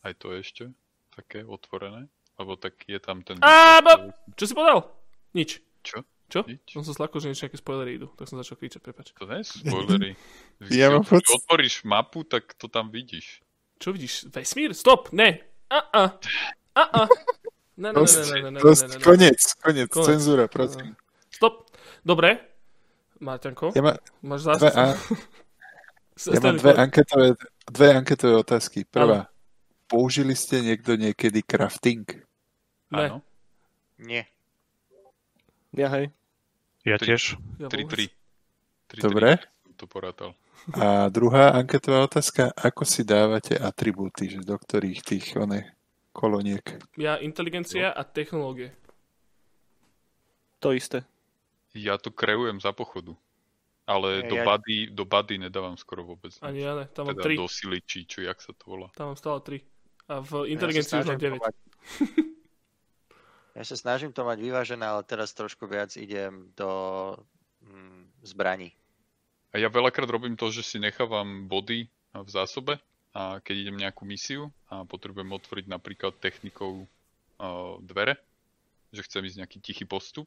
aj to ešte také otvorené, alebo tak je tam ten... Čo si povedal? Nič. Čo? Čo? Som sa slakol, že niečo nejaké spoilery idú, tak som začal kričať, prepáč. To nie sú spoilery. Keď otvoríš mapu, tak to tam vidíš. Čo vidíš? Vesmír? Stop! Ne! Ne. Koniec. Cenzúra, prosím. Stop. Dobre. Martianko, máš zástup? Ja mám dve anketové otázky. Prvá. Použili ste niekto niekedy crafting? Áno. Nie. Ja tiež. 3-3. Dobre. To porátal. A druhá anketová otázka, ako si dávate atribúty, že do ktorých tých koloniek? Ja inteligencia a technológie. To isté. Ja to kreujem za pochodu. Ale do body nedávam skoro vôbec. Ani ja ne, tam mám 3. Teda do sily, či jak sa to volá. Tam mám stále 3. A v inteligencii už mám 9. Ja sa snažím to mať vyvážené, ale teraz trošku viac idem do zbraní. A ja veľakrát robím to, že si nechávam body v zásobe, a keď idem nejakú misiu a potrebujem otvoriť napríklad technikou dvere, že chcem ísť nejaký tichý postup,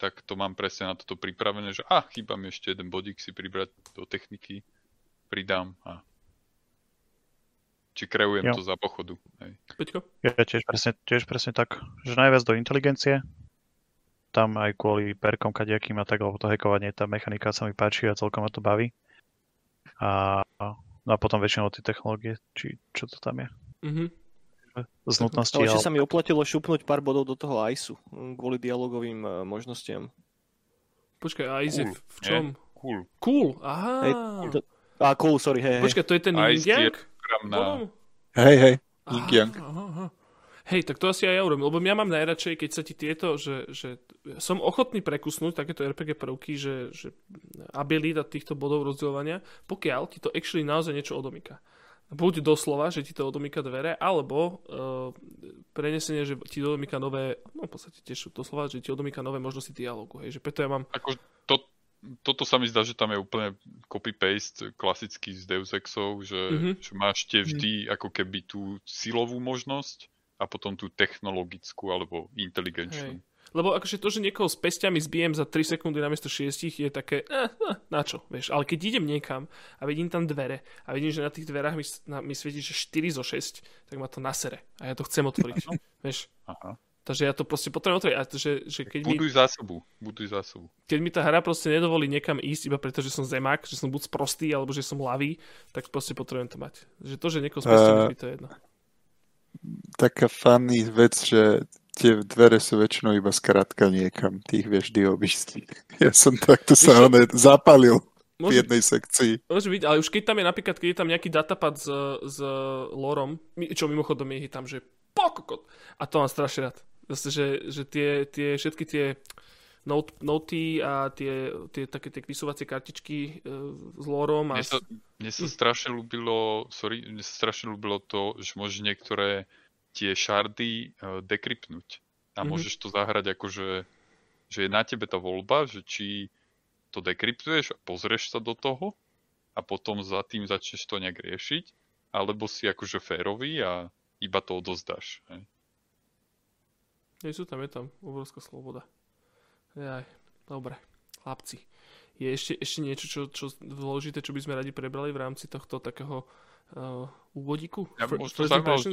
tak to mám presne na toto pripravené, že chýba mi ešte jeden bodík si pribrať do techniky, pridám a... Či kreujem to za pochodu. Hej. Peťko? Ja tiež presne tak, že najviac do inteligencie. Tam aj kvôli perkom kadejakým a tak, lebo to hackovanie, tá mechanika sa mi páči a celkom ma to baví. A potom väčšinou tie technológie, či čo to tam je. Mhm. Z nutnosti. Ale sa mi oplatilo šupnúť pár bodov do toho ICE-u, kvôli dialogovým možnostiam. Počkaj, ICE je v čom? Cool. Aha. Cool, sorry. Počkaj, to je ten Indiak? tam na... Bodom? Hej, hej, Yin-Yang. Hej, tak to asi aj ja urobím, lebo ja mám najradšej, keď sa ti tieto, že som ochotný prekusnúť takéto RPG prvky, že abilita týchto bodov rozdielovania, pokiaľ ti to actually naozaj niečo odomýka. Buď doslova, že ti to odomýka dvere, alebo prenesenie, že ti odomýka nové, no v podstate tiež doslova, že ti odomýka nové možnosti dialógu, hej, že preto ja mám... Ako toto sa mi zdá, že tam je úplne copy-paste klasický z Deus Exov, že máš tie vždy ako keby tú silovú možnosť a potom tú technologickú alebo inteligenčnú. Hej. Lebo akože to, že niekoho s pestiami zbijem za 3 sekundy namiesto 6 je také, na čo, vieš. Ale keď idem niekam a vidím tam dvere a vidím, že na tých dverách mi svieti, že 4 zo 6, tak ma to nasere a ja to chcem otvoriť, vieš. Aha. Takže ja to proste potrebujem otvoriť. A že keď buduj zásobu. Keď mi tá hra proste nedovolí niekam ísť, iba preto, že som zemák, že som buď sprostý, alebo že som ľavý, tak proste potrebujem to mať. Že to, že niekoho s pestiami, to je jedno. Taká funny vec, že tie dvere sú väčšinou iba skrátka niekam. Tých vieš vždy obísť. Ja som takto sa zapálil v jednej sekcii. Môže byť, ale už keď tam je napríklad, keď je tam nejaký datapad s lorom, čo mimochodom je tam, že pokokot. A to mám strašne rád. Zase, že tie všetky tie noty a tie také tie kvisovacie kartičky s lorom. A... Mne sa strašne ľúbilo to, že môžeš niektoré tie šardy dekryptnúť. A môžeš to zahrať akože, že je na tebe tá voľba, že či to dekryptuješ a pozrieš sa do toho a potom za tým začneš to nejak riešiť, alebo si akože férový a iba to odozdáš. Je tam obrovská sloboda. Aj, dobre, chlapci. Je ešte niečo, čo dôležité, čo by sme radi prebrali v rámci tohto takého úvodíku? Ja možno zaujímavé,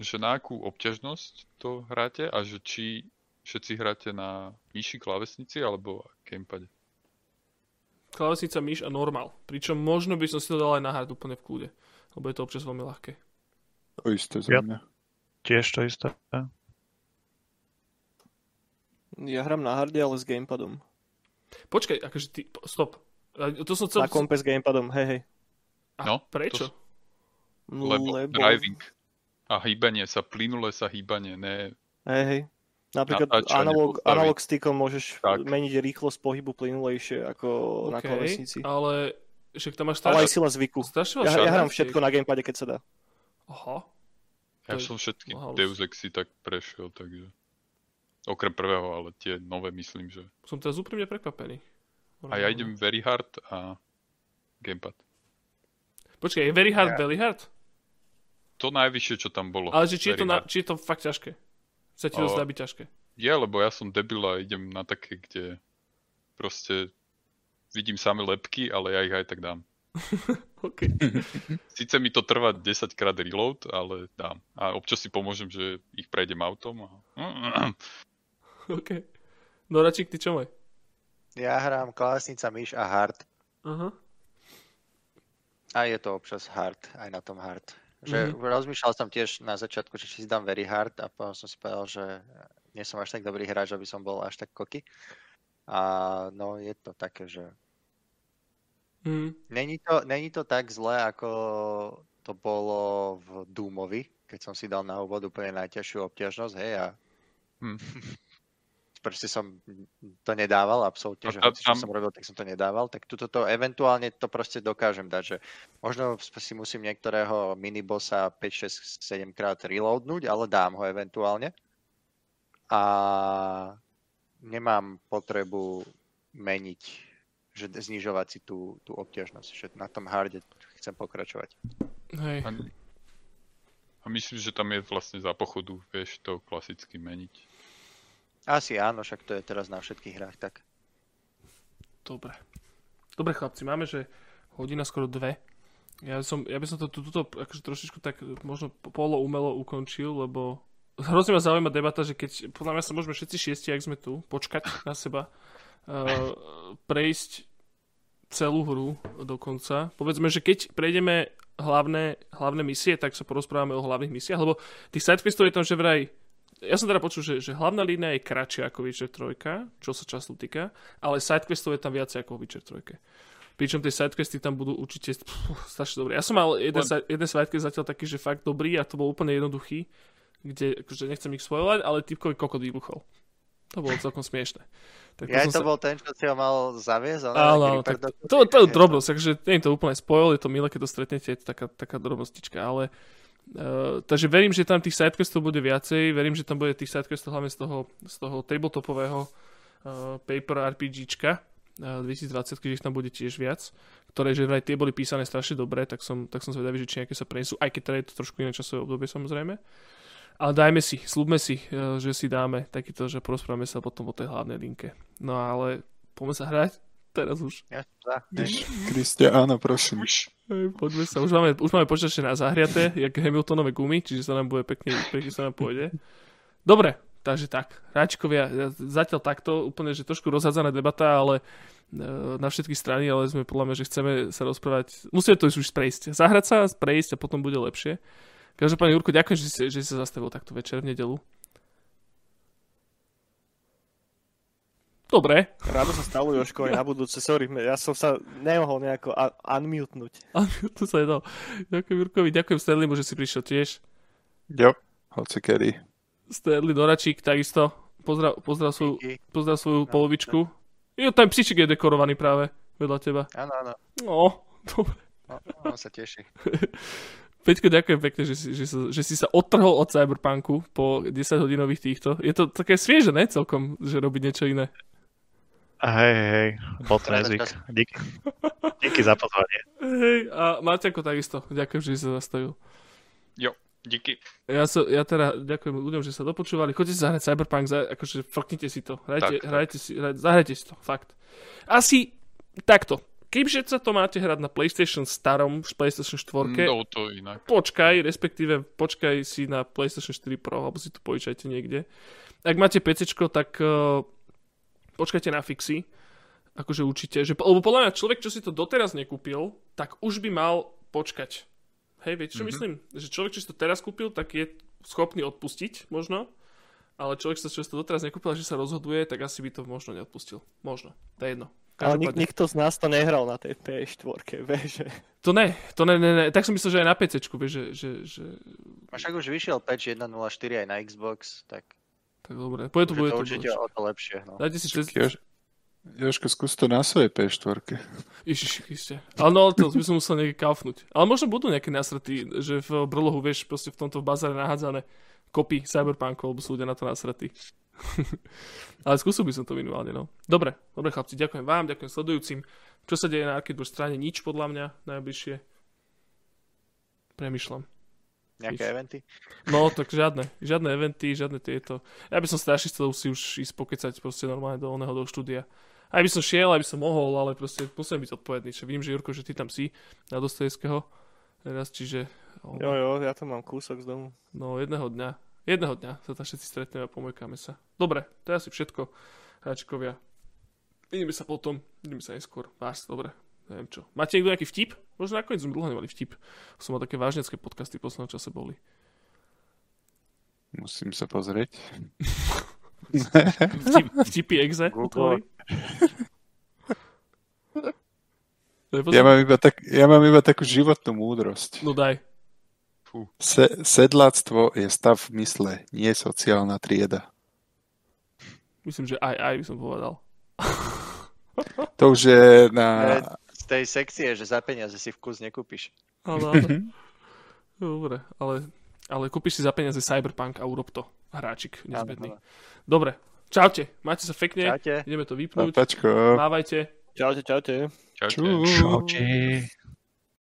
že na akú obťažnosť to hráte a že či všetci hráte na myši, klávesnici alebo gamepade? Klávesnica, myš a normál. Pričom možno by som si to dal aj nahrať úplne v kľude. Lebo je to občas veľmi ľahké. To isté za mňa. Tiež to isté. Ja hram na harde, ale s gamepadom. Počkaj, akože ty... Stop. To som na kompe s gamepadom, hej. A no, prečo? Lebo driving. A hýbanie sa, plynulé sa hýbanie, ne... Hej. Napríklad analog stickom môžeš meniť rýchlosť pohybu plynulejšie ako na klávesnici. Ale však tam máš ale aj sila zvyku. Ja hrám všetko na gamepade, keď sa dá. Aha. Ja som všetky Deus Exy tak prešiel, takže... Okrem prvého, ale tie nové myslím, že... Som teraz úprimne prekvapený. A ja idem very hard a gamepad. Počkaj, je very hard? To najvyššie, čo tam bolo. Ale že či je to fakt ťažké? Sa ti to zdá byť ťažké? Je, lebo ja som debil a idem na také, kde proste vidím same lepky, ale ja ich aj tak dám. Okay. Sice mi to trvá 10 krát reload, ale dám. A občas si pomôžem, že ich prejdem autom. A... OK. Noračík, ty čo maj? Ja hrám klávesnica, myš a hard. Aha. A je to občas hard, aj na tom hard. Že rozmýšľal som tiež na začiatku, že si dám very hard a potom som si povedal, že nie som až tak dobrý hráč, aby som bol až tak koky. A no je to také, že... Není to tak zle, ako to bolo v Doomovi, keď som si dal na úvod úplne najťažšiu obťažnosť, hej, a proste som to nedával, absolútne, že čo som robil, tak som to nedával, tak tuto to eventuálne to proste dokážem dať, že možno si musím niektorého minibossa 5, 6, 7 krát reloadnúť, ale dám ho eventuálne a nemám potrebu meniť, že znižovať si tú obťažnosť, že na tom harde chcem pokračovať. Hej. A myslím, že tam je vlastne za pochodu, vieš to klasicky meniť. Asi áno, však to je teraz na všetkých hrách tak. Dobre. Dobre chlapci, máme, že hodina skoro 2. Ja by som to tuto akože trošičku tak možno poloumelo ukončil, lebo hrozne ma zaujíma debata, že keď podľa mňa sa môžeme všetci šiesti, ak sme tu, počkať na seba, prejsť celú hru do konca. Povedzme, že keď prejdeme hlavné misie, tak sa porozprávame o hlavných misiách, lebo tých sidequestov je tam, že vraj... Ja som teda počul, že hlavná línia je kratšia ako Witcher 3, čo sa často týka, ale sidequestov je tam viacej ako Witcher 3. Pričom tie sidequesty tam budú určite strašne dobré. Ja som mal jeden sidequest zatiaľ taký, že fakt dobrý, a to bol úplne jednoduchý, kde akože nechcem ich spoilovať, ale typkový kokot vybuchol. To bolo celkom smiešne. Tak ja to bol ten, čo si ho mal zaviesť. Áno, to je drobnosť, takže nie je to úplne spoil, je to milé, keď to stretnete, je to taká drobnostička, ale takže verím, že tam tých sidequestov bude viacej, verím, že tam bude tých sidequestov hlavne z toho tabletopového paper RPGčka 2020, keď ich tam bude tiež viac, ktoré, že aj tie boli písané strašne dobre, tak som zvedavý, že či nejaké sa prenesú, aj keď teda je to trošku iné časové obdobie, samozrejme. Ale dajme si, slúbme si, že si dáme takýto, že porozprávame sa potom o tej hlavnej linke. No ale poďme sa hrať teraz už. Kriste, áno, prosím. Poďme sa, už máme počítače na zahriate, jak Hamiltonové gumy, čiže sa nám bude pekne sa nám pôjde. Dobre, takže tak, hráčkovia, zatiaľ takto, úplne, že trošku rozhádzaná debata, ale na všetky strany, ale sme podľa mňa, že chceme sa rozprávať, musíme to už prejsť. Zahrať sa, prejsť a potom bude lepšie. Každopádne, Jurko, ďakujem, že si sa zastavil takto večer v nedeľu. Dobre. Rádo sa stalo, Jožko, aj na budúce. Sorry, ja som sa nemohol nejako unmutenúť. To sa jedal. Ďakujem Jurkovi, ďakujem Stanleymu, že si prišiel tiež. Jo, hocikedy. Stanley Noračík, takisto. Pozdrav svoju polovičku. Jo, tam psíčik je dekorovaný práve vedľa teba. Áno. No, dobre. On sa teší. Peťko, ďakujem pekne, že si sa odtrhol od Cyberpunku po 10 hodinových týchto. Je to také svieže, ne? Celkom, že robiť niečo iné. Hej, bol to nezvyk. Díky za pozvanie. Hej, a Martianko takisto. Ďakujem, že si sa zastavil. Jo, díky. Ja teda ďakujem ľuďom, že sa dopočúvali. Chodite si zahrať Cyberpunk, akože frknite si to. Zahrajte si to, fakt. Asi takto. Keďže sa to máte hrať na PlayStation starom, PlayStation 4, no, to inak. Počkaj si na PlayStation 4 Pro, alebo si to požičajte niekde. Ak máte PCčko, tak počkajte na fixy, akože určite. Lebo podľa mňa človek, čo si to doteraz nekúpil, tak už by mal počkať. Hej, viete, čo myslím? Že človek, čo si to teraz kúpil, tak je schopný odpustiť možno, ale človek, čo si to doteraz nekúpil, že sa rozhoduje, tak asi by to možno neodpustil. Možno, to je jedno. Ale nikto z nás to nehral na tej PS4, vieš. To ne. Tak som myslel, že aj na PC-čku, vieš, že... A však už vyšiel patch 1.0.4 aj na Xbox, tak... Tak dobre, bude to určite o to lepšie, no. Dajte si Jožko, skús to na svojej PS4. Ježiši, ale no, to by som musel niekde kaufnúť. Ale možno budú nejaké násrety, že v brlohu, vieš, proste v tomto bazare nahádzané kopy Cyberpunkov, alebo sú ľudia na to násrety. Ale skúsil by som to minimálne, no. Dobre chlapci, ďakujem vám, ďakujem sledujúcim. Čo sa deje na Arcade Watch strane? Nič podľa mňa najbližšie. Premýšľam. Nejaké eventy? No, tak žiadne eventy, žiadne tieto. Ja by som strašne chcel si už ísť pokecať proste normálne do oného, do štúdia. Aj by som šiel, aj by som mohol, ale proste musím byť odpovedný. Čiže vidím, že Jurko, že ty tam si na Dostojevského teraz, čiže... Jo, ja tam mám kúsok z domu. No, jedného dňa sa tam všetci stretneme a pomojkáme sa. Dobre, to je asi všetko, hráčkovia. Vidíme sa neskôr. Vás, dobre, neviem čo. Máte niekto nejaký vtip? Možno nakoniec sme dlho nemali vtip. Som mal také vážnecké podcasty v poslednom čase boli. Musím sa pozrieť. Vtipy exe? Ja mám iba takú životnú múdrosť. No daj. Sedláctvo je stav v mysle, nie sociálna trieda. Myslím, že aj by som povedal. To už je na... Z tej sekcie, že za peniaze si vkus nekúpiš. Ale. Dobre, ale kúpiš si za peniaze Cyberpunk a urob to. Hráčik nezbedný. Dobre, čaute, máte sa pekne, ideme to vypnúť. Papačko. Mávajte. Čaute. Čaute.